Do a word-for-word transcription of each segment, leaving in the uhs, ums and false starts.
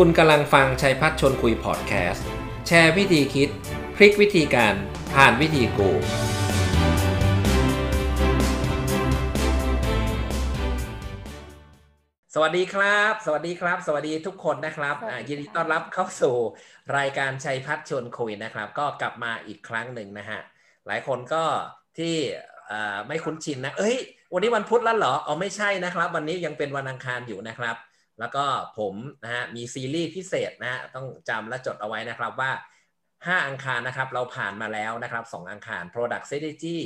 คุณกำลังฟังชัยพัฒน์ชวนคุยพอดแคสต์แชร์วิธีคิดพลิกวิธีการผ่านวิธีกูสวัสดีครับสวัสดีครับสวัสดีทุกคนนะครับยินดีต้อนรับเข้าสู่รายการชัยพัฒน์ชวนคุยนะครับก็กลับมาอีกครั้งหนึ่งนะฮะหลายคนก็ที่ไม่คุ้นชินนะเอ้ยวันนี้วันพุธแล้วเหรออ๋อไม่ใช่นะครับวันนี้ยังเป็นวันอังคารอยู่นะครับแล้วก็ผมนะฮะมีซีรีส์พิเศษนะฮะต้องจำและจดเอาไว้นะครับว่าห้าอังคารนะครับเราผ่านมาแล้วนะครับสองอังคาร Product Strategy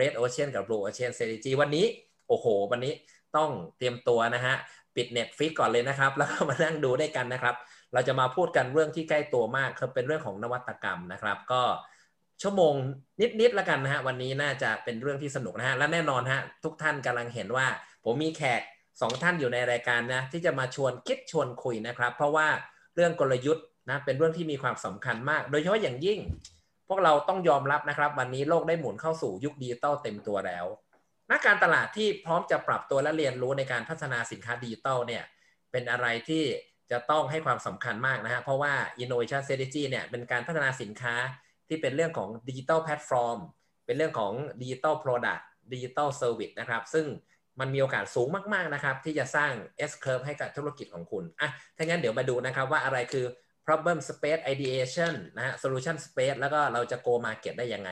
Red Ocean กับ Blue Ocean Strategy วันนี้โอ้โหวันนี้ต้องเตรียมตัวนะฮะปิด Netflix ก่อนเลยนะครับแล้วก็มานั่งดูด้วยกันนะครับเราจะมาพูดกันเรื่องที่ใกล้ตัวมากคือเป็นเรื่องของนวัตกรรมนะครับก็ชั่วโมงนิดๆละกันนะฮะวันนี้น่าจะเป็นเรื่องที่สนุกนะฮะและแน่นอนฮะทุกท่านกำลังเห็นว่าผมมีแขกสองท่านอยู่ในรายการนะที่จะมาชวนคิดชวนคุยนะครับเพราะว่าเรื่องกลยุทธ์นะเป็นเรื่องที่มีความสำคัญมากโดยเฉพาะอย่างยิ่งพวกเราต้องยอมรับนะครับวันนี้โลกได้หมุนเข้าสู่ยุคดิจิตอลเต็มตัวแล้วนักการตลาดที่พร้อมจะปรับตัวและเรียนรู้ในการพัฒนาสินค้าดิจิตอลเนี่ยเป็นอะไรที่จะต้องให้ความสำคัญมากนะฮะเพราะว่า Innovation Strategy เนี่ยเป็นการพัฒนาสินค้าที่เป็นเรื่องของ Digital Platform เป็นเรื่องของ Digital Product Digital Service นะครับซึ่งมันมีโอกาสสูงมากๆนะครับที่จะสร้าง S curve ให้กับธุรกิจของคุณอ่ะถ้างั้นเดี๋ยวมาดูนะครับว่าอะไรคือ Problem Space Ideation นะฮะ Solution Space แล้วก็เราจะ Go Market ได้ยังไง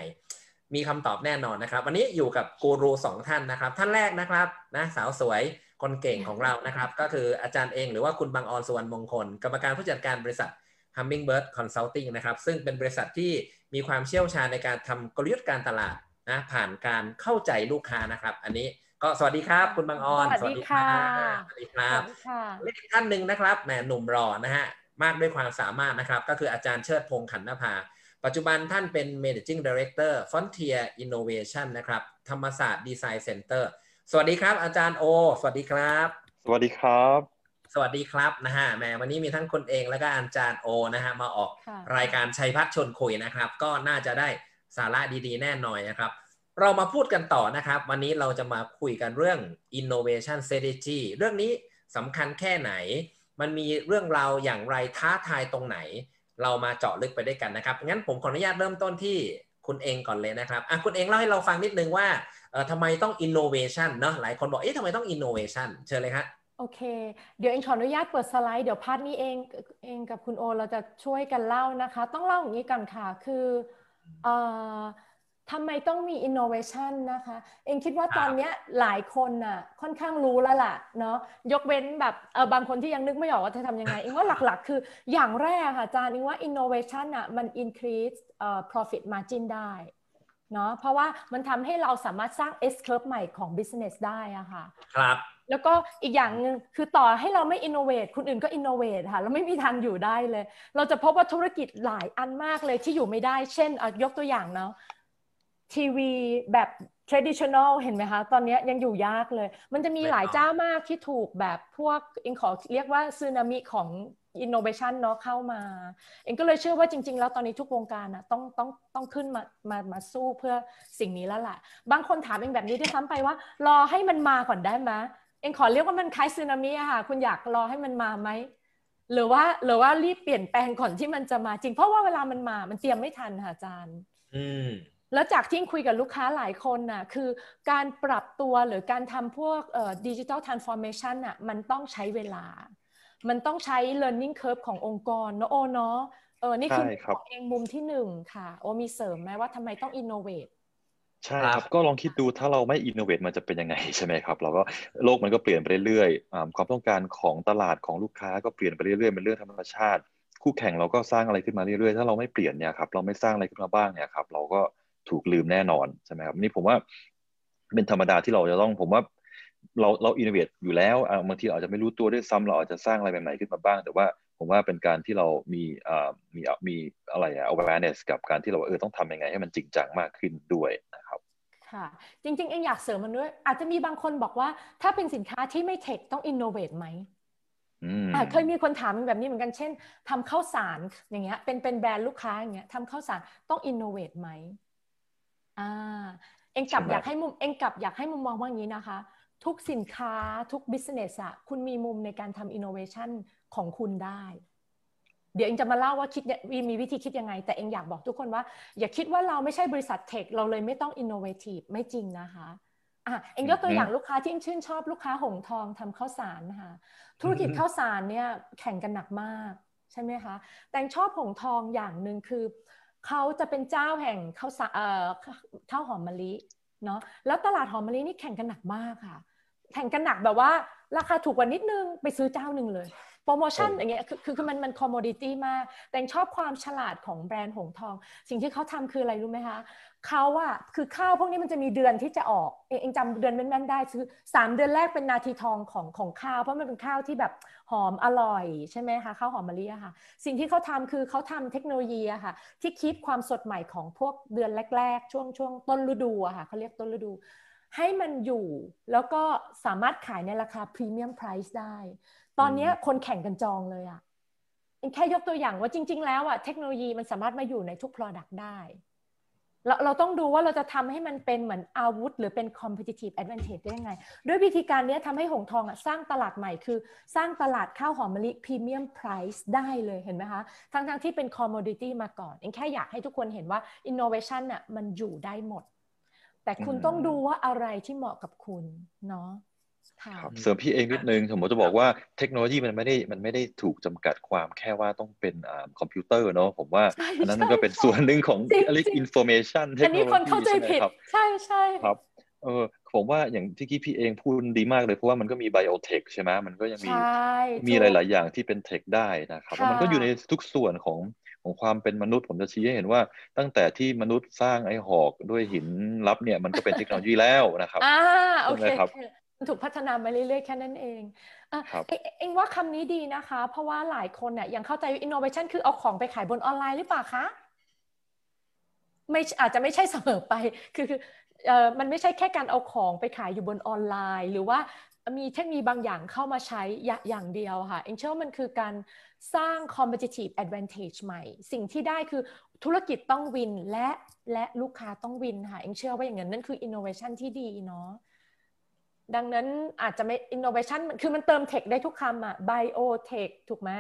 มีคำตอบแน่นอนนะครับวันนี้อยู่กับกูรูสองท่านนะครับท่านแรกนะครับนะสาวสวยคนเก่งของเรานะครับก็คืออาจารย์เองหรือว่าคุณบังออนสุวรรณมงคลกรรมการผู้จัดการบริษัท Hummingbird Consulting นะครับซึ่งเป็นบริษัทที่มีความเชี่ยวชาญในการทำกลยุทธ์การตลาดนะผ่านการเข้าใจลูกค้านะครับอันนี้ก็สวัสดีครับคุณบางออนสวัสดีค่ะสวัสดีครับและอีกท่านหนึ่งนะครับแหมหนุ่มรอนะฮะมากด้วยความสามารถนะครับก็คืออาจารย์เชิดพงษ์ขันนภาปัจจุบันท่านเป็น Managing Director Frontier Innovation นะครับธรรมศาสตร์ Design Center สวัสดีครับอาจารย์โอสวัสดีครับสวัสดีครับสวัสดีครับนะฮะแหมวันนี้มีทั้งคนเองแล้วก็อาจารย์โอนะฮะมาออกรายการชัยพัฒน์ชวนคุยนะครับก็น่าจะได้สาระดีๆแน่นอนนะครับเรามาพูดกันต่อนะครับวันนี้เราจะมาคุยกันเรื่อง Innovation Strategy เรื่องนี้สำคัญแค่ไหนมันมีเรื่องราวอย่างไรท้าทายตรงไหนเรามาเจาะลึกไปด้วยกันนะครับงั้นผมขออนุญาตเริ่มต้นที่คุณเองก่อนเลยนะครับอ่ะคุณเองเล่าให้เราฟังนิดนึงว่าเอ่อทำไมต้อง Innovation เนาะหลายคนบอกเอ๊ะทำไมต้อง Innovation เชิญเลยครับโอเคเดี๋ยวเองขออนุญาตเปิดสไลด์เดี๋ยวพาร์ทนี้เองเองกับคุณโอเราจะช่วยกันเล่านะคะต้องเล่าอย่างนี้ก่อนค่ะคือเอ่อทำไมต้องมี innovation นะคะเองคิดว่าตอนนี้หลายคนน่ะค่อนข้างรู้แล้วล่ะเนาะยกเว้นแบบเออบางคนที่ยังนึกไม่ออกว่าจะทำยังไงเองว่าหลักๆคืออย่างแรกค่ะอาจารย์เองว่า innovation น่ะมัน increase uh, profit margin ได้เนาะเพราะว่ามันทำให้เราสามารถสร้าง S curve ใหม่ของ business ได้อะค่ะครับแล้วก็อีกอย่างนึงคือต่อให้เราไม่ innovate คนอื่นก็ innovate ค่ะแล้วไม่มีทางอยู่ได้เลยเราจะพบว่าธุรกิจหลายอันมากเลยที่อยู่ไม่ได้เช่นยกตัวอย่างเนาะทีวีแบบ traditional เห็นไหมคะตอนนี้ยังอยู่ยากเลยมันจะมีหลายเจ้ามากที่ถูกแบบพวกเองขอเรียกว่าสึนามิของ innovation เนาะเข้ามาเองก็เลยเชื่อว่าจริงๆแล้วตอนนี้ทุกวงการนะต้องต้องต้องขึ้นมามามาสู้เพื่อสิ่งนี้แล้วล่ะบางคนถามเองแบบนี้ด้วยซ้ำไปว่ารอให้มันมาก่อนได้ไหมเองขอเรียกว่ามันคล้ายสึนามิอะค่ะคุณอยากรอให้มันมาไหมหรือว่าหรือว่ารีบเปลี่ยนแปลงก่อนที่มันจะมาจริงเพราะว่าเวลามันมามันเตรียมไม่ทันค่ะอาจารย์อืมแล้วจากที่คุยกับลูกค้าหลายคนน่ะคือการปรับตัวหรือการทำพวกเอ่อ Digital Transformation น่ะมันต้องใช้เวลามันต้องใช้ Learning Curve ขององค์กรเนาะโอเนาะเออนี่คือของเองมุมที่หนึ่งค่ะโอมีเสริมไหมว่าทำไมต้อง Innovate ใช่ครับก็ลองคิดดูถ้าเราไม่ Innovate มันจะเป็นยังไงใช่ไหมครับเราก็โลกมันก็เปลี่ยนไปเรื่อยๆความต้องการของตลาดของลูกค้าก็เปลี่ยนไปเรื่อยๆเป็นเรื่องธรรมชาติคู่แข่งเราก็สร้างอะไรขึ้นมาเรื่อยๆถ้าเราไม่เปลี่ยนเนี่ยครับเราไม่สร้างอะไรขึ้นมาบ้างเนี่ยครับเราก็ถูกลืมแน่นอนใช่ไหมครับนี่ผมว่าเป็นธรรมดาที่เราจะต้องผมว่าเราเราอินโนเวทอยู่แล้วบางทีเราอาจจะไม่รู้ตัวด้วยซ้ำเราอาจจะสร้างอะไรใหม่ๆขึ้นมาบ้างแต่ว่าผมว่าเป็นการที่เรามีอ่ามีมีอะไรอะ awareness กับการที่เราเออต้องทำยังไงให้มันจริงจังมากขึ้นด้วยนะครับค่ะจริงๆเองอยากเสริมมันด้วยอาจจะมีบางคนบอกว่าถ้าเป็นสินค้าที่ไม่เทคต้องอินโนเวทไหมเคยมีคนถามแบบนี้เหมือนกันเช่นทำข้าวสารอย่างเงี้ยเป็นเป็นแบรนด์ลูกค้าอย่างเงี้ยทำข้าวสารต้องอินโนเวทไหมอ่าเอ็งกลับอยากให้มุมเอ็งกลับอยากให้มุมมองว่าอย่างนี้นะคะทุกสินค้าทุกบิสเนสอะคุณมีมุมในการทำอินโนเวชันของคุณได้ เดี๋ยวเองจะมาเล่าว่าคิดมีวิธีคิดยังไงแต่เองอยากบอกทุกคนว่าอย่าคิดว่าเราไม่ใช่บริษัทเทคเราเลยไม่ต้องอินโนเวทีฟไม่จริงนะคะอ่ะเองยกตัวอย่างลูกค้าที่เองชื่นชอบลูกค้าหงทองทำข้าวสารนะคะธุรกิจข้าวสารเนี่ยแข่งกันหนักมากใช่ไหมคะแต่ชอบหงทองอย่างหนึ่งคือเขาจะเป็นเจ้าแห่งข้าวสารเอ่อข้าวหอมมะลิเนาะแล้วตลาดหอมมะลินี่แข่งกันหนักมากค่ะแข่งกันหนักแบบว่าราคาถูกกว่านิดนึงไปซื้อเจ้าหนึ่งเลยโปรโมชั่นอย่างเงี้ยคือคือมันมันคอมโมดิตี้มากแต่ชอบความฉลาดของแบรนด์หงทองสิ่งที่เขาทำคืออะไรรู้ไหมคะเขาอะคือข้าวพวกนี้มันจะมีเดือนที่จะออกเองจำเดือนแม่นๆได้คือสามเดือนแรกเป็นนาทีทองของของข้าวเพราะมันเป็นข้าวที่แบบหอมอร่อยใช่ไหมคะข้าวหอมมะลิอะค่ะสิ่งที่เขาทำคือเขาทำเทคโนโลยีอะค่ะที่คีปความสดใหม่ของพวกเดือนแรกๆช่วงช่วงต้นฤดูอะค่ะเขาเรียกต้นฤดูให้มันอยู่แล้วก็สามารถขายในราคาพรีเมียมไพรซ์ได้ตอนนี้คนแข่งกันจองเลยอ่ะแค่ยกตัวอย่างว่าจริงๆแล้วอ่ะเทคโนโลยีมันสามารถมาอยู่ในทุก product ได้เราเราต้องดูว่าเราจะทำให้มันเป็นเหมือนอาวุธหรือเป็น competitive advantage ได้ยังไงด้วยวิธีการนี้ทำให้หงทองอ่ะสร้างตลาดใหม่คือสร้างตลาดข้าวหอมมะลิพรีเมียมไพรซ์ได้เลยเห็นไหมคะทั้งๆที่เป็น commodity มาก่อนแค่อยากให้ทุกคนเห็นว่า innovation อ่ะมันอยู่ได้หมดแต่คุณต้องดูว่าอะไรที่เหมาะกับคุณเนาะครับเสริมพี่เองนิดนึงผมจะบอกว่าเทคโนโลยีมันไม่ได้มันไม่ได้ถูกจำกัดความแค่ว่าต้องเป็นอ่าคอมพิวเตอร์เนาะผมว่าอันนั้นมันก็เป็นส่วนหนึ่งของอะไรอินโฟเมชันเทคโนโลยีอันนี้คนเข้าใจผิดใช่ใช่ครับเออผมว่าอย่างที่กี้พี่เองพูดดีมากเลยเพราะว่ามันก็มีไบโอเทคใช่ไหมมันก็ยังมีมีหลายๆอย่างที่เป็นเทคได้นะครับมันก็อยู่ในทุกส่วนของของความเป็นมนุษย์ผมจะชี้ให้เห็นว่าตั้งแต่ที่มนุษย์สร้างไอ้หอกด้วยหินลับเนี่ยมันก็เป็นเทคโนโลยีแล้วนะครับอ่าโอเคถูกพัฒนามาเรื่อยๆแค่นั้นเองเอ่อเอ็งว่าคำนี้ดีนะคะเพราะว่าหลายคนเนี่ยยังเข้าใจ innovation คือเอาของไปขายบนออนไลน์หรือเปล่าคะไม่อาจจะไม่ใช่เสมอไปคือคือเอ่อมันไม่ใช่แค่การเอาของไปขายอยู่บนออนไลน์หรือว่ามีเทคโนโลยีบางอย่างเข้ามาใช้อย่างเดียวค่ะเอ็งเชื่อว่ามันคือการสร้าง competitive advantage ใหม่สิ่งที่ได้คือธุรกิจต้องวินและและลูกค้าต้องวินค่ะเอ็งเชื่อว่าอย่างนั้นนั่นคือ innovation ที่ดีเนาะดังนั้นอาจจะไม่ innovation คือมันเติม tech ได้ทุกคำอะ biotech ถูกไหม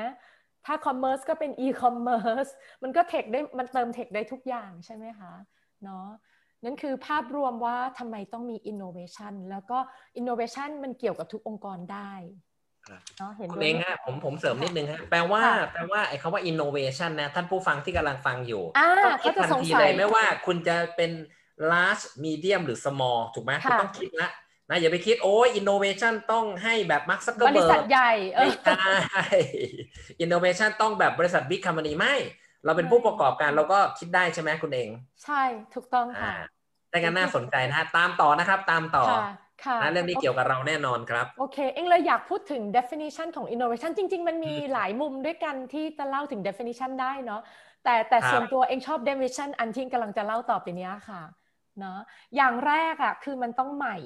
ถ้า commerce ก็เป็น e-commerce มันก็ tech ได้มันเติม tech ได้ทุกอย่างใช่ไหมคะเนาะนั่นคือภาพรวมว่าทำไมต้องมี innovation แล้วก็ innovation มันเกี่ยวกับทุกองค์กรได้เนาะเห็นคุณเองฮะผมผมเสริมนิดนึงฮะแปลว่าแปลว่าไอ้คำว่า innovation นะท่านผู้ฟังที่กำลังฟังอยู่ต้องคิดทันทีเลยไม่ว่าคุณจะเป็น large medium หรือ small ถูกไหมคุณต้องคิดละนะอย่าไปคิดโอ้ย innovation ต้องให้แบบมาร์ค ซักเคอร์เบิร์กบริษัทใหญ่ไม่ใช่ innovation ต้องแบบบริษัท big company ไม่เราเป็นผู้ประกอบการเราก็คิดได้ใช่ไหมคุณเองใช่ถูกต้องค่ะแต่ก็น่าสนใจนะตามต่อนะครับตามต่อนะเรื่องนี้เกี่ยวกับเราแน่นอนครับโอเคเอ็งเลยอยากพูดถึง definition ของ innovation จริงๆมันมีหลายมุมด้วยกันที่จะเล่าถึง definition ได้เนาะแต่แต่ส่วนตัวเอ็งชอบ definition อันที่กำลังจะเล่าต่อไปนี้ค่ะเนาะอย่างแรกอ่ะคือมันต้องใหม่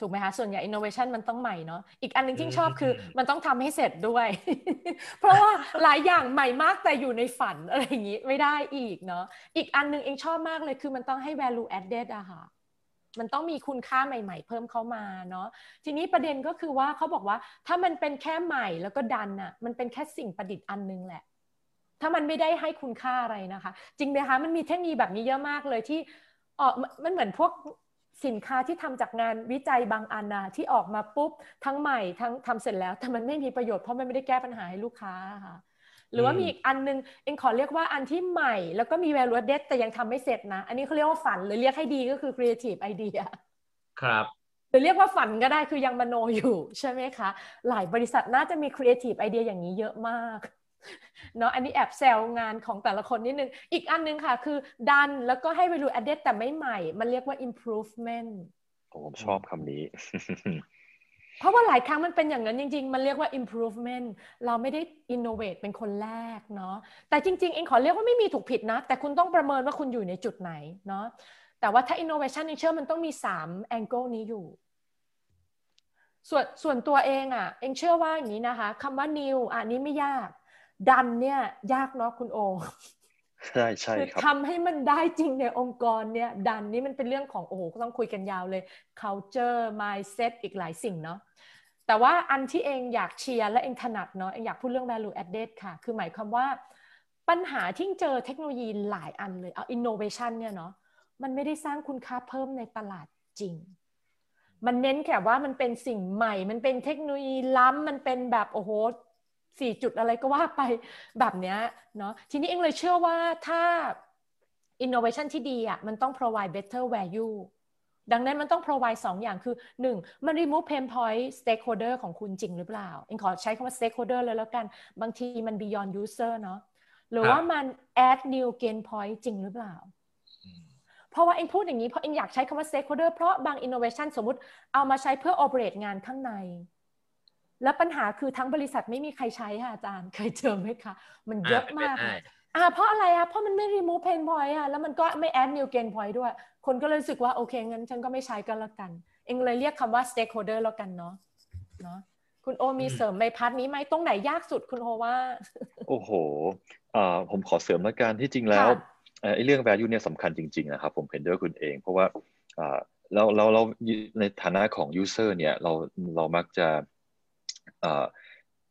ถูกไหมคะส่วนใหญ่ innovation มันต้องใหม่เนาะอีกอันนึงที่ชอบคือมันต้องทำให้เสร็จด้วย เพราะว่าหลายอย่างใหม่มากแต่อยู่ในฝันอะไรอย่างนี้ไม่ได้อีกเนาะอีกอันนึงเองชอบมากเลยคือมันต้องให้ value added อะค่ะมันต้องมีคุณค่าใหม่ๆเพิ่มเข้ามาเนาะทีนี้ประเด็นก็คือว่าเขาบอกว่าถ้ามันเป็นแค่ใหม่แล้วก็ดันอะมันเป็นแค่สิ่งประดิษฐ์อันนึงแหละถ้ามันไม่ได้ให้คุณค่าอะไรนะคะจริงไหมคะมันมีเทคโนโลยีแบบนี้เยอะมากเลยที่เออมันเหมือนพวกสินค้าที่ทำจากงานวิจัยบางอันนะที่ออกมาปุ๊บทั้งใหม่ทั้งทำเสร็จแล้วแต่มันไม่มีประโยชน์เพราะมันไม่ได้แก้ปัญหาให้ลูกค้าค่ะหรือว่ามีอีกอันนึงเอ็งขอเรียกว่าอันที่ใหม่แล้วก็มี value added แต่ยังทำไม่เสร็จนะอันนี้เขาเรียกว่าฝันหรือเรียกให้ดีก็คือ creative idea ครับหรือเรียกว่าฝันก็ได้คือยังมโนอยู่ใช่ไหมคะหลายบริษัทน่าจะมี creative idea อย่างนี้เยอะมากเนาะอันนี้แอบแซวงานของแต่ละคนนิดนึงอีกอันนึงค่ะคือดันแล้วก็ให้ value added แต่ไม่ใหม่มันเรียกว่า improvement ผมชอบคำนี้ เพราะว่าหลายครั้งมันเป็นอย่างนั้นจริงๆมันเรียกว่า improvement เราไม่ได้ innovate เป็นคนแรกเนาะแต่จริงๆเองขอเรียกว่าไม่มีถูกผิดนะแต่คุณต้องประเมินว่าคุณอยู่ในจุดไหนเนาะแต่ว่าถ้า innovation เชื่อมันต้องมีสาม angle นี้อยู่ส่วนส่วนตัวเองอ่ะเองเชื่อว่าอย่างนี้นะคะคำว่า new อันนี้ไม่ยากดันเนี่ยยากเนาะคุณโอใช่ใช่ครับทำให้มันได้จริงในองค์กรเนี่ยดันนี่มันเป็นเรื่องของโอ้โหต้องคุยกันยาวเลย culture mindset อีกหลายสิ่งเนาะ แต่ว่าอันที่เองอยากเชียร์และเองถนัดเนาะเองอยากพูดเรื่อง value added ค่ะคือหมายความว่าปัญหาที่เจอเทคโนโลยีหลายอันเลยเอา innovation เนี่ยเนาะมันไม่ได้สร้างคุณค่าเพิ่มในตลาดจริงมันเน้นแค่ว่ามันเป็นสิ่งใหม่มันเป็นเทคโนโลยีล้ำมันเป็นแบบโอ้โหสี่จุดอะไรก็ว่าไปแบบเนี้ยเนาะทีนี้เองเลยเชื่อว่าถ้า innovation ที่ดีอ่ะมันต้อง provide better valueดังนั้นมันต้อง provide สองอย่างคือ หนึ่ง. มัน remove pain point stakeholder ของคุณจริงหรือเปล่าเองขอใช้คำว่า stakeholder เลยแล้วกันบางทีมัน beyond user เนาะหรือว่ามัน add new gain point จริงหรือเปล่าเพราะว่าเองพูดอย่างนี้เพราะเองอยากใช้คำว่า stakeholder เพราะบาง innovation สมมุติเอามาใช้เพื่อ operate งานข้างในแล้วปัญหาคือทั้งบริษัทไม่มีใครใช้ค่ะอาจารย์เคยเจอไหมคะมันเยอะมากอ่าเพราะอะไรอะเพราะมันไม่ remove pain point อะแล้วมันก็ไม่ add new gain point ด้วยคนก็เลยรู้สึกว่าโอเคงั้นฉันก็ไม่ใช้กันละกันเองเลยเรียกคำว่า stakeholder แล้วกันเนาะเนาะคุณโอมีเสริมในพาร์ทนี้ไหมตรงไหนยากสุดคุณโอว่าโอ้โหอ่าผมขอเสริมละกันที่จริงแล้วไอ้เรื่อง value เนี่ยสำคัญจริงๆนะครับผมเห็นด้วยคุณเองเพราะว่าอ่าเราเราเราในฐานะของ user เนี่ยเราเรามักจะอ่า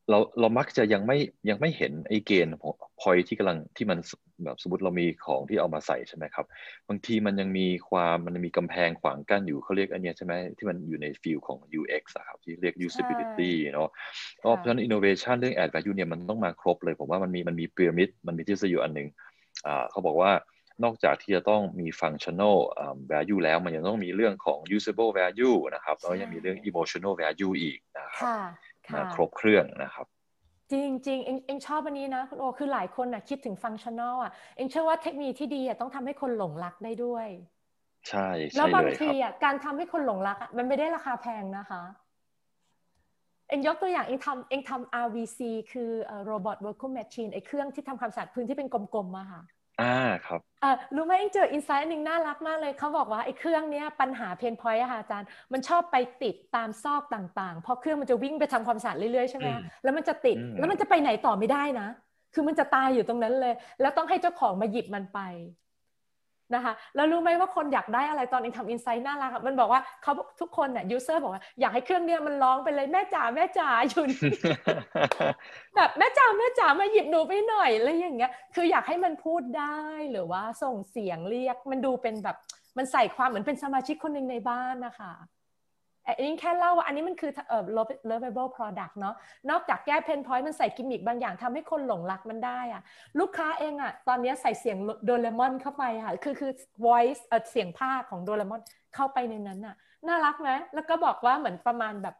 เราเรามักจะยังไม่ยังไม่เห็นไอ้เกณฑ์ point ที่กำลังที่มันแบบสมมติเรามีของที่เอามาใส่ใช่ไหมครับบางทีมันยังมีความมันมีกำแพงขวางกั้นอยู่เขาเรียกอันนี้ใช่ไหมที่มันอยู่ในฟิลของ ยู เอ็กซ์ ครับที่เรียก usability เนาะเพราะฉะนั้น innovation เรื่อง add value เนี่ยมันต้องมาครบเลยผมว่ามันมีมันมีพีระมิดมันมีทฤษฎีอยู่อันนึงอ่าเขาบอกว่านอกจากที่จะต้องมี functional value แล้วมันยังต้องมีเรื่องของ usable value นะครับแล้วยังมีเรื่อง emotional value อีกนะครับมาครบเครื่องนะครับจริงๆเอ็งเอ็งชอบอันนี้นะคุณโอคือหลายคนน่ะคิดถึงฟังก์ชันนอลอ่ะเอ็งเชื่อว่าเทคโนโลยีที่ดีอ่ะต้องทำให้คนหลงรักได้ด้วยใช่ใช่เลยครับแล้วบางทีอ่ะการทำให้คนหลงรักอ่ะมันไม่ได้ราคาแพงนะคะเอ็งยกตัวอย่างเอ็งทำเอ็งทำ อาร์ วี ซี คือเอ่อ Robot Vacuum Machine ไอ้เครื่องที่ทำความสะอาดพื้นที่เป็นกลมๆอ่ะค่ะอ่าครับอ่ารู้ไหมเอ็งเจออินไซต์นึงน่ารักมากเลยเขาบอกว่าไอ้เครื่องเนี้ยปัญหาเพนพอยต์อะค่ะอาจารย์มันชอบไปติดตามซอกต่างๆเพราะเครื่องมันจะวิ่งไปทำความสะอาดเรื่อยๆใช่ไหมแล้วมันจะติดแล้วมันจะไปไหนต่อไม่ได้นะคือมันจะตายอยู่ตรงนั้นเลยแล้วต้องให้เจ้าของมาหยิบมันไปนะคะแล้วรู้ไหมว่าคนอยากได้อะไรตอนเอ็งทำอินไซต์น่ารักมันบอกว่าเขาทุกคนเนี่ยยูเซอร์บอกว่าอยากให้เครื่องเนี้ยมันร้องไปเลยแม่จ๋าแม่จ๋าอยู่แบบแม่จ๋าแม่จ๋ามาหยิบหนูไปหน่อยอะไรอย่างเงี้ยคืออยากให้มันพูดได้หรือว่าส่งเสียงเรียกมันดูเป็นแบบมันใส่ความเหมือนเป็นสมาชิกคนหนึ่งในบ้านนะคะอันนี้แค่เล่าว่าอันนี้มันคือเอ่อ lovable product เนาะนอกจากแก้เพนพอยต์มันใส่กิมมิคบางอย่างทำให้คนหลงรักมันได้อะลูกค้าเองอะตอนนี้ใส่เสียงโดเรมอนเข้าไปค่ะคือคือ voice เอ่อเสียงภาคของโดเรมอนเข้าไปในนั้นอะน่ารักไหมแล้วก็บอกว่าเหมือนประมาณแบบ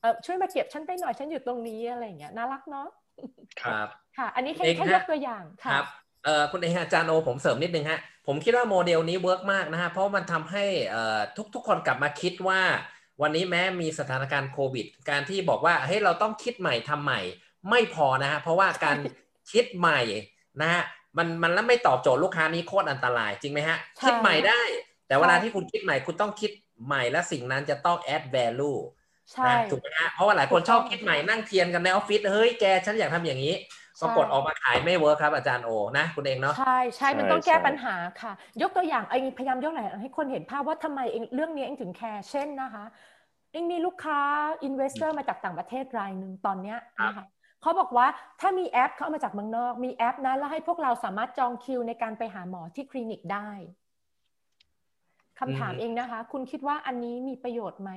เอ่อช่วยมาเก็บฉันไปหน่อยฉันอยู่ตรงนี้อะไรอย่างเงี้ยน่ารักเนาะครับค่ะอันนี้แค่แค่ยกตัวอย่างค่ะเอ่อคุณเองอาจารย์โอผมเสริมนิดนึงฮะผมคิดว่าโมเดลนี้เวิร์กมากนะฮะเพราะมันทำให้เอ่อทุกๆคนกลับมาคิดว่าวันนี้แม้มีสถานการณ์โควิดการที่บอกว่าเฮ้ยเราต้องคิดใหม่ทำใหม่ไม่พอนะฮะเพราะว่าการคิดใหม่นะฮะมันมันแล้วไม่ตอบโจทย์ลูกค้านี้โคตรอันตรายจริงไหมฮะคิดใหม่ได้แต่เวลาที่คุณคิดใหม่คุณต้องคิดใหม่และสิ่งนั้นจะต้อง add value ใช่ถูกไหมฮะเพราะว่าหลายคนชอบคิดใหม่นั่งเทียนกันในออฟฟิศเฮ้ยแกฉันอยากทำอย่างนี้ก็กดออกมาขายไม่เวิร์คครับอาจารย์โอนะคุณเองเนาะใช่ใช่มันต้องแก้ปัญหาค่ะยกตัวอย่างเองพยายามยกหน่อยให้คนเห็นภาพว่าทำไมเองเรื่องนี้เองถึงแคร์เช่นนะคะเองมีลูกค้าอินเวสเตอร์มาจากต่างประเทศรายหนึ่งตอนเนี้ยนะคะเขาบอกว่าถ้ามีแอปเขาเอามาจากเมืองนอกมีแอปนะแล้วให้พวกเราสามารถจองคิวในการไปหาหมอที่คลินิกได้คำถามเองนะคะคุณคิดว่าอันนี้มีประโยชน์ไหม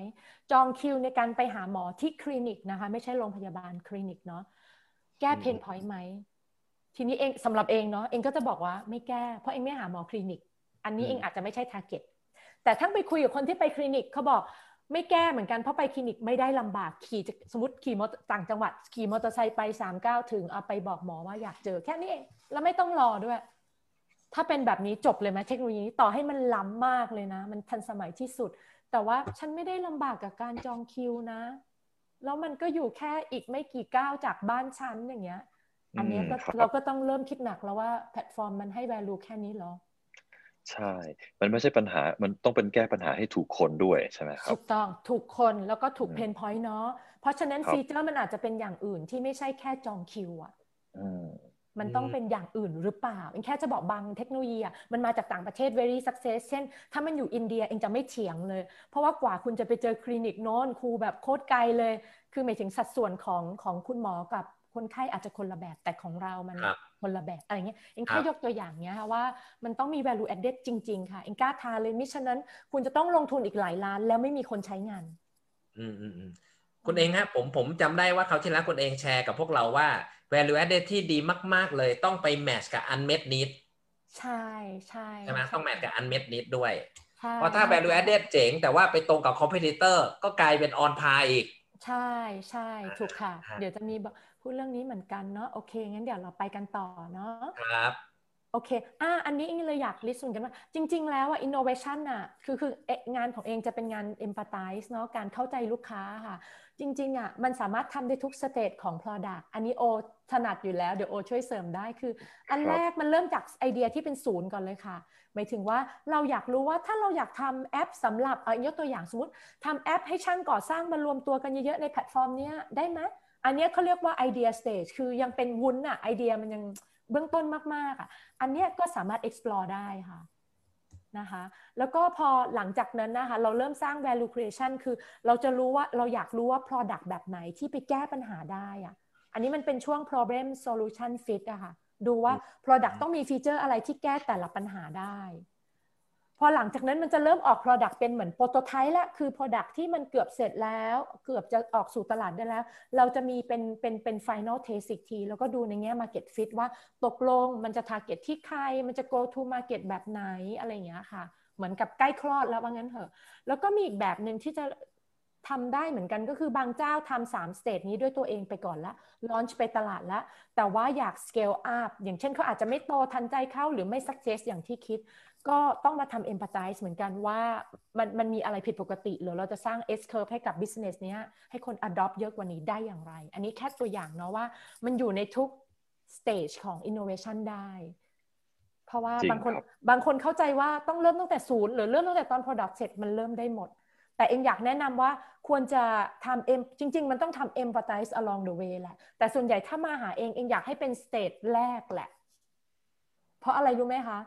จองคิวในการไปหาหมอที่คลินิกนะคะไม่ใช่โรงพยาบาลคลินิกเนาะแก้เพนพอยต์ไหมทีนี้เองสำหรับเองเนาะเองก็จะบอกว่าไม่แก้เพราะเองไม่หาหมอคลินิกอันนี้เองอาจจะไม่ใช่ target แต่ทั้งไปคุยกับคนที่ไปคลินิกเขาบอกไม่แก้เหมือนกันเพราะไปคลินิกไม่ได้ลำบากขี่สมมติขี่มอเตอร์ต่างจังหวัดขี่มอเตอร์ไซค์ไปสามสิบเก้าถึงเอาไปบอกหมอว่าอยากเจอแค่นี้เองแล้วไม่ต้องรอด้วยถ้าเป็นแบบนี้จบเลยไหมเทคโนโลยีนี้ต่อให้มันล้ำมากเลยนะมันทันสมัยที่สุดแต่ว่าฉันไม่ได้ลำบากกับการจองคิวนะแล้วมันก็อยู่แค่อีกไม่กี่ก้าวจากบ้านชั้นอย่างเงี้ยอันนี้เราก็ต้องเริ่มคิดหนักแล้วว่าแพลตฟอร์มมันให้ value แค่นี้หรอใช่มันไม่ใช่ปัญหามันต้องเป็นแก้ปัญหาให้ถูกคนด้วยใช่ไหมครับถูกต้องถูกคนแล้วก็ถูกเพนพอยต์เนาะเพราะฉะนั้นฟีเจอร์มันอาจจะเป็นอย่างอื่นที่ไม่ใช่แค่จองคิวอ่ะ มันต้องเป็นอย่างอื่นหรือเปล่าเองแค่จะบอกบางเทคโนโลยีอ่ะมันมาจากต่างประเทศ very success เช่นถ้ามันอยู่อินเดียเองจะไม่เถียงเลยเพราะว่ากว่าคุณจะไปเจอคลินิกโน้นครูแบบโคตรไกลเลยคือหมายถึงสัดส่วนของของคุณหมอกับคนไข้อาจจะคนละแบบแต่ของเรามันคนละแบบอะไรเงี้ยเองแค่ยกตัวอย่างเนี้ยค่ะว่ามันต้องมี value added จริงๆค่ะเองกล้าทาเลยมิฉะนั้นคุณจะต้องลงทุนอีกหลายล้านแล้วไม่มีคนใช้งานอืมอืมอืมคุณเองฮะผมผมจำได้ว่าเขาที่รักคุณเองแชร์กับพวกเราว่า value added ที่ดีมากๆเลยต้องไปแมทช์กับ unmet need ใช่ใช่ใช่ไหมต้องแมทช์กับ unmet need ด้วยเพราะถ้า value added เจ๋งแต่ว่าไปตรงกับ competitor ก็กลายเป็น on par อีกใช่ใช่ถูกค่ะเดี๋ยวจะมีพูดเรื่องนี้เหมือนกันเนาะโอเคงั้นเดี๋ยวเราไปกันต่อเนาะครับโอเคอ่ะอันนี้อิงเลยอยากลิสต์กันว่าจริงๆแล้วอ่ะ innovation น่ะคือคืองานของเองจะเป็นงาน empathize เนาะการเข้าใจลูกค้าค่ะจริงๆอ่ะมันสามารถทำได้ทุก stage ของ product อันนี้โอถนัดอยู่แล้วเดี๋ยวโอช่วยเสริมได้คืออันแรกมันเริ่มจากไอเดียที่เป็นศูนย์ก่อนเลยค่ะหมายถึงว่าเราอยากรู้ว่าถ้าเราอยากทำแอปสำหรับเอ่อยกตัวอย่างสมมติทำแอปให้ช่างก่อสร้างมารวมตัวกันเยอะๆในแพลตฟอร์มเนี้ยได้ไหมอันนี้เขาเรียกว่า idea stage คือยังเป็นวุ้นอะไอเดียมันยังเบื้องต้นมากๆอ่ะอันนี้ก็สามารถ explore ได้ค่ะนะคะแล้วก็พอหลังจากนั้นนะคะเราเริ่มสร้าง value creation คือเราจะรู้ว่าเราอยากรู้ว่า product แบบไหนที่ไปแก้ปัญหาได้อ่ะอันนี้มันเป็นช่วง problem solution fit อะค่ะดูว่า product ต้องมีฟีเจอร์อะไรที่แก้แต่ละปัญหาได้พอหลังจากนั้นมันจะเริ่มออก product เป็นเหมือน prototype ละคือ product ที่มันเกือบเสร็จแล้วเกือบจะออกสู่ตลาดได้แล้วเราจะมีเป็นเป็นเป็น final test อีกทีแล้วก็ดูในแง่ market fit ว่าตกลงมันจะ target ที่ใครมันจะ go to market แบบไหนอะไรอย่างเงี้ยค่ะเหมือนกับใกล้คลอดแล้วว่างั้นเหรอแล้วก็มีอีกแบบนึงที่จะทำได้เหมือนกันก็คือบางเจ้าทำสามสเตจนี้ด้วยตัวเองไปก่อนละ launch ไปตลาดละแต่ว่าอยาก scale up อย่างเช่นเขาอาจจะไม่โตทันใจเข้าหรือไม่ success อย่างที่คิดก็ต้องมาทำ empathize เหมือนกันว่ามันมันมีอะไรผิดปกติหรือเราจะสร้าง S curve ให้กับ business เนี้ยให้คน adopt เยอะกว่านี้ได้อย่างไรอันนี้แค่ตัวอย่างเนาะว่ามันอยู่ในทุก stage ของ innovation ได้เพราะว่าบางคนบางคนเข้าใจว่าต้องเริ่มตั้งแต่ศูนย์หรือเริ่มตั้งแต่ตอน product เสร็จมันเริ่มได้หมดแต่เองอยากแนะนำว่าควรจะทำเอ็มจริงๆมันต้องทำ empathize along the way แหละแต่ส่วนใหญ่ถ้ามาหาเองเองอยากให้เป็น stage แรกแหละเพราะอะไรรู้ไหมคะ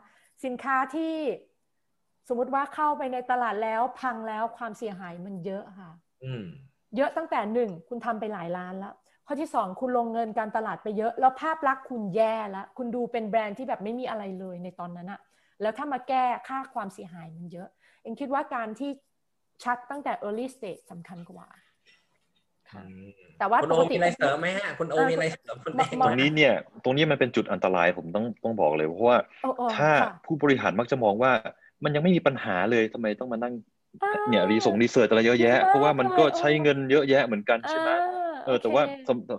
สินค้าที่สมมุติว่าเข้าไปในตลาดแล้วพังแล้วความเสียหายมันเยอะค่ะเยอะตั้งแต่หนึ่งคุณทำไปหลายล้านแล้วข้อที่สองคุณลงเงินการตลาดไปเยอะแล้วภาพลักษณ์คุณแย่แล้วคุณดูเป็นแบรนด์ที่แบบไม่มีอะไรเลยในตอนนั้นอะแล้วถ้ามาแก้ค่าความเสียหายมันเยอะเองคิดว่าการที่ชัดตั้งแต่ early stage สำคัญกว่าแต่ว่าคุณโอมีอะไรเสริมไหมฮะคุณโอมีอะไรเสริมคุณเองตรงนี้เนี่ยตรงนี้มันเป็นจุดอันตรายผมต้องต้องบอกเลยเพราะว่าถ้าผู้บริหารมักจะมองว่ามันยังไม่มีปัญหาเลยทำไมต้องมานั่งเนี่ยรีส่งรีเสิร์ชอะไรเยอะแยะเพราะว่ามันก็ใช้เงินเยอะแยะเหมือนกันใช่ไหมเออแต่ว่า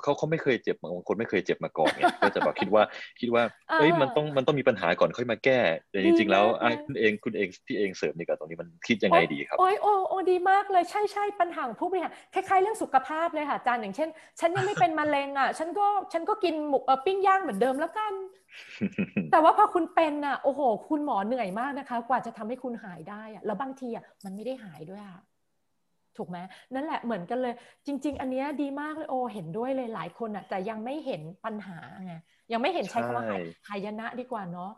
เขาเขาไม่เคยเจ็บบางคนไม่เคยเจ็บมาก่อนเนี่ยก็จะแบบคิดว่าคิดว่าเอ้ยมันต้องมันต้องมีปัญหาก่อนค่อยมาแก้แต่จริงๆแล้วคุณเองคุณเองที่เองเสริมนี่กับตรงนี้มันคิดยังไงดีครับโอ้ยโอ้โอ้ดีมากเลยใช่ใช่ปัญหาผู้บริหารคล้ายๆเรื่องสุขภาพเลยค่ะอาจารย์อย่างเช่นฉันยังไม่เป็นมะเร็งอ่ะฉันก็ฉันก็กินหมูปิ้งย่างเหมือนเดิมแล้วกันแต่ว่าพอคุณเป็นอ่ะโอ้โหคุณหมอเหนื่อยมากนะคะกว่าจะทำให้คุณหายได้อ่ะแล้วบางทีอ่ะมันไม่ได้หายด้วยอ่ะถูกไหมนั่นแหละเหมือนกันเลยจริงๆอันเนี้ยดีมากเลยโอเห็นด้วยเลยหลายคนอ่ะแต่ยังไม่เห็นปัญหาไงยังไม่เห็นใช้คำว่าหายหายนะดีกว่าเนาะ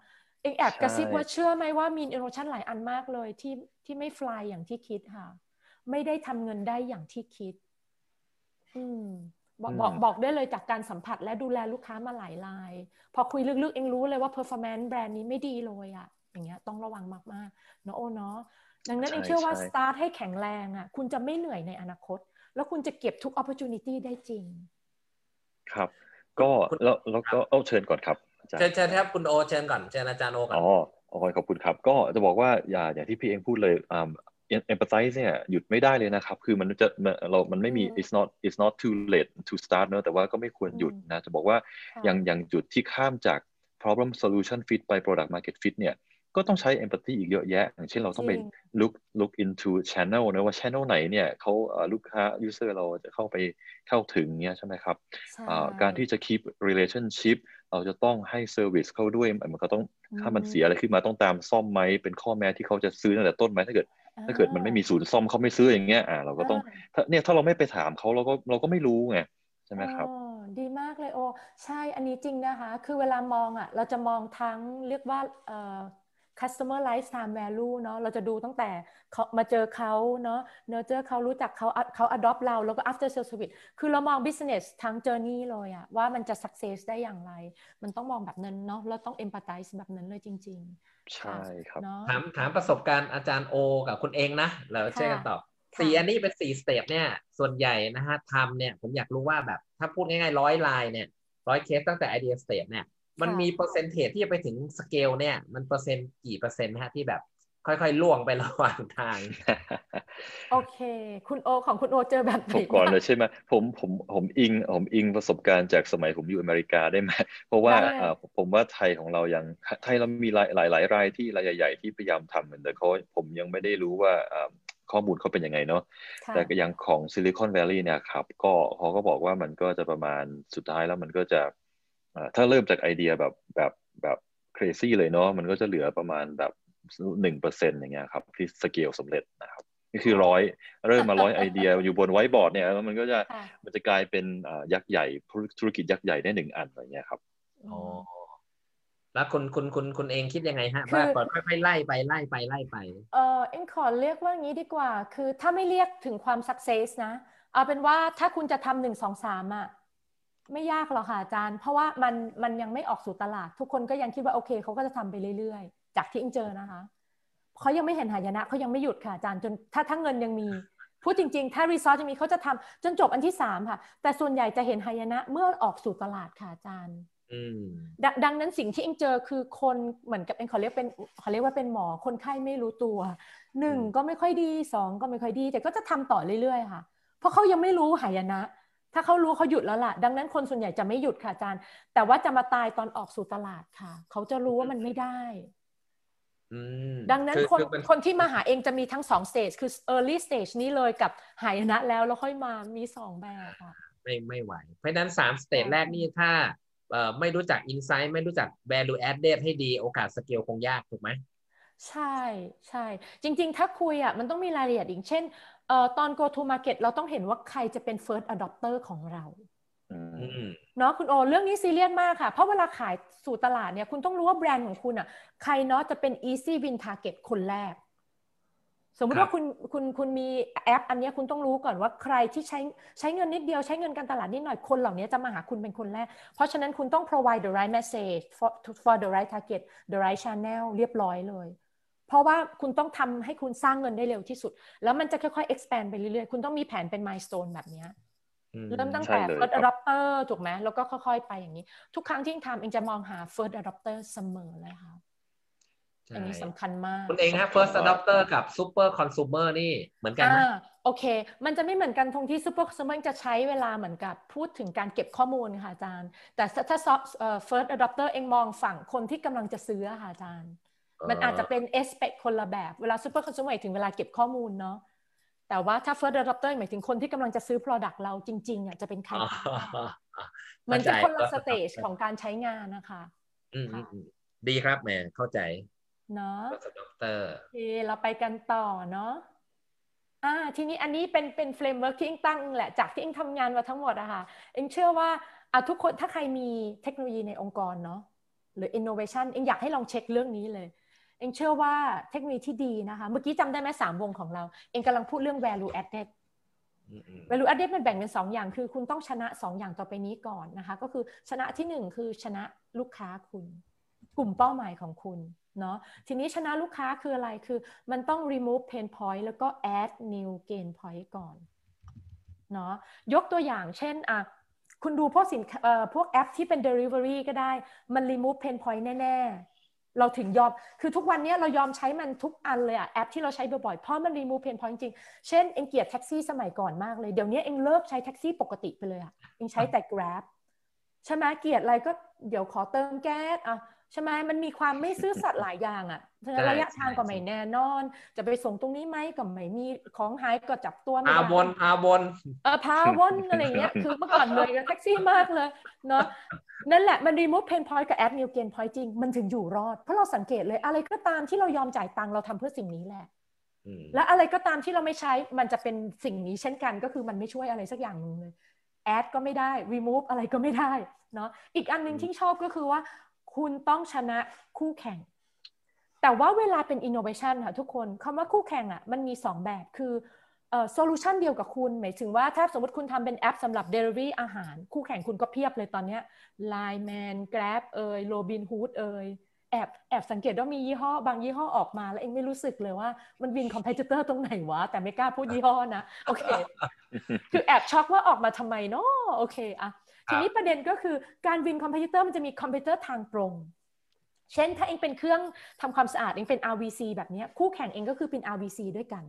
เองแอบกระซิบว่าเชื่อไหมว่ามีอินโนเวชั่นหลายอันมากเลยที่ที่ไม่ฟลายอย่างที่คิดค่ะไม่ได้ทำเงินได้อย่างที่คิดอืมบอกบอกบอกได้เลยจากการสัมผัสและดูแลลูกค้ามาหลายรายพอคุยลึกๆเองรู้เลยว่าเพอร์ฟอร์แมนซ์แบรนด์นี้ไม่ดีเลยอ่ะอย่างเงี้ยต้องระวังมากๆเนาะโอเนาะดังนั้นเองเชื่อว่าสตาร์ทให้แข็งแรงอ่ะคุณจะไม่เหนื่อยในอนาคตแล้วคุณจะเก็บทุก opportunity ได้จริงครับก็แล้วแล้วก็เอาเชิญก่อนครับเชิญเชิญครับคุณโอเชิญก่อนเชิญอาจารย์โอก่อนอ๋อโอเคขอบคุณครับก็จะบอกว่าอย่าอย่างที่พี่เองพูดเลยอ่า empathize เนี่ยหยุดไม่ได้เลยนะครับคือมันจะเรามันไม่มี it's not it's not too late to start เนอะแต่ว่าก็ไม่ควรหยุดนะจะบอกว่าอย่างอย่างจุดที่ข้ามจาก problem solution fit ไป product market fit เนี่ยก็ต้องใช้ empathy อีกเยอะแยะอย่างเช่นเราต้องไป look look into channel นะว่า channel ไหนเนี่ยเขาลูกค้า user เราจะเข้าไปเข้าถึงเนี่ยใช่ไหมครับการที่จะ keep relationship เราจะต้องให้ service เขาด้วยมันก็ต้องถ้ามันเสียอะไรขึ้นมาต้องตามซ่อมไหมเป็นข้อแม้ที่เขาจะซื้อตั้งแต่ต้นไหมถ้าเกิดถ้าเกิดมันไม่มีศูนย์ซ่อมเขาไม่ซื้ออย่างเงี้ยอ่าเราก็ต้องเนี่ยถ้าเราไม่ไปถามเขาเราก็เราก็ไม่รู้ไงใช่ไหมครับดีมากเลยโอ้ ใช่อันนี้จริงนะคะคือเวลามองอ่ะเราจะมองทั้งเรียกว่าเอ่อ customer lifetime value เนาะเราจะดูตั้งแต่มาเจอเขาเนาะ nurture เขารู้จักเขาเขา adopt เราแล้วก็ after sales service คือเรามอง business ทั้ง journey เลยอ่ะว่ามันจะ success ได้อย่างไรมันต้องมองแบบนั้นเนาะเราต้อง empathize แบบนั้นเลยจริงๆใช่ครับถามถามประสบการณ์อาจารย์โอกับคุณเองนะเราช่วยกันตอบสี่อันนี้เป็นสี่สเต็ปเนี่ยส่วนใหญ่นะฮะทำเนี่ยผมอยากรู้ว่าแบบถ้าพูดง่ายๆร้อยลายเนี่ยร้อยเคสตั้งแต่ไอเดียสเต็ปเนี่ยมันมีเปอร์เซนเทจที่จะไปถึงสเกลเนี่ยมันเปอร์เซ็นต์กี่เปอร์เซ็นต์นะฮะที่แบบค่อยๆล่วงไประหว่างทางโอเคคุณโอของคุณโอเจอแบบไหนผมก่อนเลยใช่ไหมผมผมผมอิงผมอิงประสบการณ์จากสมัยผมอยู่อเมริกาได้ไหมเพราะว่าผมว่าไทยของเรายังไทยเรามีหลายหลายรายที่รายใหญ่ๆที่พยายามทำเหมือนแต่เขาผมยังไม่ได้รู้ว่าข้อมูลเขาเป็นยังไงเนาะแต่อย่างของซิลิคอนแวลลีย์เนี่ยครับก็เขาก็บอกว่ามันก็จะประมาณสุดท้ายแล้วมันก็จะถ้าเริ่มจากไอเดียแบบแบบแบบเครซี่เลยเนาะมันก็จะเหลือประมาณแบบ หนึ่งเปอร์เซ็นต์ อย่างเงี้ยครับที่สเกลสำเร็จนะครับนี่คือร้อยเริ่มมาร้อยไอเดียอยู่บนไวท์บอร์ดเนี่ยแล้วมันก็จะมันจะกลายเป็นยักษ์ใหญ่ธุรกิจยักษ์ใหญ่ได้หนึ่งอันอะไรเงี้ยครับอ๋อแล้วคุณคุณคุณคุณเองคิดยังไงฮะว่าก่อนค่อยๆไล่ไปไล่ไปไล่ไปเออเอ็งขอเรียกว่างี้ดีกว่าคือถ้าไม่เรียกถึงความ success นะเอาเป็นว่าถ้าคุณจะทำหนึ่งสองสามอ่ะไม่ยากหรอกค่ะอาจารย์เพราะว่ามันมันยังไม่ออกสู่ตลาดทุกคนก็ยังคิดว่าโอเคเขาก็จะทำไปเรื่อยๆจากที่เอ็งเจอนะคะเขายังไม่เห็นหายนะเขายังไม่หยุดค่ะอาจารย์จนถ้าทั้งเงินยังมีพูดจริงๆถ้า resource ยังมีเขาจะทำจนจบอันที่สามค่ะแต่ส่วนใหญ่จะเห็นหายนะเมื่อออกสู่ตลาดค่ะอาจารย์ด, ดังนั้นสิ่งที่เอ็งเจอคือคนเหมือนกับเอ็งขอเรียกเป็นขอเรียกว่าเป็นหมอคนไข้ไม่รู้ตัวหนึ่งก็ไม่ค่อยดีสองก็ไม่ค่อยดีแต่ก็จะทำต่อเรื่อยๆค่ะเพราะเขายังไม่รู้หายนะถ้าเขารู้เขาหยุดแล้วล่ะดังนั้นคนส่วนใหญ่จะไม่หยุดค่ะอาจารย์แต่ว่าจะมาตายตอนออกสู่ตลาดค่ะเขาจะรู้ว่ามันไม่ได้ดังนั้นคนคนที่มาหาเอ็งจะมีทั้งสองสเตจคือ early stage นี้เลยกับหายนะแล้วแล้วค่อยมามีสองแบบค่ะไม่ไม่ไหวเพราะฉะนั้นสามสเตจแรกนี่ถ้าไม่รู้จัก insight ไม่รู้จัก value added ให้ดีโอกาสสเกลคงยากถูกไหมใช่ใช่จริงๆถ้าคุยอ่ะมันต้องมีรายละเอียดอย่างเช่นตอน go to market เราต้องเห็นว่าใครจะเป็น first adopter ของเราเนาะคุณโอเรื่องนี้ซีเรียสมากค่ะเพราะเวลาขายสู่ตลาดเนี่ยคุณต้องรู้ว่าแบรนด์ของคุณอ่ะใครเนาะจะเป็น easy win target คนแรกสมมติว่าคุณคุณคุณมีแอปอันนี้คุณต้องรู้ก่อนว่าใครที่ใช้ใช้เงินนิดเดียวใช้เงินการตลาดนิดหน่อยคนเหล่านี้จะมาหาคุณเป็นคนแรกเพราะฉะนั้นคุณต้อง provide the right message for for the right target the right channel เรียบร้อยเลยเพราะว่าคุณต้องทำให้คุณสร้างเงินได้เร็วที่สุดแล้วมันจะค่อยๆ expand ไปเรื่อยๆคุณต้องมีแผนเป็น milestone แบบนี้เริ่มตั้งแต่ first adopter ถูกไหมแล้วก็ค่อยๆไปอย่างนี้ทุกครั้งที่ทำเองจะมองหา first adopter เสมอเลยค่ะอันนี้สำคัญมากคุณเองฮะ first adopter กับ super consumer นี่เหมือนกันไหมโอเคมันจะไม่เหมือนกันตรงที่ super consumer จะใช้เวลาเหมือนกับพูดถึงการเก็บข้อมูลค่ะอาจารย์แต่ถ้า first adopter เองมองฝั่งคนที่กำลังจะซื้อค่ะอาจารย์มันอาจจะเป็น aspect คนละแบบเวลา super consumer ถึงเวลาเก็บข้อมูลเนาะแต่ว่าถ้า first adopter หมายถึงคนที่กำลังจะซื้อ product เราจริงๆอ่ะจะเป็นใครมันจะคนละ stage ของการใช้งานนะคะดีครับแม่เข้าใจเนาะเราไปกันต่อเนาะอ่าทีนี้อันนี้เป็นเป็นเฟรมเวิร์กที่เอ็งตั้งแหละจากที่เอ็งทำงานมาทั้งหมดอะค่ะเอ็งเชื่อว่าอ่ะทุกคนถ้าใครมีเทคโนโลยีในองค์กรเนาะหรือ innovation เอ็งอยากให้ลองเช็คเรื่องนี้เลยเอ็งเชื่อว่าเทคโนโลยีที่ดีนะคะเมื่อกี้จำได้ไหมสามวงของเราเอ็งกำลังพูดเรื่อง value added value added มันแบ่งเป็นสองอย่างคือคุณต้องชนะสองอย่างต่อไปนี้ก่อนนะคะก็คือชนะที่หนึ่งคือชนะลูกค้าคุณกลุ่มเป้าหมายของคุณเนาะทีนี้ชนะลูกค้าคืออะไรคือมันต้อง remove pain point แล้วก็ add new gain point ก่อนเนาะยกตัวอย่างเช่นอ่ะคุณดูพวกสินเอ่อพวกแอปที่เป็น delivery ก็ได้มัน remove pain point แน่ๆเราถึงยอมคือทุกวันนี้เรายอมใช้มันทุกอันเลยอ่ะแอปที่เราใช้บ่อยๆเพราะมัน remove pain point จริงเช่นเอ็งเกลียดแท็กซี่สมัยก่อนมากเลยเดี๋ยวนี้เอ็งเลิกใช้แท็กซี่ปกติไปเลยอ่ะเอ็งใช้แต่ Grab ใช่ไหมเกลียดอะไรก็เดี๋ยวขอเติมแก๊สอ่ะใช่ไหมมันมีความไม่ซื่อสัตย์หลายอย่างอ่ะฉะนั้นระยะทางก็ไม่แน่นอนจะไปส่งตรงนี้ไหมก็ไม่มีของหายก็จับตัวไม่ได้พาวนพาวนเออพาวนอะไรเงี้ยคือเมื่อก่อนเลยกับแท็กซี่มากเลยเนาะนั่นแหละมัน remove pain point กับ add new gain point จริงมันถึงอยู่รอดเพราะเราสังเกตเลยอะไรก็ตามที่เรายอมจ่ายตังค์เราทำเพื่อสิ่งนี้แหละและอะไรก็ตามที่เราไม่ใช้มันจะเป็นสิ่งนี้เช่นกันก็คือมันไม่ช่วยอะไรสักอย่างนึงเลย add ก็ไม่ได้ remove อะไรก็ไม่ได้เนาะอีกอันนึงที่ชอบก็คือว่าคุณต้องชนะคู่แข่งแต่ว่าเวลาเป็น innovation ค่ะทุกคนคำว่าคู่แข่งอ่ะมันมีสองแบบคือเอ่อ solution เดียวกับคุณหมายถึงว่าถ้าสมมติคุณทำเป็นแอปสำหรับ delivery อาหารคู่แข่งคุณก็เพียบเลยตอนเนี้ย Line Man Grab เอ่ย Robin Hood เอ่ยแอบแอบสังเกตว่ามียี่ห้อบางยี่ห้อออกมาแล้วเองไม่รู้สึกเลยว่ามันวินคอมเพทิเตอร์ตรงไหนวะแต่ไม่กล้าพูดยี่ห้อนะโอเคคือแอบช็อกว่าออกมาทำไมเนาะโอเคอะทีนี้ประเด็นก็คือการวินคอมเพทิเตอร์มันจะมีคอมเพทิเตอร์ทางตรงเช่นถ้าเองเป็นเครื่องทำความสะอาดเองเป็น อาร์ วี ซี แบบนี้คู่แข่งเองก็คือเป็น อาร์ วี ซี ด้วยกัน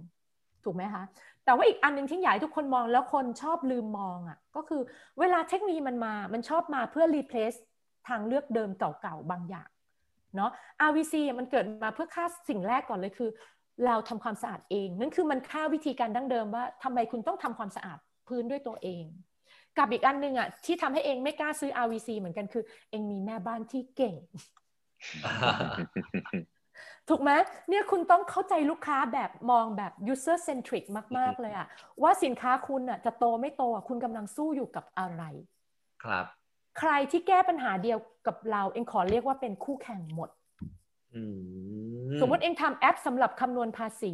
ถูกไหมคะแต่ว่าอีกอันนึงที่อยากให้ทุกคนมองแล้วคนชอบลืมมองอ่ะก็คือเวลาเทคโนโลยีมันมามันชอบมาเพื่อรีเพลซทางเลือกเดิมเก่าๆบางอย่างเนาะ อาร์ วี ซี มันเกิดมาเพื่อฆ่าสิ่งแรกก่อนเลยคือเราทำความสะอาดเองนั่นคือมันฆ่าวิธีการดั้งเดิมว่าทำไมคุณต้องทำความสะอาดพื้นด้วยตัวเองกับอีกอันนึงอ่ะที่ทำให้เองไม่กล้าซื้อ อาร์ วี ซี เหมือนกันคือเองมีแม่บ้านที่เก่ง ถูกไหมเนี่ยคุณต้องเข้าใจลูกค้าแบบมองแบบ user centric มากๆเลยอ่ะว่าสินค้าคุณอ่ะจะโตไม่โตอ่ะคุณกำลังสู้อยู่กับอะไรครับใครที่แก้ปัญหาเดียวกับเราเองขอเรียกว่าเป็นคู่แข่งหมด mm-hmm. สมมติเองทำแอปสำหรับคำนวณภาษี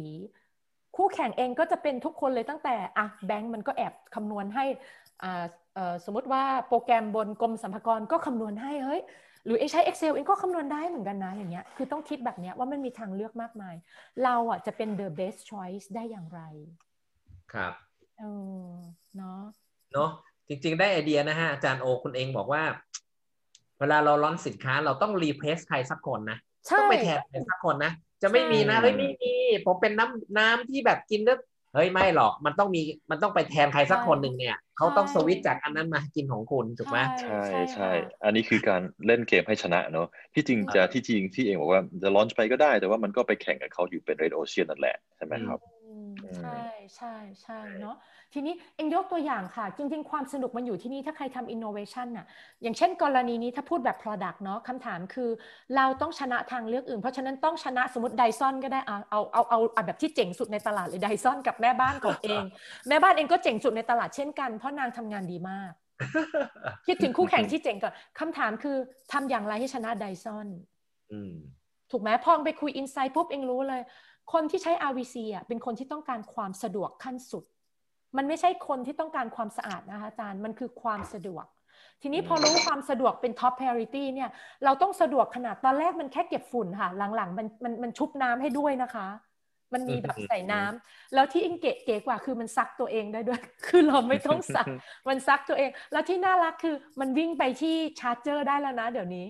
คู่แข่งเองก็จะเป็นทุกคนเลยตั้งแต่อ่ะแบงก์มันก็แอบคำนวณให้อ่าเอ่อสมมติว่าโปรแกรมบนกรมสรรพากรก็คำนวณให้เฮ้ยหรือเองใช้ Excel เองก็คำนวณได้เหมือนกันนะอย่างเงี้ยคือต้องคิดแบบเนี้ยว่ามันมีทางเลือกมากมายเราอ่ะจะเป็น the best choice ได้อย่างไรครับเออเนาะเนาะจริงๆได้ไอเดียนะฮะอาจารย์โอคุณเองบอกว่าเวลาเราลอนสินค้าเราต้องรีเพลซใครสักคนนะต้องไปแทนใครสักคนนะจะไม่มีนะเฮ้ยไม่มีผมเป็นน้ำน้ำที่แบบกินแล้วเฮ้ยไม่หรอกมันต้องมีมันต้องไปแทนใครสักคนหนึ่งเนี่ยเขาต้องสวิตช์จากอันนั้นมากินของคุณถูกไหมใช่ใช่อันนี้คือการเล่นเกมให้ชนะเนาะที่จริงจะที่จริงที่เองบอกว่าจะลอนช์ไปก็ได้แต่ว่ามันก็ไปแข่งกับเขาอยู่เป็น Red Ocean นั่นแหละใช่ไหมครับใช่ใช่ใช่เนาะทีนี้เอ็งยกตัวอย่างค่ะจริงๆความสนุกมันอยู่ที่นี่ถ้าใครทำ innovation น่ะอย่างเช่นกรณีนี้ถ้าพูดแบบ product เนาะคำถามคือเราต้องชนะทางเลือกอื่นเพราะฉะนั้นต้องชนะสมมติ Dyson ก็ได้เอาเอาเอาเอาแบบที่เจ๋งสุดในตลาดเลย Dyson กับแม่บ้านของเองแม่บ้านเองก็เจ๋งสุดในตลาดเช่นกันเพราะนางทำงานดีมากคิดถึงคู่แข่งที่เจ๋งก่อนคำถามคือทำอย่างไรให้ชนะ Dyson ถูกไหมพอไปคุย insight ปุ๊บเอ็งรู้เลยคนที่ใช้ อาร์ วี ซี อ่ะเป็นคนที่ต้องการความสะดวกขั้นสุดมันไม่ใช่คนที่ต้องการความสะอาดนะคะอาจารย์มันคือความสะดวกทีนี้พอรู้ความสะดวกเป็น top priority เนี่ยเราต้องสะดวกขนาดตอนแรกมันแค่เก็บฝุ่นค่ะหลังๆมันมันมันชุบน้ำให้ด้วยนะคะมันมีแบบใส่น้ำแล้วที่อิงเก๋เก๋กว่าคือมันซักตัวเองได้ด้วยคือเราไม่ต้องซักมันซักตัวเองแล้วที่น่ารักคือมันวิ่งไปที่ชาร์จเจอร์ได้แล้วนะเดี๋ยวนี้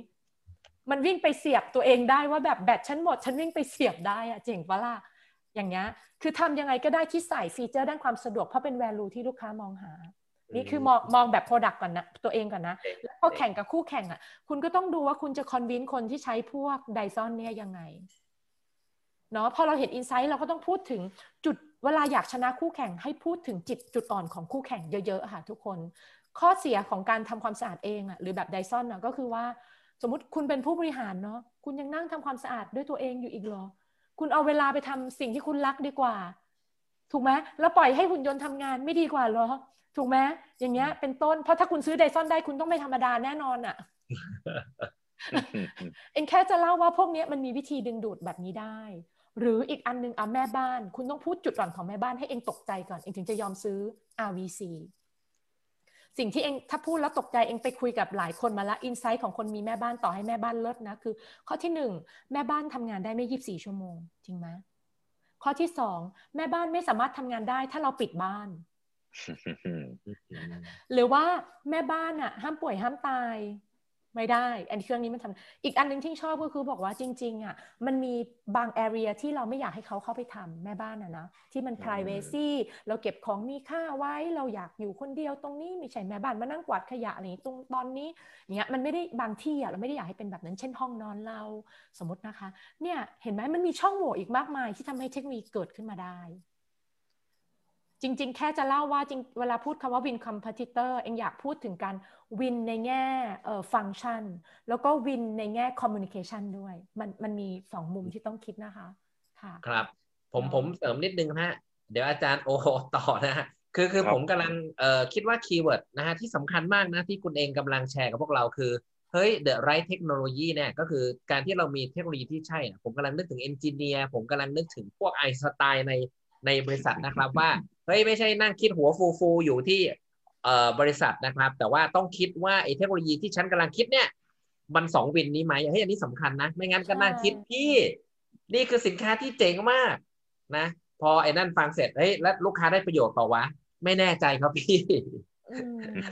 มันวิ่งไปเสียบตัวเองได้ว่าแบบแบตฉันหมดฉันวิ่งไปเสียบได้อะเจ๋งปะล่ะอย่างเงี้ยคือทำยังไงก็ได้ที่ใส่ฟีเจอร์ด้านความสะดวกเพราะเป็น value ที่ลูกค้ามองหานี่คือมองมองแบบ product ก่อนนะตัวเองก่อนนะแล้วพอแข่งกับคู่แข่งอ่ะคุณก็ต้องดูว่าคุณจะ convince คนที่ใช้พวก Dyson เนี่ยยังไงเนาะพอเราเห็น insight เราก็ต้องพูดถึงจุดเวลาอยากชนะคู่แข่งให้พูดถึงจิตจุดอ่อนของคู่แข่งเยอะๆค่ะทุกคนข้อเสียของการทำความสะอาดเองอ่ะหรือแบบ Dyson น่ะก็คือว่าสมมุติคุณเป็นผู้บริหารเนาะคุณยังนั่งทำความสะอาดด้วยตัวเองอยู่อีกเหรอคุณเอาเวลาไปทำสิ่งที่คุณรักดีกว่าถูกไหมแล้วปล่อยให้หุ่นยนต์ทำงานไม่ดีกว่าเหรอถูกไหมอย่างเงี้ยเป็นต้นเพราะถ้าคุณซื้อ Dyson ได้คุณต้องไม่ธรรมดาแน่นอนอ่ะ เอ็นแค่จะเล่าว่าพวกนี้มันมีวิธีดึงดูดแบบนี้ได้หรืออีกอันนึงอ่ะแม่บ้านคุณต้องพูดจุดอ่อนของแม่บ้านให้เอ็นตกใจก่อนเอ็นถึงจะยอมซื้อ อาร์ วี ซีสิ่งที่เองถ้าพูดแล้วตกใจเองไปคุยกับหลายคนมาละอินไซต์ของคนมีแม่บ้านต่อให้แม่บ้านเลิศนะคือข้อที่หนึ่งแม่บ้านทำงานได้ไม่ยี่สิบสี่ชั่วโมงจริงไหมข้อที่สองแม่บ้านไม่สามารถทำงานได้ถ้าเราปิดบ้าน หรือว่าแม่บ้านอ่ะห้ามป่วยห้ามตายไม่ได้อันนี้เครื่องนี้มันทำอีกอันนึงที่ชอบก็คือบอกว่าจริงๆอ่ะมันมีบาง area ที่เราไม่อยากให้เขาเข้าไปทำแม่บ้านนะนะที่มัน privacy เราเก็บของมีค่าไว้เราอยากอยู่คนเดียวตรงนี้ไม่ใช่แม่บ้านมานั่งกวาดขยะอะไรตรงตอนนี้เนี้ยมันไม่ได้บางที่อ่ะเราไม่ได้อยากให้เป็นแบบนั้นเช่นห้องนอนเราสมมตินะคะเนี่ยเห็นไหมมันมีช่องโหว่อีกมากมายที่ทำให้เทคโนโลยีเกิดขึ้นมาได้จริงๆแค่จะเล่าว่าจริงเวลาพูดคำว่า win competitor เอ็งอยากพูดถึงการ win ในแง่เอ่อ function แล้วก็ win ในแง่ communication ด้วยมันมันมีสองมุมที่ต้องคิดนะคะค่ะครับผมผมเสริมนิดนึงฮะเดี๋ยวอาจารย์โอต่อนะ คือคือผมกำลังเอ่อคิดว่าคีย์เวิร์ดนะฮะที่สำคัญมากนะที่คุณเองกำลังแชร์กับพวกเราคือเฮ้ย the right technology เนี่ยก็คือการที่เรามีเทคโนโลยีที่ใช่ผมกำลังนึกถึง engineer ผมกำลังนึกถึงพวกไอน์สไตน์ในในบริษัทนะครับว่าเฮ้ยไม่ใช่นั่งคิดหัวฟูๆอยู่ที่เอ่อบริษัทนะครับแต่ว่าต้องคิดว่าไอ้เทคโนโลยีที่ฉันกำลังคิดเนี่ยมันสองวินนี้ไหมเฮ้ยอันนี้สำคัญนะไม่งั้นก็นั่งคิดพี่นี่คือสินค้าที่เจ๋งมากนะพอไอ้นั่นฟังเสร็จเฮ้ยแล้วลูกค้าได้ประโยชน์เปล่าวะไม่แน่ใจครับพี่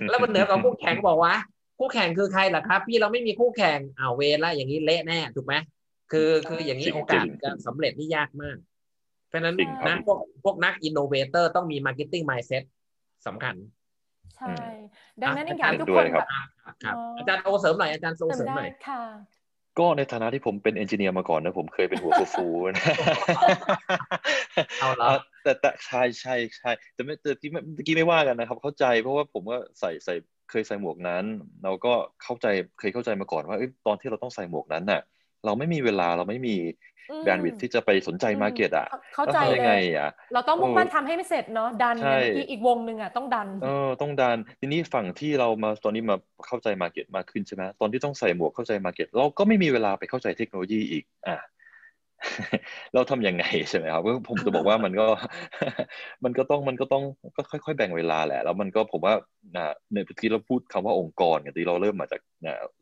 แล้วมันเหนือกว่าคู่แข่งบอกว่าคู่แข่งคือใครล่ะครับพี่เราไม่มีคู่แข่งอ้าวเวรละอย่างนี้เละแน่ถูกไหมคือคืออย่างนี้โอกาสการสำเร็จนี่ยากมากเพราะฉะนั้นนะพวกพวกนักอินโนเวเตอร์ต้องมี marketing mindset สำคัญใช่ดังนั้นอยากทุกคนครับอาจารย์โอเสริมหน่อยอาจารย์โอเสริมหน่อยก็ในฐานะที่ผมเป็นเอนจิเนียร์มาก่อนนะผมเคยเป็นหัวฟูๆนะเอาละแต่แต่ใช่ใช่ใช่แต่เมื่อกี้เมื่อกี้ไม่ว่ากันนะครับเข้าใจเพราะว่าผมก็ใส่ใส่เคยใส่หมวกนั้นเราก็เข้าใจเคยเข้าใจมาก่อนว่าตอนที่เราต้องใส่หมวกนั้นน่ะเราไม่มีเวลาเราไม่มีแบนด์วิดท์ที่จะไปสนใจมาร์เก็ตอ่ะเข้าใจเลยเราต้องมุ่งมั่นทำให้ไม่เสร็จเนาะดันเนี่ยที่อีกวงหนึ่งอ่ะต้องดันเออต้องดันทีนี้ฝั่งที่เรามาตอนนี้มาเข้าใจมาร์เก็ตมากขึ้นใช่ไหมตอนที่ต้องใส่หมวกเข้าใจมาร์เก็ตเราก็ไม่มีเวลาไปเข้าใจเทคโนโลยีอีกอ่ะเราทำยังไงใช่ไหมครับผมจะบอกว่ามันก็มันก็ต้องมันก็ต้องก็ค่อยๆแบ่งเวลาแหละแล้วมันก็ผมว่าในเมื่อกี้เราพูดคำว่าองค์กรกันที่เราเริ่มมาจาก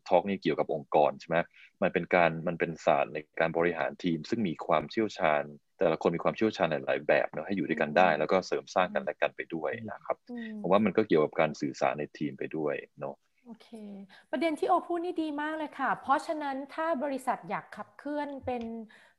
ทอล์กนี้เกี่ยวกับองค์กรใช่ไหมมันเป็นการมันเป็นศาสตร์ในการบริหารทีมซึ่งมีความเชี่ยวชาญแต่ละคนมีความเชี่ยวชาญหลายๆแบบเนาะให้อยู่ด้วยกันได้แล้วก็เสริมสร้างกันและกันไปด้วยนะครับผมว่ามันก็เกี่ยวกับการสื่อสารในทีมไปด้วยเนาะโอเคประเด็นที่โอพูดนี่ดีมากเลยค่ะเพราะฉะนั้นถ้าบริษัทอยากขับเคลื่อนเป็น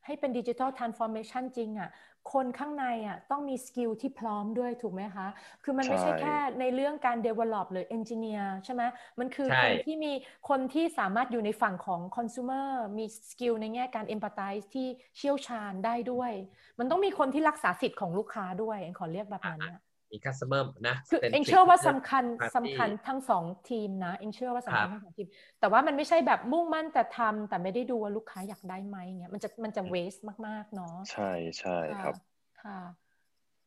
ให้เป็น Digital Transformation จริงอ่ะคนข้างในอ่ะต้องมีสกิลที่พร้อมด้วยถูกไหมคะคือมันไม่ใช่แค่ในเรื่องการ develop หรือ engineer ใช่ไหมมันคือคนที่มีคนที่สามารถอยู่ในฝั่งของ consumer มีสกิลในแง่การ empathize ที่เชี่ยวชาญได้ด้วยมันต้องมีคนที่รักษาสิทธิ์ของลูกค้าด้วยขอเรียกแบบนั้นมี customer นะคือเองเชื่อว่าสำคัญสำคัญทั้งสองทีมนะเองเชื่อว่าสำคัญทั้งสองทีมแต่ว่ามันไม่ใช่แบบมุ่งมั่นแต่ทำแต่ไม่ได้ดูว่าลูกค้าอยากได้ไหมเงี้ยมันจะมันจะ waste มากๆเนาะใช่ใช่ครับค่ะ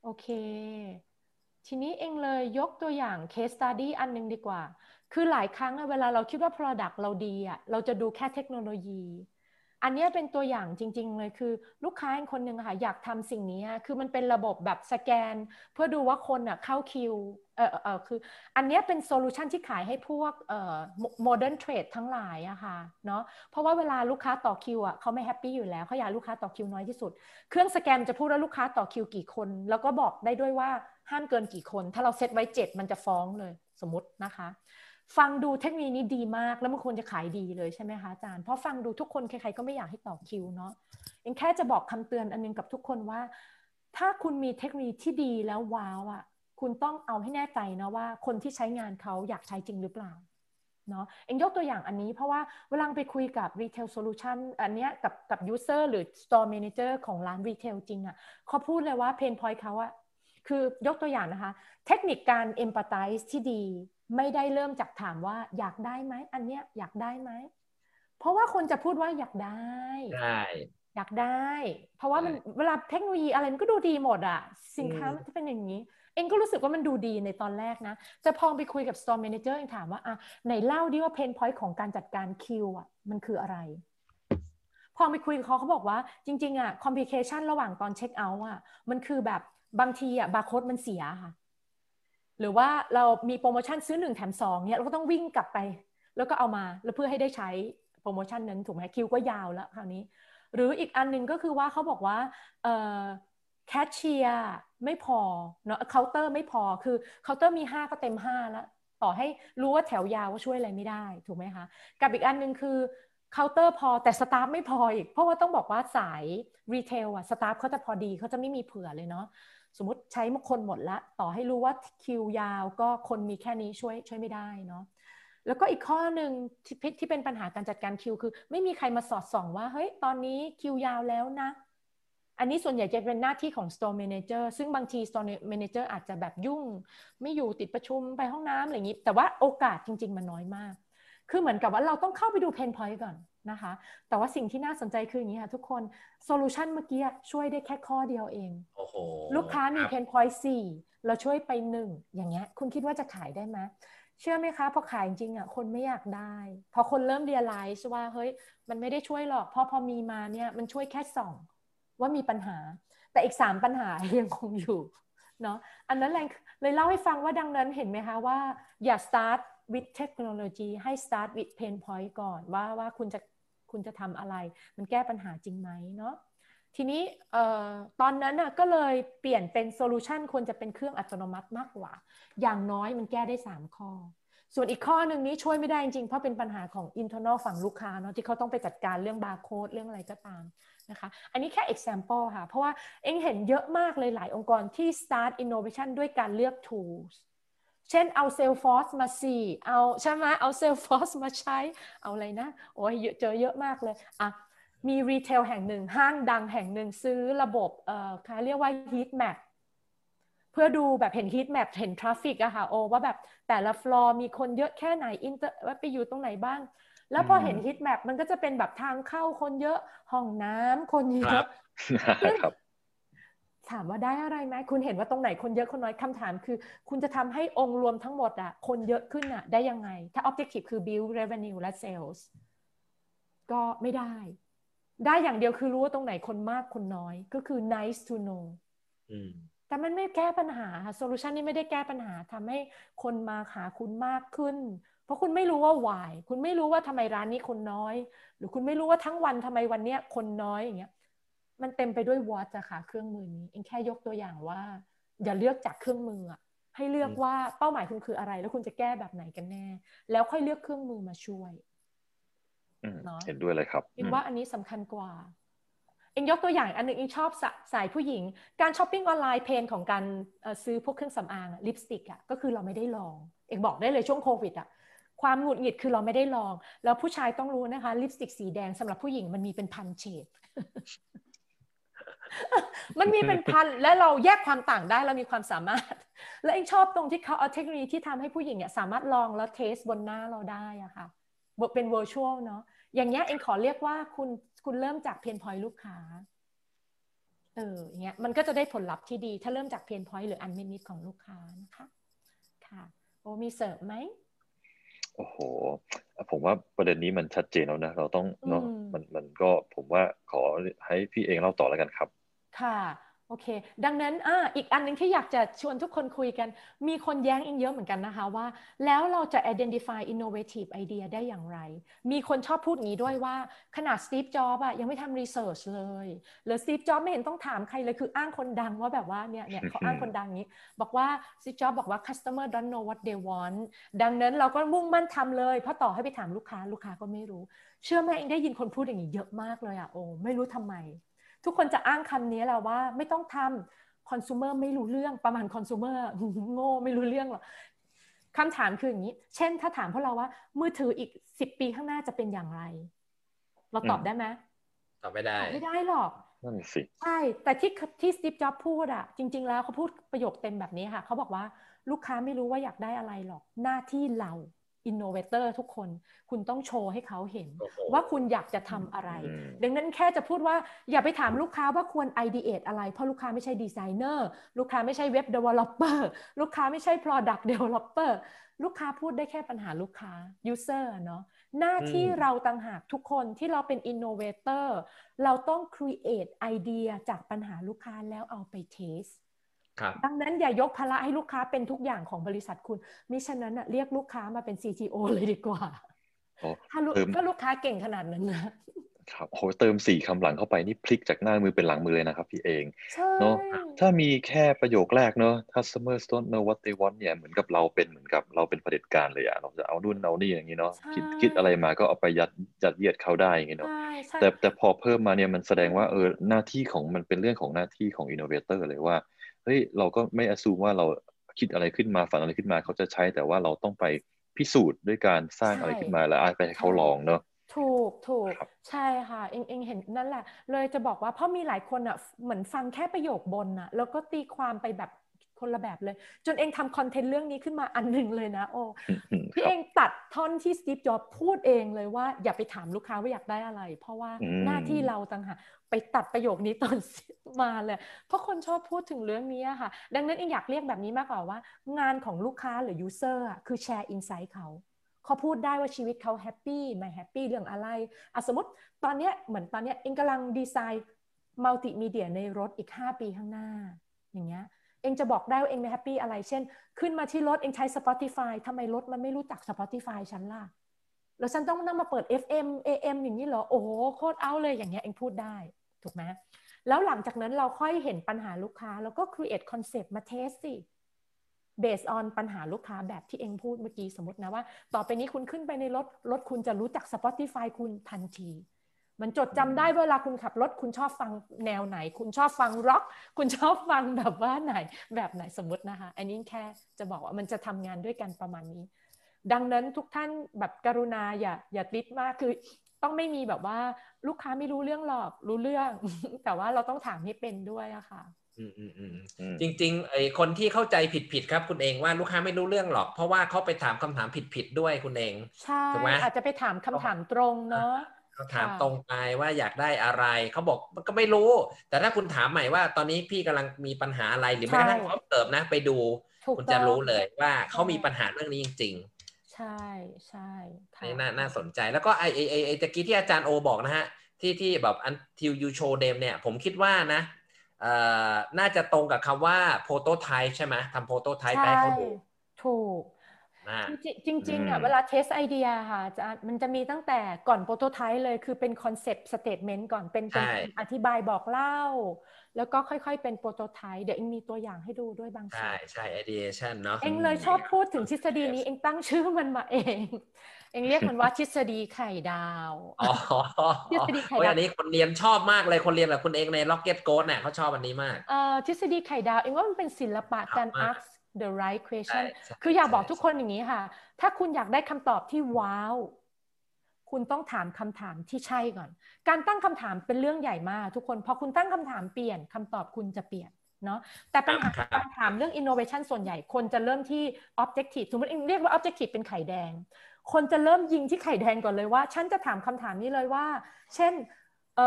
โอเคทีนี้เองเลยยกตัวอย่าง case study อันนึงดีกว่าคือหลายครั้งเวลาเราคิดว่า product เราดีอ่ะเราจะดูแค่เทคโนโลยีอันนี้เป็นตัวอย่างจริงๆเลยคือลูกค้าคนหนึ่งค่ะอยากทำสิ่งนี้คือมันเป็นระบบแบบสแกนเพื่อดูว่าคนอ่ะเข้าคิวเอ่อเอ่อคืออันนี้เป็นโซลูชันที่ขายให้พวกเอ่อโมเดิร์นเทรดทั้งหลายอะค่ะเนาะเพราะว่าเวลาลูกค้าต่อคิวอ่ะเขาไม่แฮปปี้อยู่แล้วเขาอยากลูกค้าต่อคิวน้อยที่สุดเครื่องสแกนจะพูดว่าลูกค้าต่อคิวกี่คนแล้วก็บอกได้ด้วยว่าห้ามเกินกี่คนถ้าเราเซตไว้เจ็ดมันจะฟ้องเลยสมมตินะคะฟังดูเทคโนโลยีนี้ดีมากแล้วมันควรจะขายดีเลยใช่ไหมคะอาจารย์เพราะฟังดูทุกคนใครๆก็ไม่อยากให้ต่อคิวเนาะยังแค่จะบอกคำเตือนอันนึงกับทุกคนว่าถ้าคุณมีเทคโนโลยีที่ดีแล้วว้าวอ่ะคุณต้องเอาให้แน่ใจนะว่าคนที่ใช้งานเขาอยากใช้จริงหรือเปล่าเนาะเอ็งยกตัวอย่างอันนี้เพราะว่าเวลาไปคุยกับ retail solution อันเนี้ยกับกับ user หรือ store manager ของร้าน retail จริงอ่ะเขาพูดเลยว่า pain point เขาอ่ะคือยกตัวอย่างนะคะเทคนิคการ empathize ที่ดีไม่ได้เริ่มจากถามว่าอยากได้ไหมอันเนี้ยอยากได้ไหมเพราะว่าคนจะพูดว่าอยากได้อยากได้เพราะว่ามันเวลาเทคโนโลยีอะไรมันก็ดูดีหมดอะสินค้ามันจะเป็นอย่างนี้เองก็รู้สึกว่ามันดูดีในตอนแรกนะจะพองไปคุยกับ store manager เองถามว่าอ่ะไหนเล่าดิว่า pain point ของการจัดการคิวอะมันคืออะไรพองไปคุยกับเขาเขาบอกว่าจริงๆอะ complication ระหว่างตอนเช็คเอาท์อะมันคือแบบบางทีอะบาร์โค้ดมันเสียค่ะหรือว่าเรามีโปรโมชั่นซื้อหนึ่งแถมสองเนี่ยเราก็ต้องวิ่งกลับไปแล้วก็เอามาแล้วเพื่อให้ได้ใช้โปรโมชั่นนั้นถูกไหมคิวก็ยาวแล้วคราวนี้หรืออีกอันนึงก็คือว่าเขาบอกว่าแคชเชียร์ไม่พอเนาะเคาน์เตอร์ไม่พอคือเคาน์เตอร์มีห้าก็เต็มห้าแล้วต่อให้รู้ว่าแถวยาวก็ช่วยอะไรไม่ได้ถูกไหมคะกับอีกอันนึงคือเคาน์เตอร์พอแต่สตาฟไม่พออีกเพราะว่าต้องบอกว่าสายรีเทลอะสตาฟเขาจะพอดีเขาจะไม่มีเผื่อเลยเนาะสมมติใช้คนหมดละต่อให้รู้ว่าคิวยาวก็คนมีแค่นี้ช่วยช่วยไม่ได้เนาะแล้วก็อีกข้อหนึ่ง ท, ที่เป็นปัญหาการจัดการคิวคือไม่มีใครมาสอดส่องว่าเฮ้ยตอนนี้คิวยาวแล้วนะอันนี้ส่วนใหญ่จะเป็นหน้าที่ของ store manager ซึ่งบางที store manager อาจจะแบบยุ่งไม่อยู่ติดประชุมไปห้องน้ำอะไรอย่างนี้แต่ว่าโอกาสจริงๆมันน้อยมากคือเหมือนกับว่าเราต้องเข้าไปดู pain point ก่อน นะคะแต่ว่าสิ่งที่น่าสนใจคืออย่างนี้ค่ะทุกคนโซลูชันเมื่อกี้ช่วยได้แค่ข้อเดียวเองโอ้โหลูกค้ามีเพนพอยต์สี่เราช่วยไปหนึ่งอย่างเงี้ยคุณคิดว่าจะขายได้ไหมเชื่อไหมคะพอขายจริงๆอ่ะคนไม่อยากได้พอคนเริ่มเรียลไลซ์ว่าเฮ้ยมันไม่ได้ช่วยหรอกเพราะพอมีมาเนี่ยมันช่วยแค่สองว่ามีปัญหาแต่อีกสามปัญหายังคงอยู่เนาะอันนั้นเลยเล่าให้ฟังว่าดังนั้นเห็นไหมคะว่าอย่า start with technology ให้ start with pain point ก่อนว่าว่าคุณจะคุณจะทำอะไรมันแก้ปัญหาจริงไหมเนาะทีนี้ตอนนั้นน่ะก็เลยเปลี่ยนเป็นโซลูชันควรจะเป็นเครื่องอัตโนมัติมากกว่าอย่างน้อยมันแก้ได้สามข้อส่วนอีกข้อหนึ่งนี้ช่วยไม่ได้จริงๆเพราะเป็นปัญหาของ internal ฝั่งลูกค้าเนาะที่เขาต้องไปจัดการเรื่องบาร์โค้ดเรื่องอะไรก็ตามนะคะอันนี้แค่ example ค่ะเพราะว่าเองเห็นเยอะมากเลยหลายองค์กรที่ start innovation ด้วยการเลือก tools เช่นเอา Salesforce มาสี่เอาใช่ไหมเอา Salesforce มาใช้เอาอะไรนะโอ้ยเจอเยอะมากเลยอ่ะมีรีเทลแห่งหนึ่งห้างดังแห่งหนึ่งซื้อระบบเอ่อเขาเรียกว่า heat map เพื่อดูแบบเห็น heat map เห็น traffic อะค่ะโอ้ว่าแบบแต่ละ floor มีคนเยอะแค่ไหนอินเตอร์ว่าไปอยู่ตรงไหนบ้างแล้วพอเห็น heat map มันก็จะเป็นแบบทางเข้าคนเยอะห้องน้ำคนเยอะครับถามว่าได้อะไรไหมคุณเห็นว่าตรงไหนคนเยอะคนน้อยคำถามคือคุณจะทำให้องค์รวมทั้งหมดอะคนเยอะขึ้นอะได้ยังไงถ้า objective คือ build revenue และ sales ก็ไม่ได้ได้อย่างเดียวคือรู้ว่าตรงไหนคนมากคนน้อยก็คือ nice to know แต่มันไม่แก้ปัญหาค่ะ solution นี้ไม่ได้แก้ปัญหาทำให้คนมาหาคุณมากขึ้นเพราะคุณไม่รู้ว่า why คุณไม่รู้ว่าทำไมร้านนี้คนน้อยหรือคุณไม่รู้ว่าทั้งวันทำไมวันเนี้ยคนน้อยอย่างเงี้ยมันเต็มไปด้วย what อะค่ะเครื่องมือนี้เองแค่ยกตัวอย่างว่าอย่าเลือกจากเครื่องมือให้เลือกว่าเป้าหมายคุณคืออะไรแล้วคุณจะแก้แบบไหนกันแน่แล้วค่อยเลือกเครื่องมือมาช่วยเห็นด้วยเลยครับคิดว่าอันนี้สำคัญกว่าเอ็งยกตัวอย่างอันหนึ่งเอ็งชอบสายผู้หญิงการช้อปปิ้งออนไลน์เพนของการซื้อพวกเครื่องสำอางลิปสติกอ่ะก็คือเราไม่ได้ลองเอ็งบอกได้เลยช่วงโควิดอ่ะความหงุดหงิดคือเราไม่ได้ลองแล้วผู้ชายต้องรู้นะคะลิปสติกสีแดงสำหรับผู้หญิงมันมีเป็นพันเฉด มันมีเป็นพันและเราแยกความต่างได้เรามีความสามารถและเอ็งชอบตรงที่เขาเอาเทคโนโลยีที่ทำให้ผู้หญิงเนี่ยสามารถลองแล้วเทสบนหน้าเราได้อะค่ะเป็น virtual เนาะอย่างเงี้ยเองขอเรียกว่าคุณคุณเริ่มจาก pain point ลูกค้าเอออย่างเงี้ยมันก็จะได้ผลลัพธ์ที่ดีถ้าเริ่มจาก pain point หรือ unmet need ของลูกค้านะคะค่ะโอ้มีเสริมไหมโอ้โหผมว่าประเด็นนี้มันชัดเจนแล้วนะเราต้องเนาะมันมันก็ผมว่าขอให้พี่เองเล่าต่อแล้วกันครับค่ะโอเคดังนั้นอ่าอีกอันนึงที่อยากจะชวนทุกคนคุยกันมีคนแย้งอิงเยอะเหมือนกันนะคะว่าแล้วเราจะ identify innovative idea ได้อย่างไรมีคนชอบพูดงี้ด้วยว่าขนาดสตีฟจ็อบส์อ่ะยังไม่ทำ research เลยหรือสตีฟจ็อบส์ไม่เห็นต้องถามใครเลยคืออ้างคนดังว่าแบบว่าเนี่ยเนี่ยเขาอ้างคนดังนี้บอกว่าสตีฟจ็อบส์บอกว่า customer don't know what they want ดังนั้นเราก็มุ่งมั่นทำเลยเพราะต่อให้ไปถามลูกค้าลูกค้าก็ไม่รู้เชื่อไหมอิงได้ยินคนพูดอย่างนี้เยอะมากเลยอ่ะโอ้ไม่รู้ทำไมทุกคนจะอ้างคำนี้แหละว่าไม่ต้องทำคอน sumer ไม่รู้เรื่องประมาณคอน sumer โง่ไม่รู้เรื่องหรอกคำถามคืออย่างนี้เช่นถ้าถามพวกเราว่ามือถืออีกสิบปีข้างหน้าจะเป็นอย่างไรเราตอบได้ไหมตอบไม่ได้ไม่ได้หรอกนั่นสิใช่แต่ที่ที่สตีฟจ็อบส์พูดอะจริงๆแล้วเขาพูดประโยคเต็มแบบนี้ค่ะเขาบอกว่าลูกค้าไม่รู้ว่าอยากได้อะไรหรอกหน้าที่เราอินโนเวเตอร์ทุกคนคุณต้องโชว์ให้เขาเห็น oh. ว่าคุณอยากจะทำอะไร mm. ดังนั้นแค่จะพูดว่าอย่าไปถามลูกค้าว่าควร ideate อะไรเพราะลูกค้าไม่ใช่ดีไซเนอร์ลูกค้าไม่ใช่เว็บ developer ลูกค้าไม่ใช่ product developer ลูกค้าพูดได้แค่ปัญหาลูกค้า user เนาะหน้าที่ mm. เราต่างหากทุกคนที่เราเป็น innovator เราต้อง create idea จากปัญหาลูกค้าแล้วเอาไป testดังนั้นอย่ายกภาระให้ลูกค้าเป็นทุกอย่างของบริษัทคุณมิฉะนั้นเรียกลูกค้ามาเป็น ซี ที โอ เลยดีกว่าถ้าลูกค้าเก่งขนาดนั้นนะครับโอ้เติมสี่คำหลังเข้าไปนี่พลิกจากหน้ามือเป็นหลังมือเลยนะครับพี่เองเนาะถ้ามีแค่ประโยคแรกเนาะ customers don't know what they want เนี่ยเหมือนกับเราเป็นเหมือนกับเราเป็นเผด็จการเลยอะเราจะเอานู่นเอานี่อย่างนี้เนาะคิดคิดอะไรมาก็เอาไปยัดยัดเยียดเขาได้อย่างนี้เนาะแต่แต่พอเพิ่มมาเนี่ยมันแสดงว่าเออหน้าที่ของมันเป็นเรื่องของหน้าที่ของ innovator เลยว่าเฮ้ยเราก็ไม่อซูมว่าเราคิดอะไรขึ้นมาฝันอะไรขึ้นมาเขาจะใช้แต่ว่าเราต้องไปพิสูจน์ด้วยการสร้างอะไรขึ้นมาแล้วไปให้เขาลองเนาะถูกถูกใช่ค่ะเองเองเห็นนั่นแหละเลยจะบอกว่าเพราะมีหลายคนอ่ะเหมือนฟังแค่ประโยคบนอ่ะแล้วก็ตีความไปแบบ คนละแบบเลยจนเองทำคอนเทนต์เรื่องนี้ขึ้นมาอันหนึ่งเลยนะโอ้พี่เองตัดท่อนที่สตีฟจ็อบส์พูดเองเลยว่าอย่าไปถามลูกค้าว่าอยากได้อะไรเพราะว่าหน้าที่เราต่างหากไปตัดประโยคนี้ตอนมาเลยเพราะคนชอบพูดถึงเรื่องนี้ค่ะดังนั้นเองอยากเรียกแบบนี้มากกว่าว่างานของลูกค้าหรือยูเซอร์คือแชร์อินไซต์เขาเขาพูดได้ว่าชีวิตเขาแฮปปี้ไม่แฮปปี้เรื่องอะไรอ่ะสมมติตอนเนี้ยเหมือนตอนเนี้ยเองกำลังดีไซน์มัลติมีเดียในรถอีกห้าปีข้างหน้าอย่างเงี้ยเองจะบอกได้ว่าเองไม่แฮปปี้อะไรเช่นขึ้นมาที่รถเองใช้ Spotify ทำไมรถมันไม่รู้จัก Spotify ฉันล่ะแล้วฉันต้องนั่งมาเปิด เอฟ เอ็ม เอ เอ็ม อย่างนี้เหรอโอ้โหโคตรเอาเลยอย่างเงี้ยเองพูดได้ถูกไหมแล้วหลังจากนั้นเราค่อยเห็นปัญหาลูกค้าแล้วก็ create concept มา test สิbased on ปัญหาลูกค้าแบบที่เองพูดเมื่อกี้สมมตินะว่าต่อไปนี้คุณขึ้นไปในรถรถคุณจะรู้จัก Spotify คุณทันทีมันจดจำได้เวลาคุณขับรถคุณชอบฟังแนวไหนคุณชอบฟังร็อกคุณชอบฟังแบบว่าไหนแบบไหนสมมตินะคะอันนี้แค่จะบอกว่ามันจะทำงานด้วยกันประมาณนี้ดังนั้นทุกท่านแบบกรุณาอย่าอย่าติดมากคือต้องไม่มีแบบว่าลูกค้าไม่รู้เรื่องหรอกรู้เรื่อง แต่ว่าเราต้องถามให้เป็นด้วยอะค่ะจริงๆไอ้คนที่เข้าใจผิดๆครับคุณเองว่าลูกค้าไม่รู้เรื่องหรอกเพราะว่าเขาไปถามคำถามผิดๆด้วยคุณเองใช่อาจจะไปถามคำถามตรงเนาะเขาถามตรงไปว่าอยากได้อะไรเขาบอกมันก็ไม่รู้แต่ถ้าคุณถามใหม่ว่าตอนนี้พี่กำลังมีปัญหาอะไรหรือแม้กระทั่งพร้อมเติมนะไปดูคุณจะรู้เลยว่าเขามีปัญหาเรื่องนี้จริงๆใช่ใช่น่าสนใจแล้วก็ไอ้ไอ้ไอ้ตะกี้ที่อาจารย์โอบอกนะฮะที่ที่แบบ until you show them เนี่ยผมคิดว่านะน่าจะตรงกับคำว่าโปรโตไทป์ใช่ไหมทำโปรโตไทป์ไปให้เขาดูถูกจริงๆอ่ะเวลาเทสไอเดียค่ะจะมันจะมีตั้งแต่ก่อนโปรโตไทป์เลยคือเป็นคอนเซปต์สเตทเมนต์ก่อนเป็นอธิบายบอกเล่าแล้วก็ค่อยๆเป็นโปรโตไทป์เดี๋ยวเองมีตัวอย่างให้ดูด้วยบางส่วนใช่ใช่ Ideation เนาะเองเลยชอบพูดถึงทฤษฎีนี้เองตั้งชื่อมันมาเองเองเรียกมันว่าทฤษฎีไข่ดาวอ๋อทฤษฎีไข่ดาวอันนี้คนเรียนชอบมากเลยคนเรียนแบบคุณเองใน Rocket Growth เนี่ยเขาชอบอันนี้มากเอ่อทฤษฎีไข่ดาวเองว่ามันเป็นศิลปะการ ask the right question คืออยากบอกทุกคนอย่างนี้ค่ะถ้าคุณอยากได้คำตอบที่ว้าวคุณต้องถามคำถามที่ใช่ก่อนการตั้งคำถามเป็นเรื่องใหญ่มากทุกคนพอคุณตั้งคำถามเปลี่ยนคำตอบคุณจะเปลี่ยนเนาะแต่ปัญหาคำถามเรื่อง innovation ส่วนใหญ่คนจะเริ่มที่ objective สมมติเรียกว่า objective เป็นไข่แดงคนจะเริ่มยิงที่ไข่แดงก่อนเลยว่าฉันจะถามคำถามนี้เลยว่าเช่น